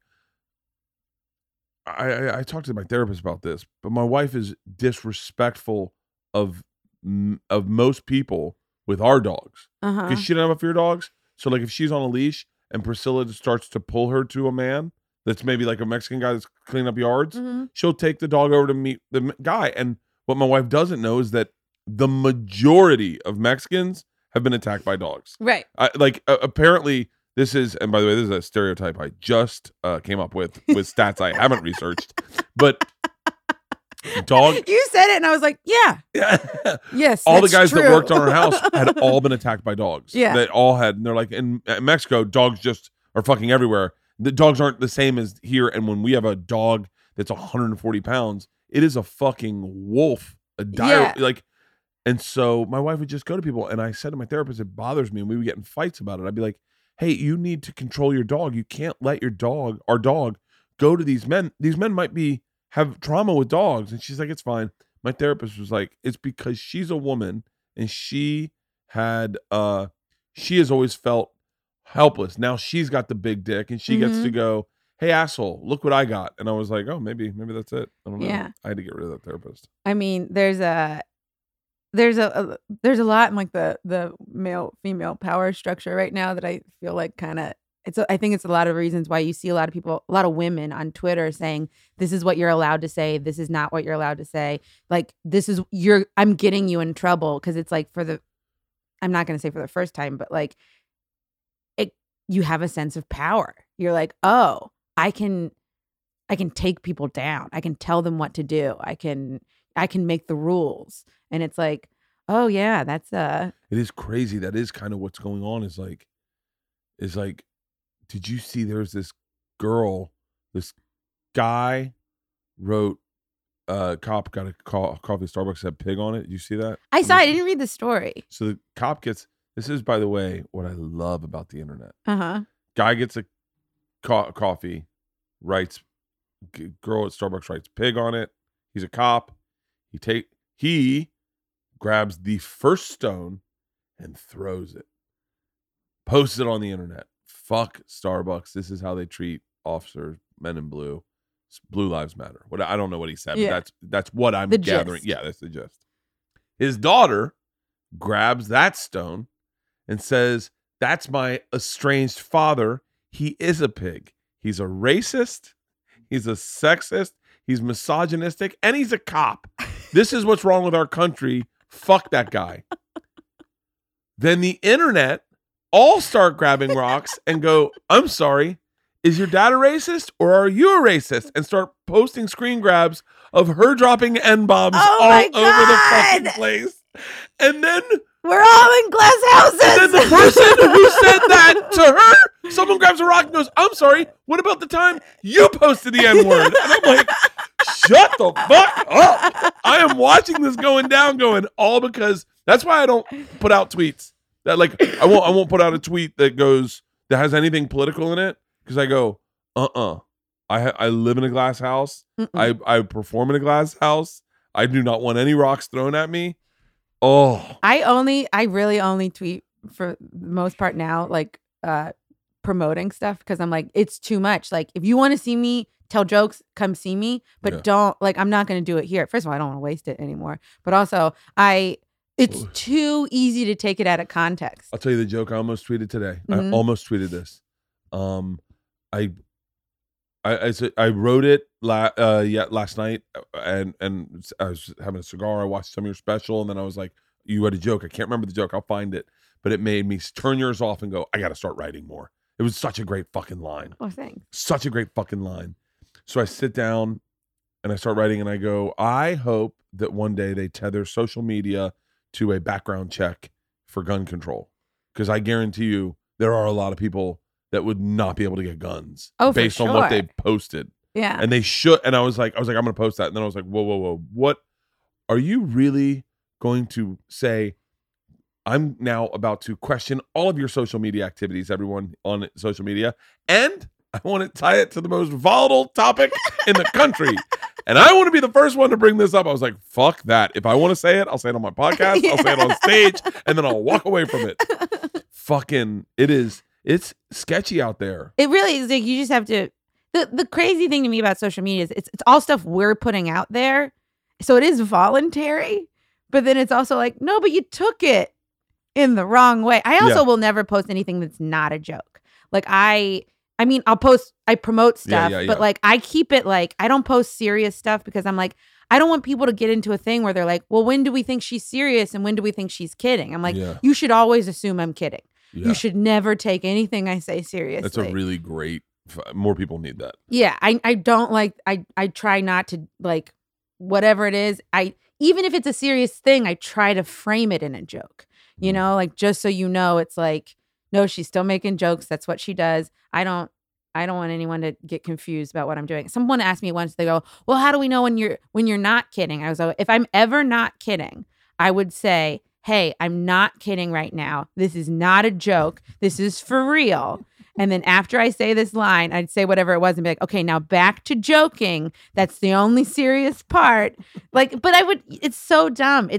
I talked to my therapist about this, but my wife is disrespectful of most people with our dogs because she doesn't have a fear of dogs. So, like, if she's on a leash and Priscilla starts to pull her to a man that's maybe like a Mexican guy that's cleaning up yards, she'll take the dog over to meet the guy. And what my wife doesn't know is that the majority of Mexicans have been attacked by dogs. Right. Apparently this is, and by the way, this is a stereotype I just came up with stats I haven't researched, but dog. You said it and I was like, yeah. Yes. All the guys that worked on our house had all been attacked by dogs. Yeah. They all had, and they're like, in Mexico, dogs just are fucking everywhere. The dogs aren't the same as here, and when we have a dog that's 140 pounds, it is a fucking wolf, a dire, like, and so my wife would just go to people, and I said to my therapist, it bothers me, and we would get in fights about it. I'd be like, hey, you need to control your dog. You can't let our dog, go to these men. These men might have trauma with dogs, and she's like, it's fine. My therapist was like, it's because she's a woman, and she has always felt helpless. Now she's got the big dick and she gets to go, hey, asshole, look what I got. And I was like, oh, maybe that's it. I don't know. Yeah. I had to get rid of that therapist. I mean, there's a lot in, like, the male female power structure right now that I feel like kind of, I think it's a lot of reasons why you see a lot of women on Twitter saying, this is what you're allowed to say. This is not what you're allowed to say. Like, I'm getting you in trouble. 'Cause it's like I'm not going to say for the first time, but, like, you have a sense of power. You're like, oh, I can take people down. I can tell them what to do. I can make the rules. And it's like, oh yeah, it is crazy. That is kind of what's going on. Is like, did you see there's this girl, this guy wrote cop got a coffee at Starbucks that had pig on it. Did you see that? I saw it. I didn't read the story. So the cop gets, this is, by the way, what I love about the internet. Guy gets a coffee, writes, girl at Starbucks writes pig on it. He's a cop. He grabs the first stone and throws it. Posts it on the internet. Fuck Starbucks. This is how they treat officers, men in blue. It's Blue Lives Matter. What, I don't know what he said, but that's what I'm gathering. Gist. Yeah, that's the gist. His daughter grabs that stone and says, that's my estranged father. He is a pig. He's a racist. He's a sexist. He's misogynistic. And he's a cop. This is what's wrong with our country. Fuck that guy. Then the internet all start grabbing rocks and go, I'm sorry. Is your dad a racist or are you a racist? And start posting screen grabs of her dropping N-bombs all over the fucking place. And then... we're all in glass houses. And then the person who said that to her, someone grabs a rock and goes, I'm sorry, what about the time you posted the N-word? And I'm like, shut the fuck up. I am watching this going down, all because that's why I don't put out tweets. That, like, I won't put out a tweet that has anything political in it, because I go, I live in a glass house. I perform in a glass house. I do not want any rocks thrown at me. Oh, I really only tweet for the most part now, like promoting stuff, because I'm like, it's too much. Like, if you want to see me tell jokes, come see me, but don't, like, I'm not going to do it here. First of all, I don't want to waste it anymore, but also it's too easy to take it out of context. I'll tell you the joke I almost tweeted today. Mm-hmm. I almost tweeted this. I wrote it last night, and I was having a cigar. I watched some of your special, and then I was like, you had a joke. I can't remember the joke. I'll find it. But it made me turn yours off and go, I got to start writing more. It was such a great fucking line. Oh, thanks. Such a great fucking line. So I sit down and I start writing, and I go, I hope that one day they tether social media to a background check for gun control. Because I guarantee you there are a lot of people that would not be able to get guns based on what they posted. Yeah. And they should. And I was like, I'm going to post that. And then I was like, whoa. What are you really going to say? I'm now about to question all of your social media activities, everyone on social media. And I want to tie it to the most volatile topic in the country. And I want to be the first one to bring this up. I was like, fuck that. If I want to say it, I'll say it on my podcast. Yeah. I'll say it on stage, and then I'll walk away from it. Fucking, it's sketchy out there. It really is. Like, you just have to. The crazy thing to me about social media is it's all stuff we're putting out there. So it is voluntary, but then it's also like, no, but you took it in the wrong way. I also will never post anything that's not a joke. Like, I mean, I'll post, I promote stuff, but like, I keep it like, I don't post serious stuff because I'm like, I don't want people to get into a thing where they're like, well, when do we think she's serious and when do we think she's kidding? I'm like, you should always assume I'm kidding. Yeah. You should never take anything I say seriously. That's a really great, more people need that. Yeah. I don't like, I try not to, like, whatever it is. Even if it's a serious thing, I try to frame it in a joke, you know, like, just so you know, it's like, no, she's still making jokes. That's what she does. I don't want anyone to get confused about what I'm doing. Someone asked me once, they go, well, how do we know when you're not kidding? I was like, if I'm ever not kidding, I would say, hey, I'm not kidding right now. This is not a joke. This is for real. And then after I say this line, I'd say whatever it was and be like, okay, now back to joking. That's the only serious part. Like, but it's so dumb.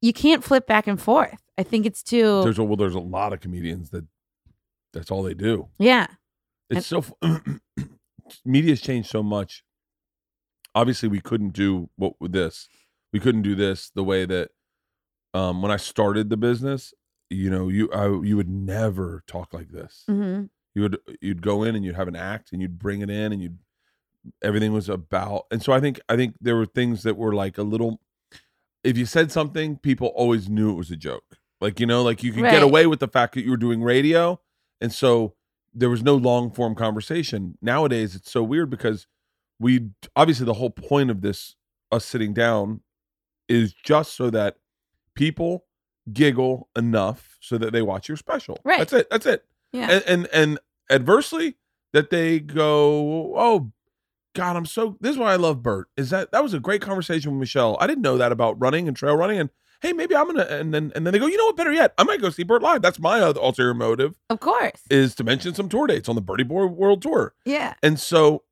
You can't flip back and forth. I think it's too. There's a lot of comedians that's all they do. Yeah. It's media's changed so much. Obviously, we couldn't do this. We couldn't do this the way that when I started the business, you know, you would never talk like this. Mm-hmm. You'd go in and you'd have an act and you'd bring it in and everything was about. And so I think there were things that were like a little, if you said something, people always knew it was a joke. Like, you know, like you could get away with the fact that you were doing radio. And so there was no long form conversation. Nowadays, it's so weird because obviously the whole point of this, us sitting down, is just so that people giggle enough so that they watch your special. Right. That's it. Yeah. And adversely, that they go, oh, God, this is why I love Bert, is that was a great conversation with Michelle. I didn't know that about running and trail running, and hey, maybe I'm going to, and then they go, you know what, better yet, I might go see Bert live. That's my other ulterior motive. Of course. Is to mention some tour dates on the Bertie Boy World Tour. Yeah. And so,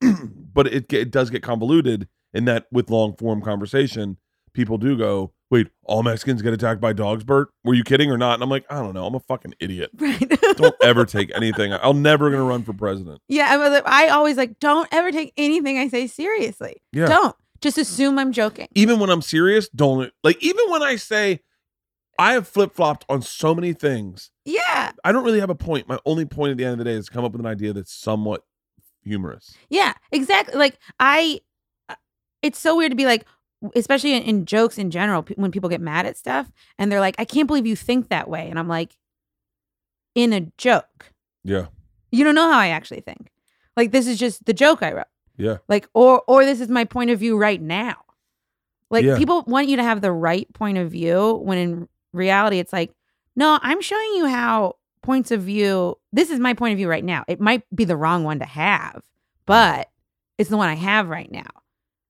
but it does get convoluted in that with long form conversation, people do go, wait, all Mexicans get attacked by dogs, Bert? Were you kidding or not? And I'm like, I don't know. I'm a fucking idiot. Right. Don't ever take anything. I'm never going to run for president. Yeah. I always like, don't ever take anything I say seriously. Yeah. Don't. Just assume I'm joking. Even when I'm serious, don't. Like, even when I say, I have flip-flopped on so many things. Yeah. I don't really have a point. My only point at the end of the day is to come up with an idea that's somewhat humorous. Yeah, exactly. Like, it's so weird to be like, especially in jokes in general, when people get mad at stuff and they're like, I can't believe you think that way. And I'm like, in a joke. Yeah. You don't know how I actually think. Like, this is just the joke I wrote. Yeah. Like, or this is my point of view right now. Like, people want you to have the right point of view when in reality, it's like, no, I'm showing you how points of view, this is my point of view right now. It might be the wrong one to have, but it's the one I have right now.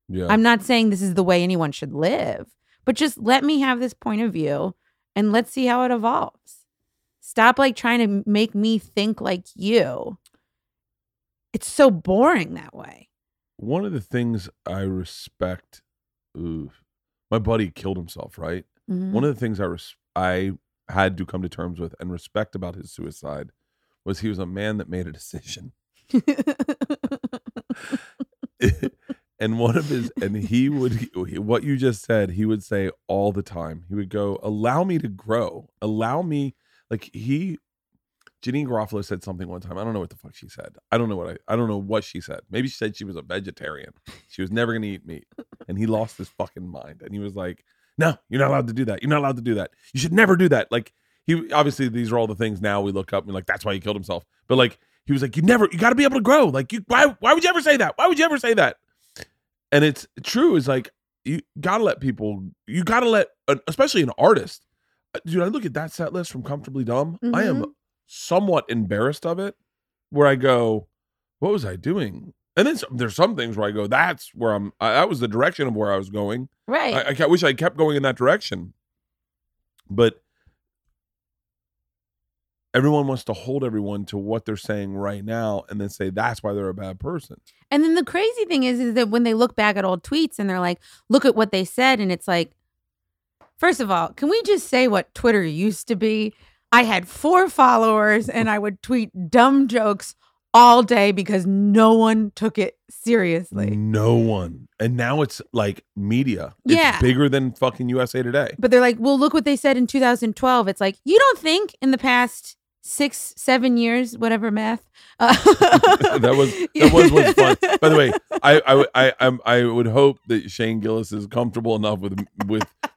Yeah. I'm not saying this is the way anyone should live, but just let me have this point of view and let's see how it evolves. Stop like trying to make me think like you. It's so boring that way. One of the things I respect, my buddy killed himself, right? Mm-hmm. One of the things I had to come to terms with and respect about his suicide was he was a man that made a decision. And one of his, and he would, what you just said, he would say all the time. He would go, allow me to grow. Allow me, like he, Janine Garofalo said something one time. I don't know what the fuck she said. I don't know what she said. Maybe she said she was a vegetarian. She was never going to eat meat. And he lost his fucking mind. And he was like, no, you're not allowed to do that. You're not allowed to do that. You should never do that. Like he, obviously these are all the things now we look up and like, that's why he killed himself. But like, he was like, you got to be able to grow. Like you, why would you ever say that? Why would you ever say that? And it's true. It's like, you got to let, especially an artist. Dude, I look at that set list from Comfortably Dumb. Mm-hmm. I am somewhat embarrassed of it, where I go, what was I doing? And then there's some things where I go, that's where that was the direction of where I was going. Right. I wish I kept going in that direction. But everyone wants to hold everyone to what they're saying right now and then say that's why they're a bad person. And then the crazy thing is that when they look back at old tweets and they're like, look at what they said. And it's like, first of all, can we just say what Twitter used to be? I had 4 followers and I would tweet dumb jokes all day because no one took it seriously. No one. And now it's like media. It's bigger than fucking USA Today. But they're like, well, look what they said in 2012. It's like, you don't think in the past 6-7 years, whatever math. That was what's fun. By the way, I would hope that Shane Gillis is comfortable enough with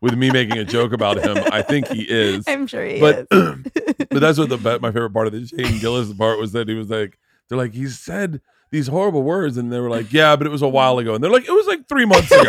me making a joke about him. I think he is. I'm sure he is. But that's what my favorite part of the Shane Gillis part was, that he was like, they're like, he said these horrible words, and they were like, yeah, but it was a while ago. And they're like, it was like 3 months ago.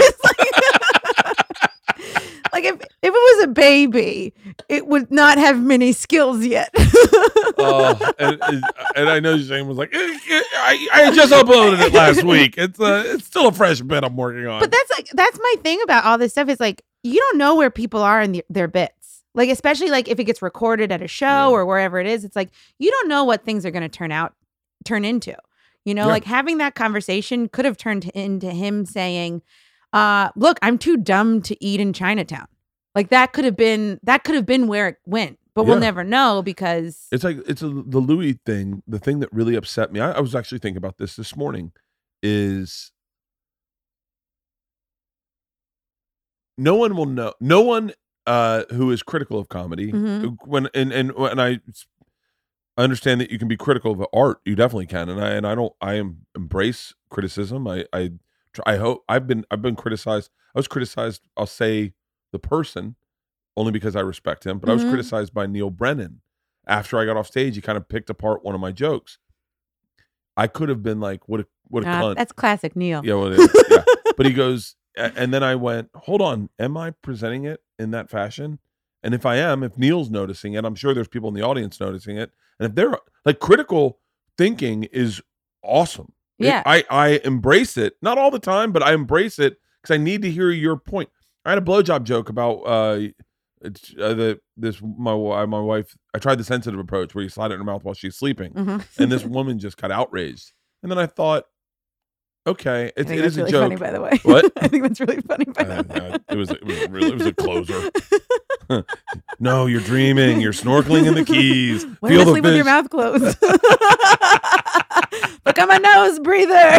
Like if it was a baby, it would not have many skills yet. And I know Shane was like, I just uploaded it last week. It's still a fresh bit I'm working on. But that's my thing about all this stuff is like, you don't know where people are in their bits. Like, especially like if it gets recorded at a show or wherever it is, it's like, you don't know what things are going to turn into, you know, like having that conversation could have turned into him saying, look, I'm too dumb to eat in Chinatown. Like that could have been where it went, but we'll never know because it's like the Louis thing. The thing that really upset me, I was actually thinking about this morning, is no one will know. No one who is critical of comedy when I understand that you can be critical of art. You definitely can, and I embrace criticism. I hope I've been criticized. I was criticized. I'll say the person only because I respect him, but I was criticized by Neil Brennan. After I got off stage, he kind of picked apart one of my jokes. I could have been like, what a cunt. That's classic Neil. Yeah, well, it is. Yeah. But he goes, and then I went, hold on. Am I presenting it in that fashion? And if I am, if Neil's noticing it, I'm sure there's people in the audience noticing it. And if they're like, critical thinking is awesome. Yeah, I embrace it. Not all the time, but I embrace it because I need to hear your point. I had a blowjob joke about my wife. I tried the sensitive approach where you slide it in her mouth while she's sleeping, and this woman just got outraged. And then I thought, okay, it is really a joke. Funny, by the way. What? I think that's really funny. By the way, it was a closer. No, you're dreaming. You're snorkeling in the Keys. Why do you sleep with your mouth closed? Look at my nose breather.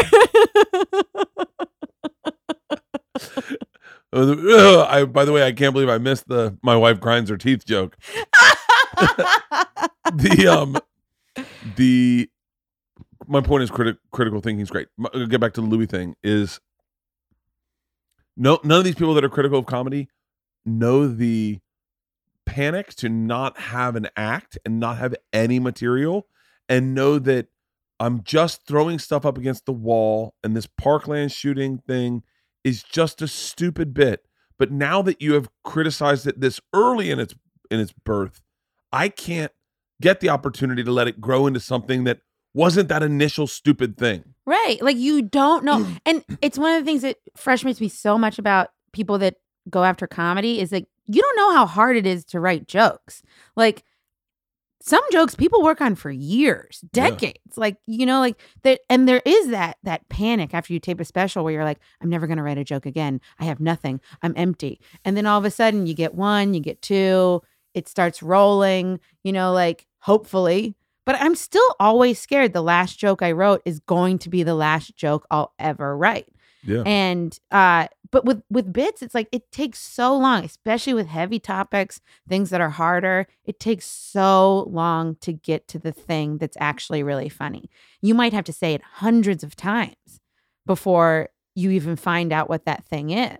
By the way, I can't believe I missed the my wife grinds her teeth joke. My point is critical thinking is great. I'll get back to the Louis thing is none of these people that are critical of comedy know the panic to not have an act and not have any material and know that I'm just throwing stuff up against the wall and this Parkland shooting thing is just a stupid bit. But now that you have criticized it this early in its birth, I can't get the opportunity to let it grow into something that wasn't that initial stupid thing. Right. Like you don't know. And it's one of the things that frustrates me so much about people that go after comedy is like, you don't know how hard it is to write jokes. Like some jokes people work on for years, decades. Yeah. Like, you know, like that. And there is that panic after you tape a special where you're like, I'm never going to write a joke again. I have nothing. I'm empty. And then all of a sudden you get one, you get two, it starts rolling, you know, like hopefully. But I'm still always scared the last joke I wrote is going to be the last joke I'll ever write. Yeah. And but with bits, it's like it takes so long, especially with heavy topics, things that are harder. It takes so long to get to the thing that's actually really funny. You might have to say it hundreds of times before you even find out what that thing is.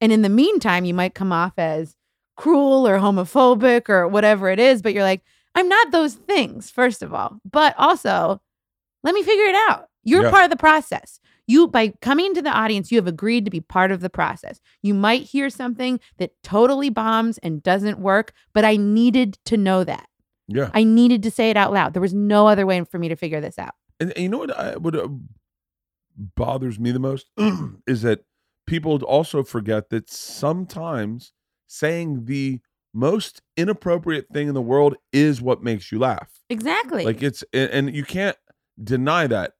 And in the meantime, you might come off as cruel or homophobic or whatever it is, but you're like, I'm not those things, first of all. But also, let me figure it out. You're part of the process. You, by coming into the audience, you have agreed to be part of the process. You might hear something that totally bombs and doesn't work, but I needed to know that. Yeah. I needed to say it out loud. There was no other way for me to figure this out. And you know what bothers me the most is that people also forget that sometimes saying the most inappropriate thing in the world is what makes you laugh. Exactly. Like and you can't deny that.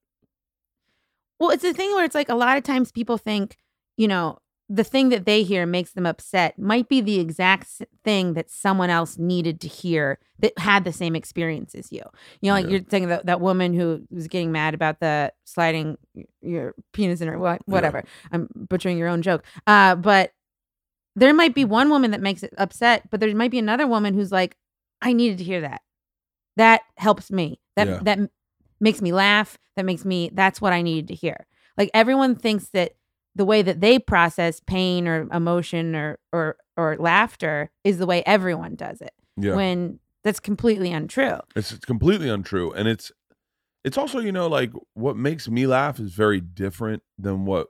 Well, it's a thing where it's like a lot of times people think, you know, the thing that they hear makes them upset might be the exact thing that someone else needed to hear that had the same experience as you. You know, like you're saying that woman who was getting mad about the sliding your penis in her, whatever. Yeah. I'm butchering your own joke. But there might be one woman that makes it upset, but there might be another woman who's like, I needed to hear that. That helps me. That makes me laugh. That's what I needed to hear. Like everyone thinks that the way that they process pain or emotion or laughter is the way everyone does it. Yeah. When that's completely untrue. It's completely untrue. And it's also, you know, like what makes me laugh is very different than what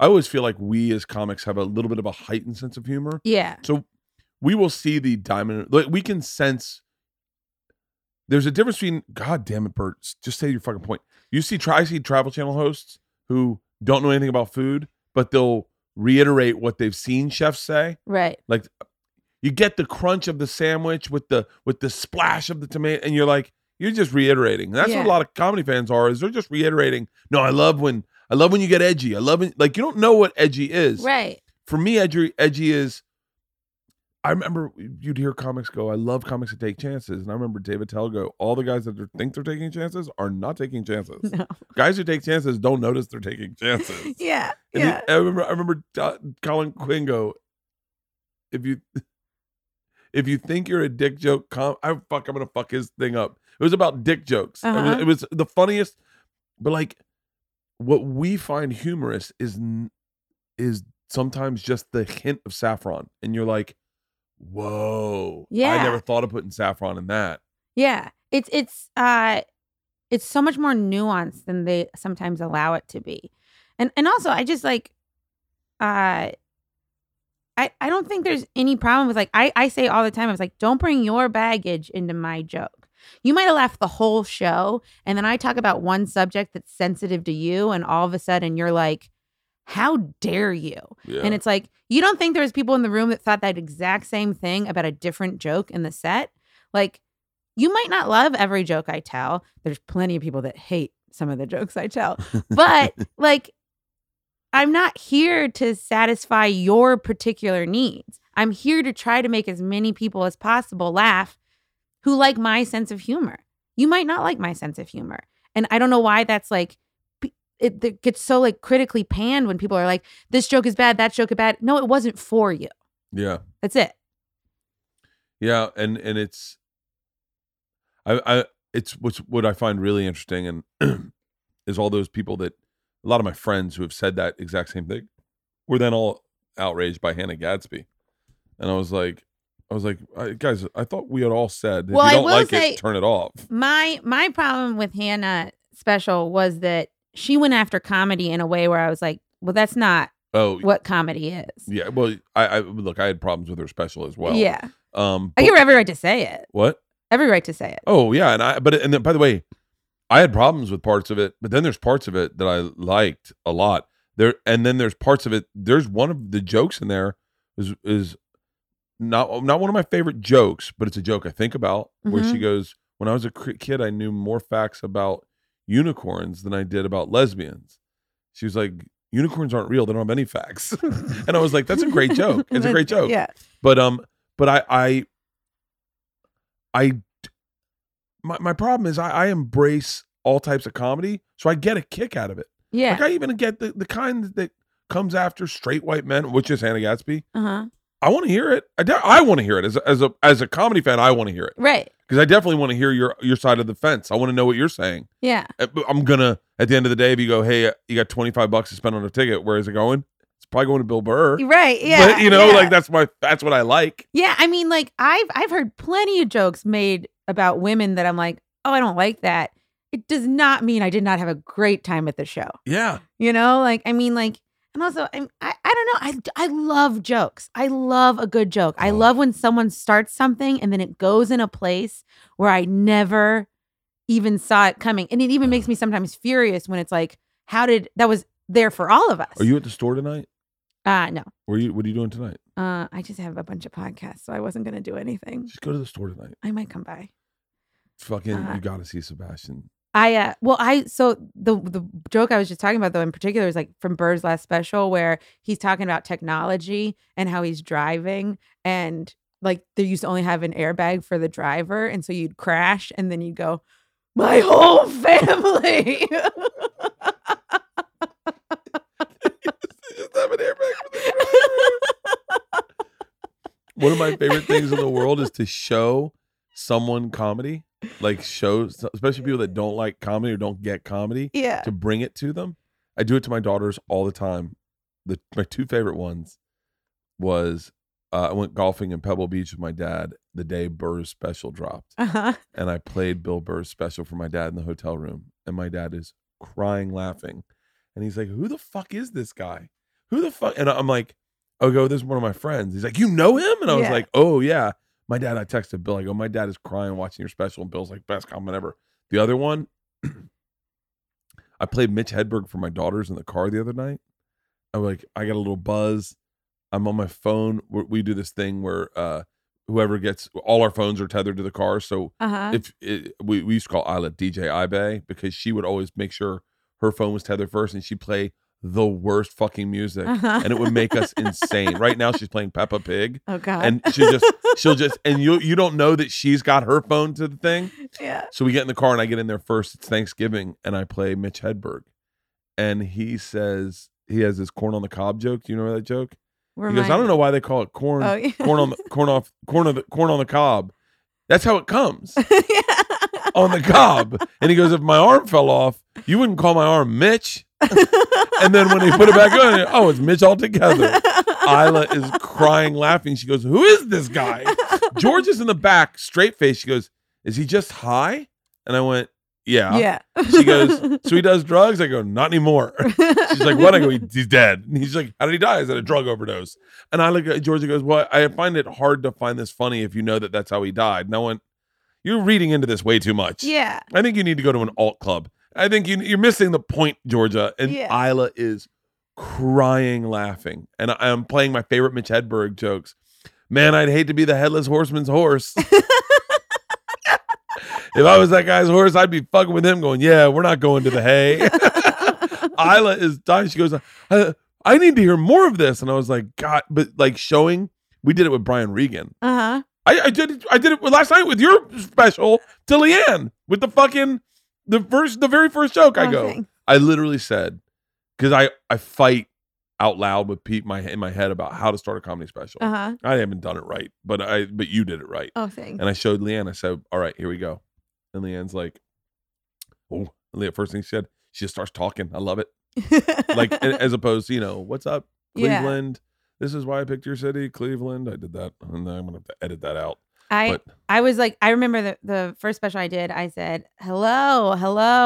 I always feel like we as comics have a little bit of a heightened sense of humor. Yeah. So we will see the diamond. Like we can sense there's a difference between, God damn it, Bert, just say your fucking point. I see Travel Channel hosts who don't know anything about food, but they'll reiterate what they've seen chefs say. Right. Like you get the crunch of the sandwich with the splash of the tomato and you're like, you're just reiterating. And that's what a lot of comedy fans are, is they're just reiterating. No, I love when you get edgy. I love it. Like, you don't know what edgy is. Right. For me, edgy is, I remember you'd hear comics go, I love comics that take chances. And I remember David Tell go, all the guys that think they're taking chances are not taking chances. No. Guys who take chances don't notice they're taking chances. Yeah. And yeah. I remember Colin Quinn go, if you think you're a dick joke, I'm going to fuck his thing up. It was about dick jokes. Uh-huh. It was the funniest, but like, what we find humorous is sometimes just the hint of saffron. And you're like, whoa, yeah. I never thought of putting saffron in that. Yeah. It's so much more nuanced than they sometimes allow it to be. And also I just like, I don't think there's any problem with like, I say all the time, I was like, don't bring your baggage into my joke. You might have laughed the whole show, and then I talk about one subject that's sensitive to you, and all of a sudden you're like, how dare you? Yeah. And it's like, you don't think there was people in the room that thought that exact same thing about a different joke in the set? Like, you might not love every joke I tell. There's plenty of people that hate some of the jokes I tell. But, like, I'm not here to satisfy your particular needs. I'm here to try to make as many people as possible laugh who like my sense of humor. You might not like my sense of humor. And I don't know why that's like, it gets so like critically panned when people are like, this joke is bad, that joke is bad. No, it wasn't for you. Yeah. That's it. Yeah. And it's what I find really interesting and is all those people that, a lot of my friends who have said that exact same thing were then all outraged by Hannah Gadsby. And I was like, guys, I thought we had all said, if you don't like it, turn it off. My problem with Hannah special was that she went after comedy in a way where I was like, well, that's not what comedy is. Yeah, well, I look, I had problems with her special as well. Yeah. I give her every right to say it. What? Every right to say it. Oh, yeah. And then, by the way, I had problems with parts of it, but then there's parts of it that I liked a lot. There's one of the jokes in there is not one of my favorite jokes, but it's a joke I think about, where she goes, when I was a kid, I knew more facts about unicorns than I did about lesbians. She was like, unicorns aren't real. They don't have any facts. And I was like, that's a great joke. It's a great joke. Yeah. But my problem is I embrace all types of comedy. So I get a kick out of it. Yeah. Like I even get the kind that comes after straight white men, which is Hannah Gatsby. Uh-huh. I want to hear it. I want to hear it as a comedy fan. I want to hear it. Right. Because I definitely want to hear your side of the fence. I want to know what you're saying. Yeah. I'm gonna, at the end of the day, if you go, hey, you got $25 to spend on a ticket, where is it going? It's probably going to Bill Burr. Right. Yeah. But, you know, like that's what I like. Yeah. I mean, like I've heard plenty of jokes made about women that I'm like, oh, I don't like that. It does not mean I did not have a great time at the show. Yeah. You know, like, I mean, like, and also, I don't know. I love jokes. I love a good joke. I love when someone starts something and then it goes in a place where I never even saw it coming. And it even makes me sometimes furious when it's like, that was there for all of us. Are you at the store tonight? No. What are you doing tonight? I just have a bunch of podcasts, so I wasn't going to do anything. Just go to the store tonight. I might come by. Fucking, you got to see Sebastian. So the joke I was just talking about though in particular is like from Burr's last special where he's talking about technology and how he's driving and like they used to only have an airbag for the driver and so you'd crash and then you'd go, my whole family. Just have an airbag for the driver. One of my favorite things in the world is to show someone comedy. Like shows, especially people that don't like comedy or don't get comedy, to bring it to them. I do it to my daughters all the time. My two favorite ones was I went golfing in Pebble Beach with my dad the day Burr's special dropped. Uh-huh. And I played Bill Burr's special for my dad in the hotel room. And my dad is crying laughing. And he's like, who the fuck is this guy? Who the fuck? And I'm like, oh, this is one of my friends. He's like, you know him? And I was like, oh, yeah. My dad, I texted Bill. I go, my dad is crying watching your special. And Bill's like, best comment ever. The other one, I played Mitch Hedberg for my daughters in the car the other night. I'm like, I got a little buzz. I'm on my phone. We do this thing where whoever gets, all our phones are tethered to the car. So we used to call Isla DJ Ibe because she would always make sure her phone was tethered first and she'd play the worst fucking music and it would make us insane. Right now she's playing Peppa Pig. Oh god. And she'll just and you don't know that she's got her phone to the thing. Yeah. So we get in the car and I get in there first. It's Thanksgiving and I play Mitch Hedberg. And he says he has this corn on the cob joke. Do you know that joke? He goes, I don't know why they call it corn. Oh, yeah. Corn on the cob. That's how it comes. Yeah. On the cob. And he goes, if my arm fell off, you wouldn't call my arm Mitch. And then when they put it back on, oh, it's Mitch altogether. Isla is crying, laughing. She goes, who is this guy? George is in the back, straight face. She goes, is he just high? And I went, yeah. Yeah. She goes, so he does drugs? I go, not anymore. She's like, what? I go, he's dead. And he's like, how did he die? Is that a drug overdose? And I look at George and goes, well, I find it hard to find this funny if you know that that's how he died. And I went, you're reading into this way too much. Yeah. I think you need to go to an alt club. I think you're missing the point, Georgia. And Isla is crying, laughing. And I'm playing my favorite Mitch Hedberg jokes. Man, I'd hate to be the headless horseman's horse. If I was that guy's horse, I'd be fucking with him going, yeah, we're not going to the hay. Isla is dying. She goes, I need to hear more of this. And I was like, God, but like showing, we did it with Brian Regan. Uh-huh. I did it last night with your special to Leanne with the fucking... The very first joke I go, okay. I literally said, because I fight out loud with Pete in my head about how to start a comedy special. Uh-huh. I haven't done it right, but you did it right. Oh, thanks. And I showed Leanne. I said, all right, here we go. And Leanne's like, oh, first thing she said, she just starts talking. I love it. Like as opposed to, you know, what's up, Cleveland? Yeah. This is why I picked your city, Cleveland. I did that, and I'm gonna have to edit that out. I was like, I remember the first special I did, I said, hello.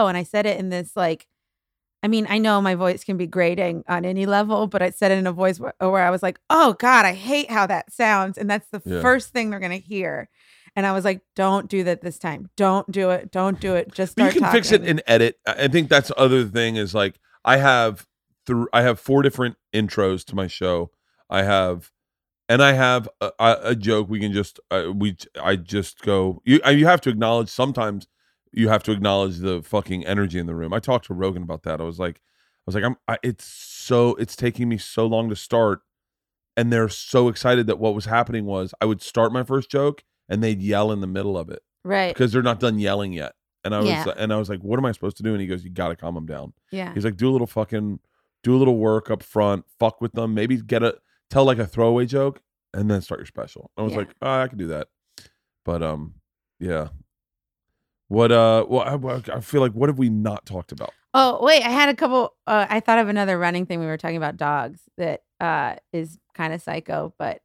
And I said it in this like, I mean, I know my voice can be grating on any level, but I said it in a voice where I was like, oh God, I hate how that sounds. And that's the first thing they're going to hear. And I was like, don't do that this time. Don't do it. Just start talking. You can fix it in edit. I think that's the other thing is like, I have four different intros to my show. I have and I have a joke, we can just I just go. You have to acknowledge sometimes. You have to acknowledge the fucking energy in the room. I talked to Rogan about that. I was like, it's taking me so long to start, and they're so excited that what was happening was I would start my first joke and they'd yell in the middle of it, right? Because they're not done yelling yet. And I was like, what am I supposed to do? And he goes, you got to calm them down. Yeah. He's like, do a little work up front, fuck with them, maybe tell like a throwaway joke, and then start your special. I was like, oh, I can do that, but yeah. What I feel like, what have we not talked about? Oh wait, I had a couple. I thought of another running thing. We were talking about dogs that is kind of psycho, but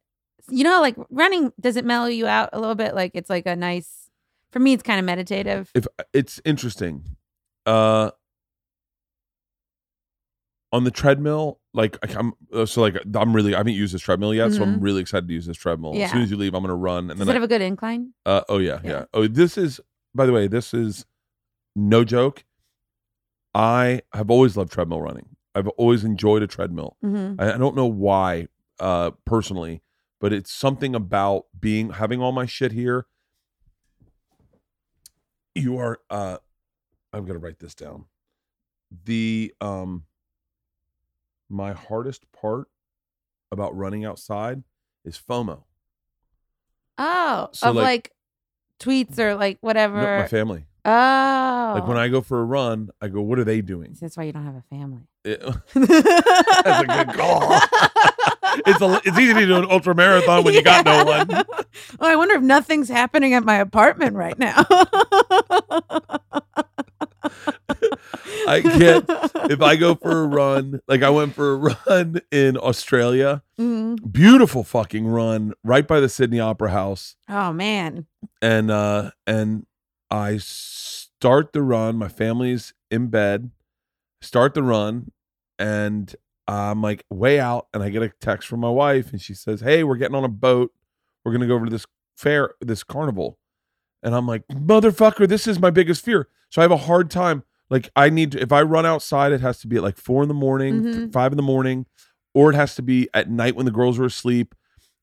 you know, like running, does it mellow you out a little bit? Like it's like a nice, for me, it's kind of meditative. If it's interesting, on the treadmill, like I haven't used this treadmill yet, mm-hmm. So I'm really excited to use this treadmill. Yeah. As soon as you leave, I'm gonna run. And does it have a good incline? Yeah. Oh, this is. By the way, this is no joke. I have always loved treadmill running. I've always enjoyed a treadmill. Mm-hmm. I don't know why, personally, but it's something about having all my shit here. You are. I'm gonna write this down. My hardest part about running outside is FOMO. Oh, so of like tweets or like whatever. No, my family. Oh. Like when I go for a run, I go, what are they doing? That's why you don't have a family. That's a good call. It's easy to do an ultra marathon when you got no one. Well, I wonder if nothing's happening at my apartment right now. I can't. If I go for a run, like I went for a run in Australia, mm-hmm. Beautiful fucking run right by the Sydney Opera House. Oh man! And I start the run. My family's in bed. Start the run, and I'm like way out, and I get a text from my wife, and she says, "Hey, we're getting on a boat. We're gonna go over to this fair, this carnival." And I'm like, motherfucker, this is my biggest fear. So I have a hard time. Like if I run outside, it has to be at like 4 in the morning, mm-hmm. 5 in the morning, or it has to be at night when the girls are asleep,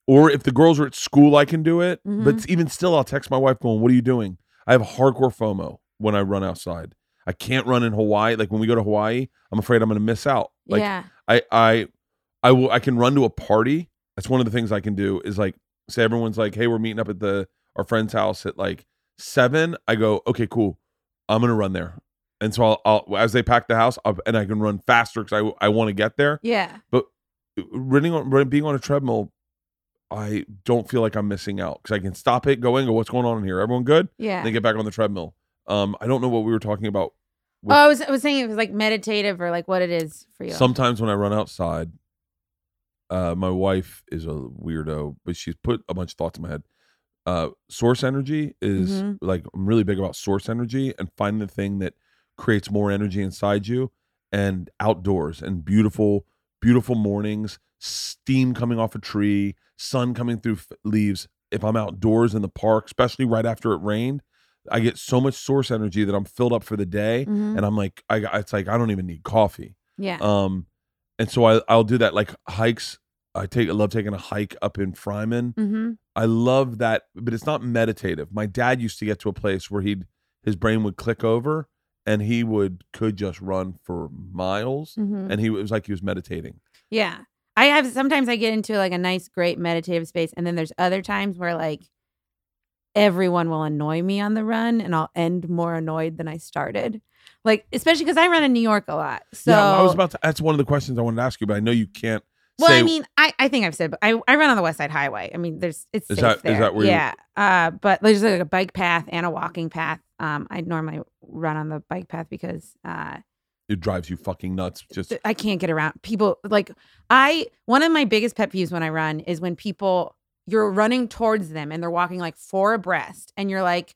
or if the girls are at school, I can do it. Mm-hmm. But even still, I'll text my wife going, what are you doing? I have hardcore FOMO when I run outside. I can't run in Hawaii. Like when we go to Hawaii, I'm afraid I'm going to miss out. Like I can run to a party. That's one of the things I can do is like, say everyone's like, hey, we're meeting up at our friend's house at like 7. I go, okay, cool. I'm going to run there. And so I'll as they pack the house, and I can run faster because I want to get there. Yeah. But being on a treadmill, I don't feel like I'm missing out because I can stop it, go in, go, what's going on in here? Everyone good? Yeah. And then get back on the treadmill. I don't know what we were talking about. I was saying it was like meditative or like what it is for you. Sometimes when I run outside, my wife is a weirdo, but she's put a bunch of thoughts in my head. Source energy is mm-hmm. like, I'm really big about source energy and find the thing that creates more energy inside you, and outdoors and beautiful mornings, steam coming off a tree, sun coming through leaves. If I'm outdoors in the park, especially right after it rained, I get so much source energy that I'm filled up for the day, mm-hmm. and I'm like, it's like I don't even need coffee. Yeah. And so I'll do that, like hikes. I love taking a hike up in Fryman. Mm-hmm. I love that, but it's not meditative. My dad used to get to a place where his brain would click over. And he could just run for miles, mm-hmm. and it was like he was meditating. Yeah, sometimes I get into like a nice, great meditative space, and then there's other times where like everyone will annoy me on the run, and I'll end more annoyed than I started. Like especially because I run in New York a lot, so yeah, that's one of the questions I wanted to ask you, but I know you can't. Well, I mean, I think I've said, but I run on the West Side Highway. I mean, it's safe there. Is that where yeah. But there's like a bike path and a walking path. I normally run on the bike path because it drives you fucking nuts. Just I can't get around people. Like one of my biggest pet peeves when I run is when you're running towards them and they're walking like 4 abreast, and you're like,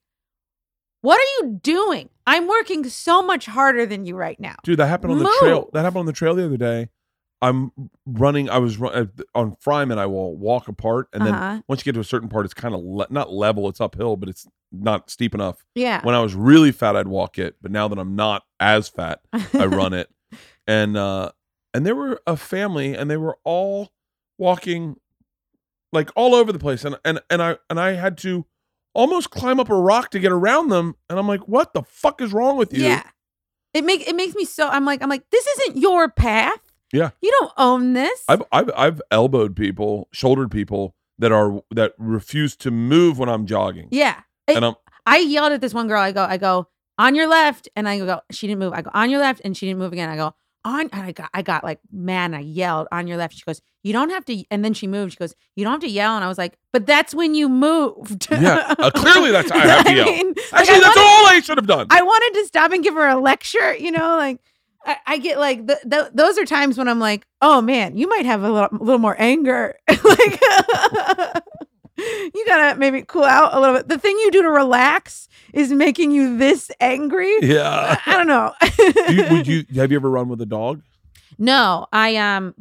what are you doing? I'm working so much harder than you right now, dude. That happened on the trail. That happened on the trail the other day. I'm running. I was on Fryman. I will walk apart, and uh-huh. then once you get to a certain part, it's kind of not level. It's uphill, but it's not steep enough. Yeah. When I was really fat, I'd walk it, but now that I'm not as fat, I run it. And there were a family, and they were all walking like all over the place, and I had to almost climb up a rock to get around them, and I'm like, what the fuck is wrong with you? Yeah, it makes me so. I'm like, this isn't your path. Yeah, you don't own this. I've elbowed people, shouldered people that refuse to move when I'm jogging. Yeah, I yelled at this one girl. I go on your left, and I go. She didn't move. I go on your left, and she didn't move again. I go on, and I got like mad. I yelled on your left. She goes, you don't have to. And then she moved. She goes, you don't have to yell. And I was like, but that's when you moved. Yeah, clearly that's how I have to yell. That's all I should have done. I wanted to stop and give her a lecture. You know, like I get like those are times when I'm like, oh man, you might have a little more anger. Like. You gotta maybe cool out a little bit. The thing you do to relax is making you this angry. Yeah, I don't know. Have you ever run with a dog? No,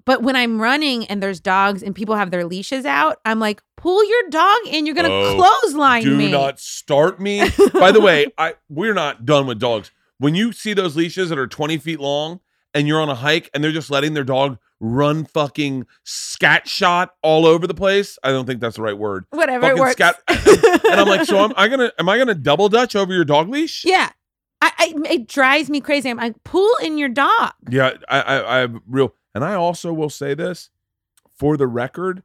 but when I'm running and there's dogs and people have their leashes out, I'm like, pull your dog in. You're gonna clothesline me. Do not start me. By the way, we're not done with dogs. When you see those leashes that are 20 feet long and you're on a hike and they're just letting their dog run fucking scat shot all over the place. I don't think that's the right word. Whatever, fucking it works. Scat. And I'm like, so am I gonna double dutch over your dog leash? Yeah, it drives me crazy. I'm like, pull in your dog. Yeah, and I also will say this for the record: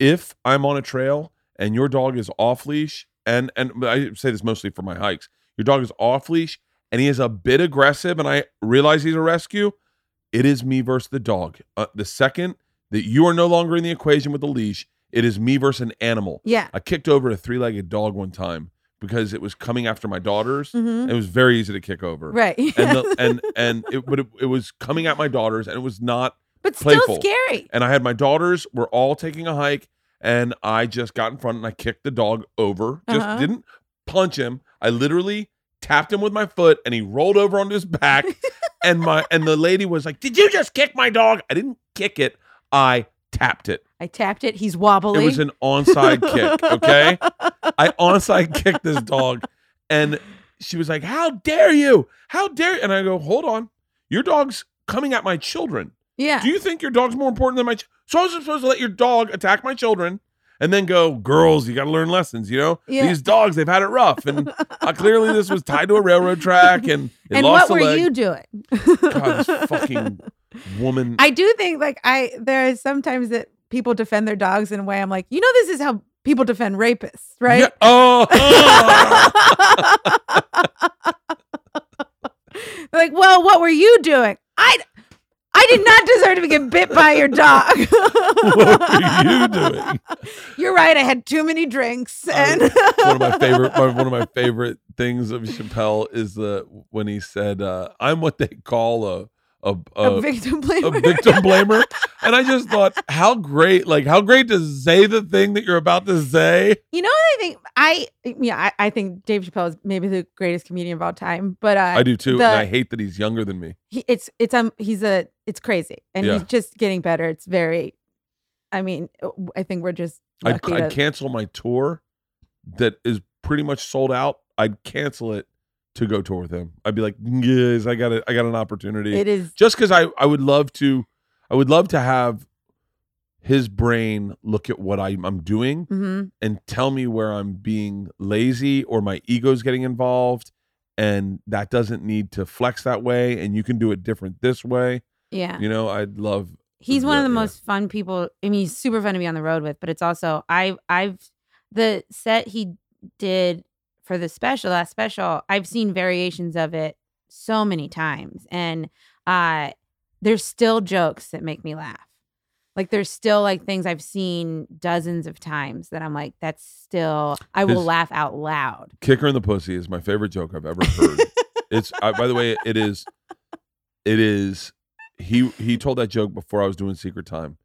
if I'm on a trail and your dog is off leash, and I say this mostly for my hikes, your dog is off leash and he is a bit aggressive, and I realize he's a rescue. It is me versus the dog. The second that you are no longer in the equation with the leash, it is me versus an animal. Yeah. I kicked over a 3-legged dog one time because it was coming after my daughters. Mm-hmm. It was very easy to kick over. Right. It was coming at my daughters, and it was not playful. Still scary. And I had my daughters were all taking a hike, and I just got in front and I kicked the dog over. Uh-huh. Just didn't punch him. I literally tapped him with my foot, and he rolled over onto his back. And the lady was like, "Did you just kick my dog?" I didn't kick it. I tapped it. He's wobbly. It was an onside kick. Okay, I onside kicked this dog, and she was like, "How dare you? How dare you?" And I go, "Hold on, your dog's coming at my children. Yeah. Do you think your dog's more important than my? So I was supposed to let your dog attack my children?" And then go, girls, you got to learn lessons, you know? Yeah. These dogs, they've had it rough. And clearly this was tied to a railroad track. And lost what were you doing? God, this fucking woman. I do think, like, there is sometimes that people defend their dogs in a way. I'm like, you know, this is how people defend rapists, right? Yeah. Oh. They're like, well, what were you doing? I did not deserve to get bit by your dog. What are you doing? You're right. I had too many drinks. And one of my favorite things of Chapelle is when he said, "I'm what they call a victim blamer." A victim blamer. And I just thought, how great to say the thing that you're about to say. You know what I think? I think Dave Chappelle is maybe the greatest comedian of all time. But I do too, and I hate that he's younger than me. It's crazy, and yeah. He's just getting better. It's very, I think we're just. I'd cancel my tour, that is pretty much sold out. I'd cancel it to go tour with him. I'd be like, yes, I got an opportunity. It is just because I would love to have his brain look at what I'm doing, mm-hmm. and tell me where I'm being lazy or my ego's getting involved, and that doesn't need to flex that way, and you can do it different this way. Yeah, you know, I'd love. He's one of the most fun people. I mean, he's super fun to be on the road with, but it's also the set he did for the last special, I've seen variations of it so many times, and there's still jokes that make me laugh. Like, there's still like things I've seen dozens of times that I'm like, that's still, I will laugh out loud. Kicker in the pussy is my favorite joke I've ever heard. By the way, it is. He told that joke before I was doing Secret Time,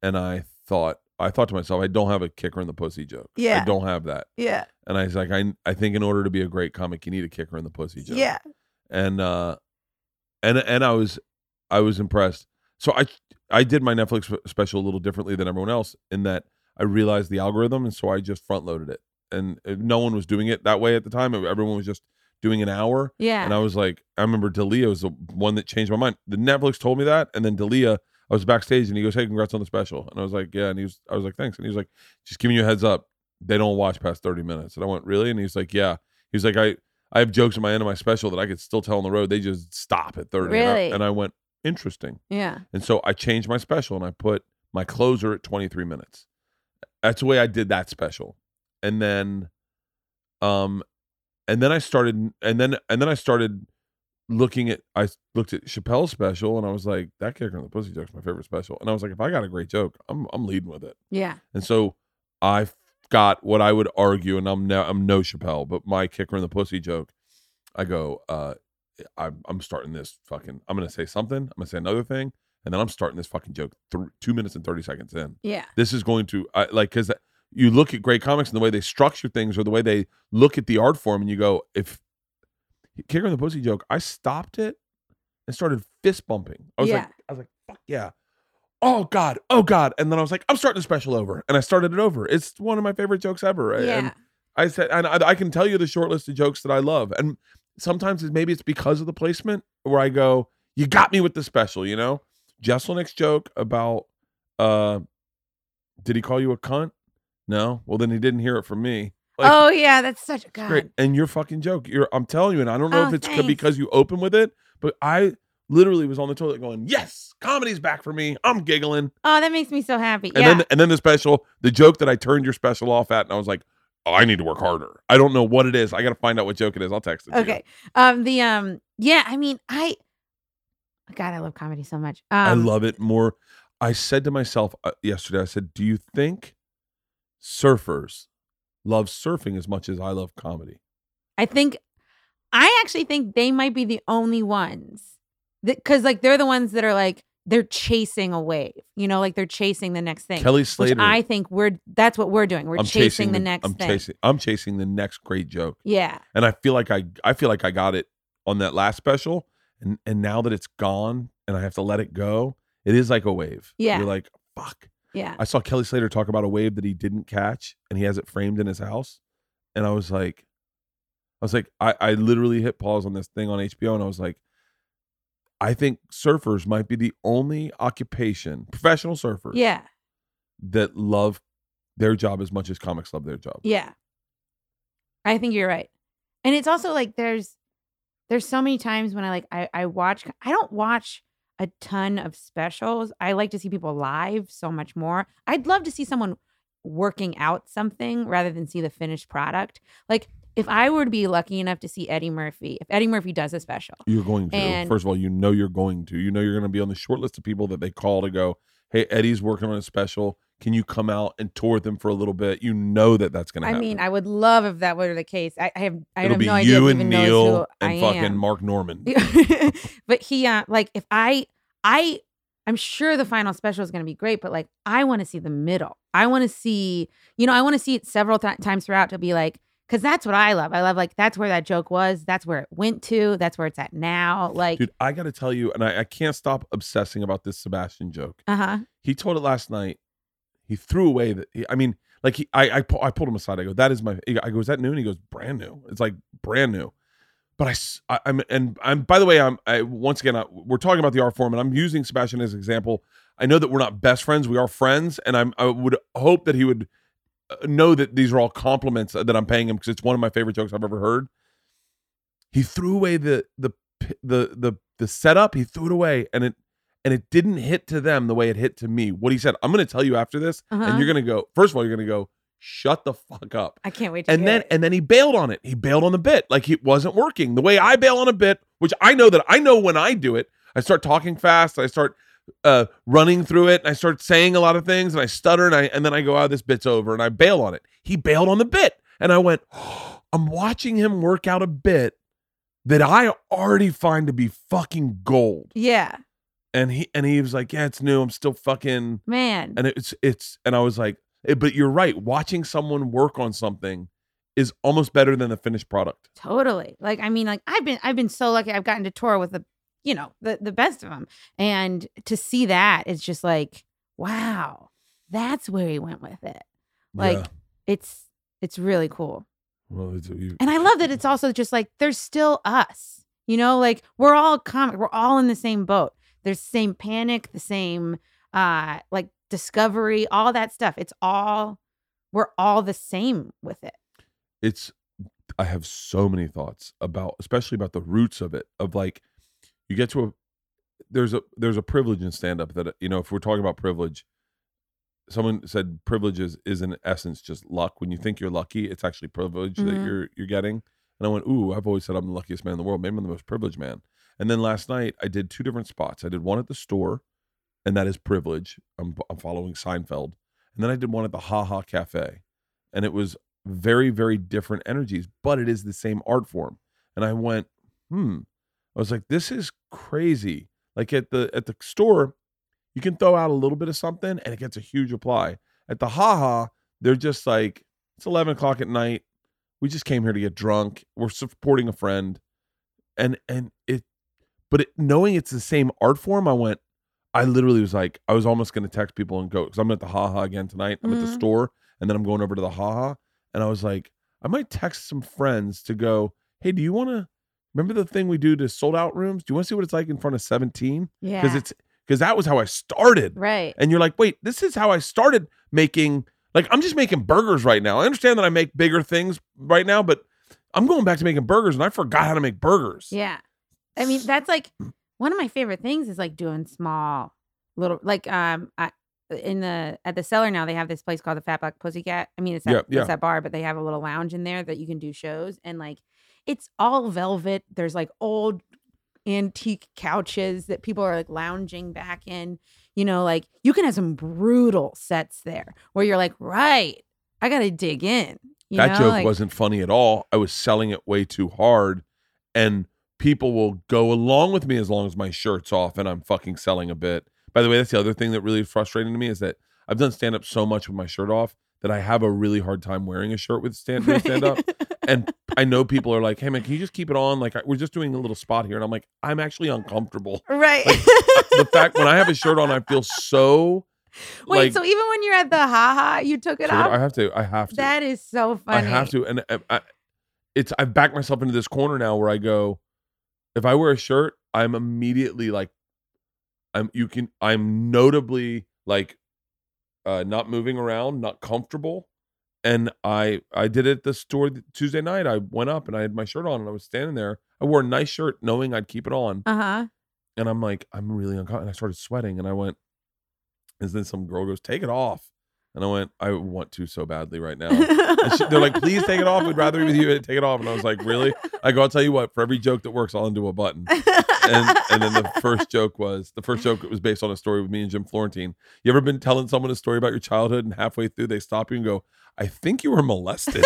and I thought to myself, I don't have a kicker in the pussy joke. Yeah. I don't have that. Yeah. And I was like, I think in order to be a great comic, you need a kicker in the pussy joke. Yeah. And I was impressed. So I did my Netflix special a little differently than everyone else, in that I realized the algorithm, and so I just front loaded it. And no one was doing it that way at the time. Everyone was just doing an hour. Yeah. And I was like, I remember D'Elia was the one that changed my mind. The Netflix told me that, and then D'Elia, I was backstage and he goes, "Hey, congrats on the special." And I was like, "Yeah." And I was like, "Thanks." And he was like, "Just giving you a heads up. They don't watch past 30 minutes. And I went, "Really?" And he's like, "Yeah." He's like, I have jokes at my end of my special that I could still tell on the road. They just stop at 30. Really? And I went, "Interesting." Yeah. And so I changed my special and I put my closer at 23 minutes. That's the way I did that special. And then I started looking at, I looked at Chappelle's special and I was like, "That kicker and the pussy joke's my favorite special." And I was like, if I got a great joke, I'm leading with it. Yeah. And so I got what I would argue, and I'm no Chappelle, but my kicker and the pussy joke. I go, I'm starting this fucking. I'm gonna say something. I'm gonna say another thing, and then I'm starting this fucking joke 2 minutes and 30 seconds in. Yeah. This is going to because you look at great comics and the way they structure things or the way they look at the art form, and you go, if kicker and the pussy joke, I stopped it and started fist bumping. I was like, fuck yeah. Oh God. And then I was like, I'm starting a special over. And I started it over. It's one of my favorite jokes ever. Yeah. And I said, and I can tell you the short list of jokes that I love. And sometimes maybe it's because of the placement where I go, you got me with the special, you know? Jesselnick's joke about, did he call you a cunt? No. Well, then he didn't hear it from me. Like, oh yeah, that's such a God. Great. And your fucking joke, I'm telling you, and I don't know if it's because you open with it, but I literally was on the toilet going, "Yes, comedy's back for me." I'm giggling. Oh, that makes me so happy. And yeah. Then the special, the joke that I turned your special off at, and I was like, "Oh, I need to work harder. I don't know what it is. I got to find out what joke it is. I'll text it." Okay. To you. Yeah. I mean, I love comedy so much. I love it more. I said to myself yesterday, I said, "Do you think surfers love surfing as much as I love comedy?" I actually think they might be the only ones, because like they're the ones that are like they're chasing a wave, you know, like they're chasing the next thing. Kelly Slater, I think that's what we're doing. I'm chasing the next great joke. Yeah, and I feel like I got it on that last special, and now that it's gone and I have to let it go, it is like a wave. Yeah, you're like fuck. Yeah, I saw Kelly Slater talk about a wave that he didn't catch, and he has it framed in his house. And I was like, I literally hit pause on this thing on HBO, and I was like, I think surfers might be the only occupation, professional surfers, yeah, that love their job as much as comics love their job. Yeah, I think you're right, and it's also like there's so many times when I don't watch a ton of specials. I like to see people live so much more. I'd love to see someone working out something rather than see the finished product. Like if I were to be lucky enough to see Eddie Murphy, if Eddie Murphy does a special, you're going to. First of all, you're going to be on the short list of people that they call to go, "Hey, Eddie's working on a special. Can you come out and tour with him for a little bit?" You know that's going to happen. I mean, I would love if that were the case. I have no idea. It'll be you and Neil and fucking Mark Norman. But he, if I'm sure the final special is going to be great, but like, I want to see the middle. I want to see it several times throughout to be like, because that's what I love. I love like, that's where that joke was. That's where it went to. That's where it's at now. Like, dude, I got to tell you, and I can't stop obsessing about this Sebastian joke. Uh-huh. He told it last night. He threw away I pulled him aside. I go, "That is my," I go, "Is that new?" And he goes, "Brand new. It's like brand new." But we're talking about the art form, and I'm using Sebastian as an example. I know that we're not best friends. We are friends. And I would hope that he would know that these are all compliments that I'm paying him, because it's one of my favorite jokes I've ever heard. He threw away the setup. He threw it away, and it didn't hit to them the way it hit to me. What he said, I'm going to tell you after this, and you're going to go, first of all, you're going to go, "Shut the fuck up." I can't wait to hear it. And then he bailed on it. He bailed on the bit. Like it wasn't working. The way I bail on a bit, which I know when I do it, I start talking fast. I start running through it. And I start saying a lot of things, and I stutter, and then I go, "Oh, this bit's over," and I bail on it. He bailed on the bit. And I went, oh, I'm watching him work out a bit that I already find to be fucking gold. Yeah. And he was like, "Yeah, it's new. I'm still fucking man." And I was like, but you're right. Watching someone work on something is almost better than the finished product. Totally. Like, I mean, like I've been so lucky. I've gotten to tour with the best of them, and to see that, it's just like, wow, that's where he went with it. Like, yeah. It's really cool. Well, and I love that it's also just like there's still us. You know, like we're all comic. We're all in the same boat. There's the same panic, the same like discovery, all that stuff. It's all, we're all the same with it. It's, I have so many thoughts about, especially about the roots of it, of like, you get to a, there's a privilege in stand-up that, you know, if we're talking about privilege, someone said privilege is in essence just luck. When you think you're lucky, it's actually privilege mm-hmm. that you're getting. And I went, ooh, I've always said I'm the luckiest man in the world. Maybe I'm the most privileged man. And then last night I did two different spots. I did one at the store, and that is privilege. I'm following Seinfeld. And then I did one at the Ha Ha Cafe, and it was very, very different energies, but it is the same art form. And I went, I was like, this is crazy. Like at the store, you can throw out a little bit of something and it gets a huge reply. At the Ha Ha, they're just like, it's 11 o'clock at night. We just came here to get drunk. We're supporting a friend. But knowing it's the same art form, I went, I literally was like, I was almost going to text people and go, because I'm at the Ha Ha again tonight. I'm at the store, and then I'm going over to the Ha Ha. And I was like, I might text some friends to go, hey, do you want to remember the thing we do to sold out rooms? Do you want to see what it's like in front of 17? Yeah. Because that was how I started. Right. And you're like, wait, this is how I started making, like, I'm just making burgers right now. I understand that I make bigger things right now, but I'm going back to making burgers, and I forgot how to make burgers. Yeah. I mean, that's like one of my favorite things is like doing small little, like, at the Cellar now, they have this place called the Fat Black Pussycat. I mean, it's that bar, but they have a little lounge in there that you can do shows. And like, it's all velvet. There's like old antique couches that people are like lounging back in, you know, like you can have some brutal sets there where you're like, right, I got to dig in. That joke wasn't funny at all. I was selling it way too hard, and people will go along with me as long as my shirt's off and I'm fucking selling a bit. By the way, that's the other thing that really is frustrating to me is that I've done stand-up so much with my shirt off that I have a really hard time wearing a shirt with stand-up. And I know people are like, hey, man, can you just keep it on? Like, we're just doing a little spot here. And I'm like, I'm actually uncomfortable. Right. Like, the fact when I have a shirt on, I feel so... Wait, like, so even when you're at the Ha-Ha, you took it off? I have to. That is so funny. I have to. And I've backed myself into this corner now where I go, if I wear a shirt, I'm immediately like, I'm notably like not moving around, not comfortable. And I did it at the store Tuesday night. I went up and I had my shirt on and I was standing there. I wore a nice shirt knowing I'd keep it on. Uh-huh. And I'm like, I'm really uncomfortable. And I started sweating, and I went, and then some girl goes, take it off. And I went, I want to so badly right now. They're like, please take it off. We'd rather be with you. Take it off. And I was like, really? I go, I'll tell you what, for every joke that works, I'll undo a button. And then the first joke was based on a story with me and Jim Florentine. You ever been telling someone a story about your childhood and halfway through they stop you and go, I think you were molested.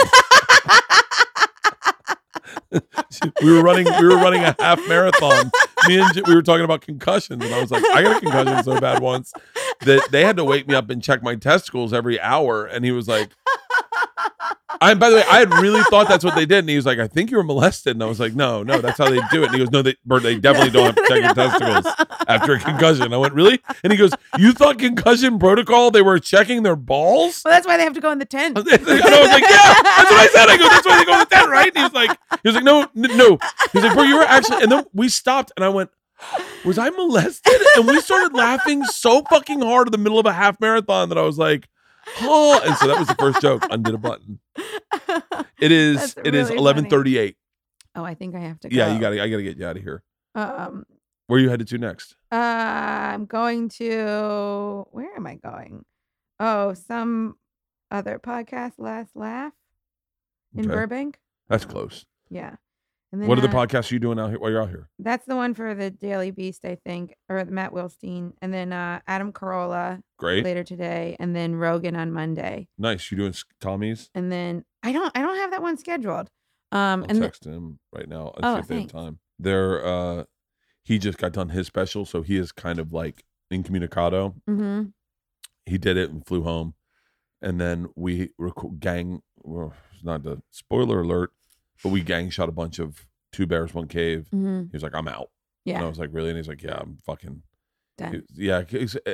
We were running a half marathon. Me and Jim, we were talking about concussions, and I was like, I got a concussion so bad once that they had to wake me up and check my testicles every hour. And he was like, by the way, I had really thought that's what they did. And he was like, I think you were molested. And I was like, no, that's how they do it. And he goes, no, they definitely don't have to check your testicles after a concussion. I went, really? And he goes, you thought concussion protocol, they were checking their balls? Well, that's why they have to go in the tent. And I was like, yeah, that's what I said. I go, that's why they go in the tent, right? And he was like, no. He's like, bro, you were actually, and then we stopped and I went, was I molested? And we started laughing so fucking hard in the middle of a half marathon that I was like, oh, and so that was the first joke. Undid a button. It is 11:38. Oh, I think I have to go. Yeah, I gotta get you out of here. Where are you headed to next? Where am I going? Oh, some other podcast, Last Laugh in Burbank. That's close. Yeah. And then what are the podcasts you doing out here while you're out here? That's the one for the Daily Beast, I think, or Matt Wilstein, and then Adam Carolla. Great. Later today, and then Rogan on Monday. Nice. You doing Tommy's? And then I don't have that one scheduled. I'll text him right now. See if they have time. They're he just got done his special, so he is kind of like incommunicado. Mm-hmm. He did it and flew home, and then we gang. Well, it's not the spoiler alert. But we gang shot a bunch of Two Bears, One Cave. Mm-hmm. He was like, I'm out. Yeah. And I was like, really? And he's like, yeah, I'm fucking done. Yeah.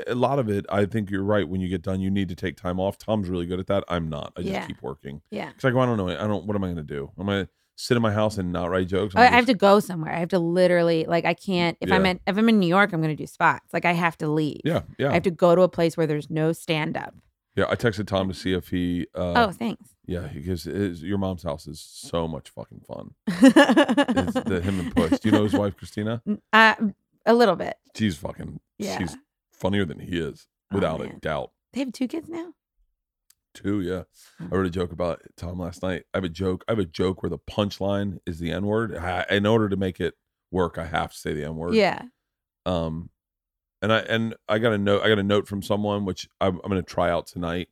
A lot of it, I think you're right. When you get done, you need to take time off. Tom's really good at that. I'm not. I just keep working. Yeah. Because I go, I don't know. What am I going to do? Am I sit in my house and not write jokes. I have to go somewhere. I have to literally, like, I can't, if I'm in New York, I'm going to do spots. Like, I have to leave. Yeah, yeah. I have to go to a place where there's no stand-up. Yeah, I texted Tom to see if he... oh, thanks. Yeah, because Your Mom's House is so much fucking fun. It's him and Puss. Do you know his wife, Christina? A little bit. She's fucking... Yeah. She's funnier than he is, without a doubt. They have 2 kids now? 2, yeah. I wrote a joke about it, Tom, last night. I have a joke where the punchline is the N-word. In order to make it work, I have to say the N-word. Yeah. And I got a note. I got a note from someone, which I'm going to try out tonight.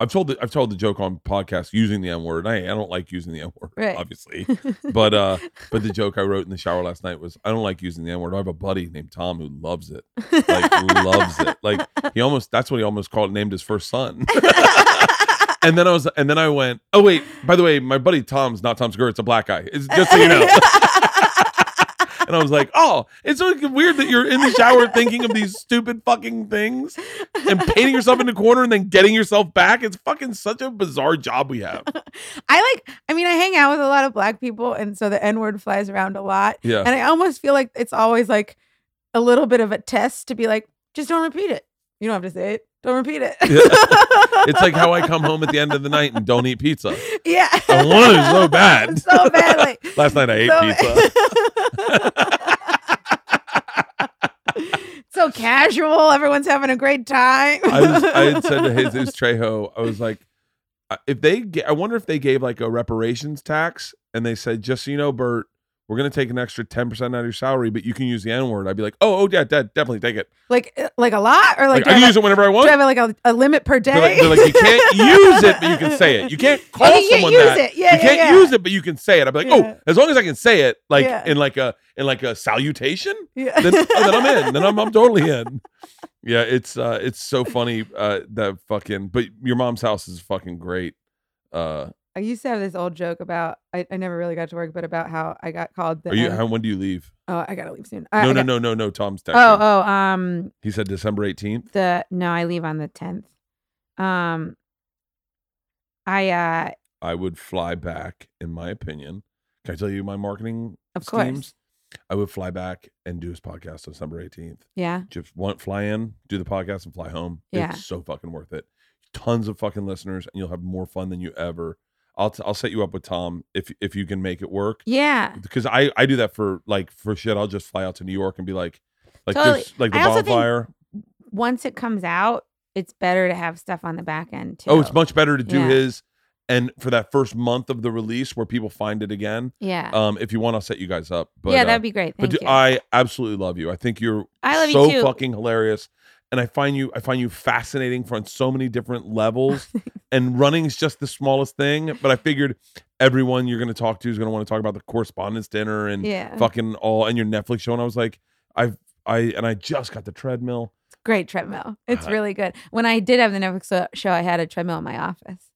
I've told the joke on podcast using the M word. I don't like using the M word, right, obviously. But the joke I wrote in the shower last night was, I don't like using the M word. I have a buddy named Tom who loves it, like loves it. Like he almost named his first son. and then I went, oh wait, by the way, my buddy Tom's not Tom Segura. It's a black guy. It's just so you know. And I was like, oh, it's so weird that you're in the shower thinking of these stupid fucking things and painting yourself in the corner and then getting yourself back. It's fucking such a bizarre job we have. I hang out with a lot of black people, and so the N-word flies around a lot. Yeah. And I almost feel like it's always like a little bit of a test to be like, just don't repeat it. You don't have to say it. Don't repeat it. Yeah. It's like how I come home at the end of the night and don't eat pizza. Yeah. I want it so bad. So badly. Last night I ate pizza. So casual. Everyone's having a great time. I had said to Jesus Trejo, I was like, I wonder if they gave like a reparations tax and they said, just so you know, Bert, we're going to take an extra 10% out of your salary, but you can use the N-word. I'd be like, oh, yeah, Dad, definitely take it. Like a lot? Or like I can use it whenever I want? Do I have like a limit per day? They're like, you can't use it, but you can say it. You can't call someone that. You can't use it, but you can say it. I'd be like, oh, as long as I can say it, like in like a salutation, then I'm in. Then I'm totally in. Yeah, it's so funny that fucking, but Your Mom's House is fucking great. I used to have this old joke about, I never really got to work, but about how I got called. When do you leave? Oh, I gotta leave soon. No. Tom's texting. He said December 18th. No, I leave on the 10th. I would fly back. In my opinion, can I tell you my marketing? Of schemes? Course. I would fly back and do his podcast on December 18th. Yeah. Just fly in, do the podcast, and fly home. Yeah. It's so fucking worth it. Tons of fucking listeners, and you'll have more fun than you ever. I'll set you up with Tom if you can make it work. Yeah, because I do that for shit. I'll just fly out to New York and be like totally. This, like the bonfire. Once it comes out, it's better to have stuff on the back end too. Oh, it's much better to do his, and for that first month of the release where people find it again. Yeah. If you want, I'll set you guys up. But, yeah, that'd be great. Thank you. I absolutely love you. I think you're so you fucking hilarious. And I find you fascinating on so many different levels. And running is just the smallest thing. But I figured everyone you're going to talk to is going to want to talk about the Correspondents' Dinner and fucking all, and your Netflix show. And I was like, I just got the treadmill. Great treadmill. It's really good. When I did have the Netflix show, I had a treadmill in my office.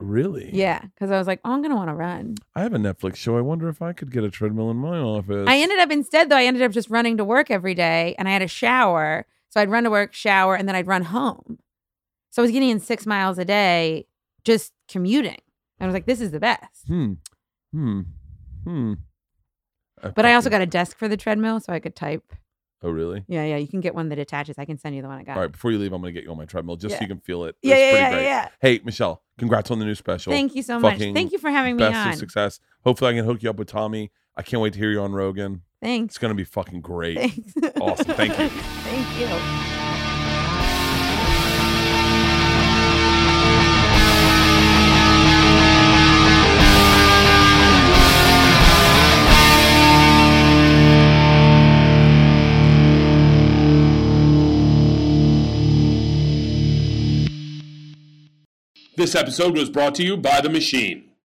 Really? Yeah, because I was like, oh, I'm going to want to run. I have a Netflix show. I wonder if I could get a treadmill in my office. I ended up just running to work every day, and I had a shower. So I'd run to work, shower, and then I'd run home. So I was getting in 6 miles a day just commuting. I was like, this is the best. But I also got a desk for the treadmill so I could type. Oh, really? Yeah. You can get one that attaches. I can send you the one I got. All right, before you leave, I'm going to get you on my treadmill just so you can feel it. It's pretty great. Hey, Michelle, congrats on the new special. Thank you so much. Thank you for having me on. Best of success. Hopefully I can hook you up with Tommy. I can't wait to hear you on Rogan. Thanks. It's going to be fucking great. Thanks. Awesome. Thank you. Thank you. This episode was brought to you by The Machine.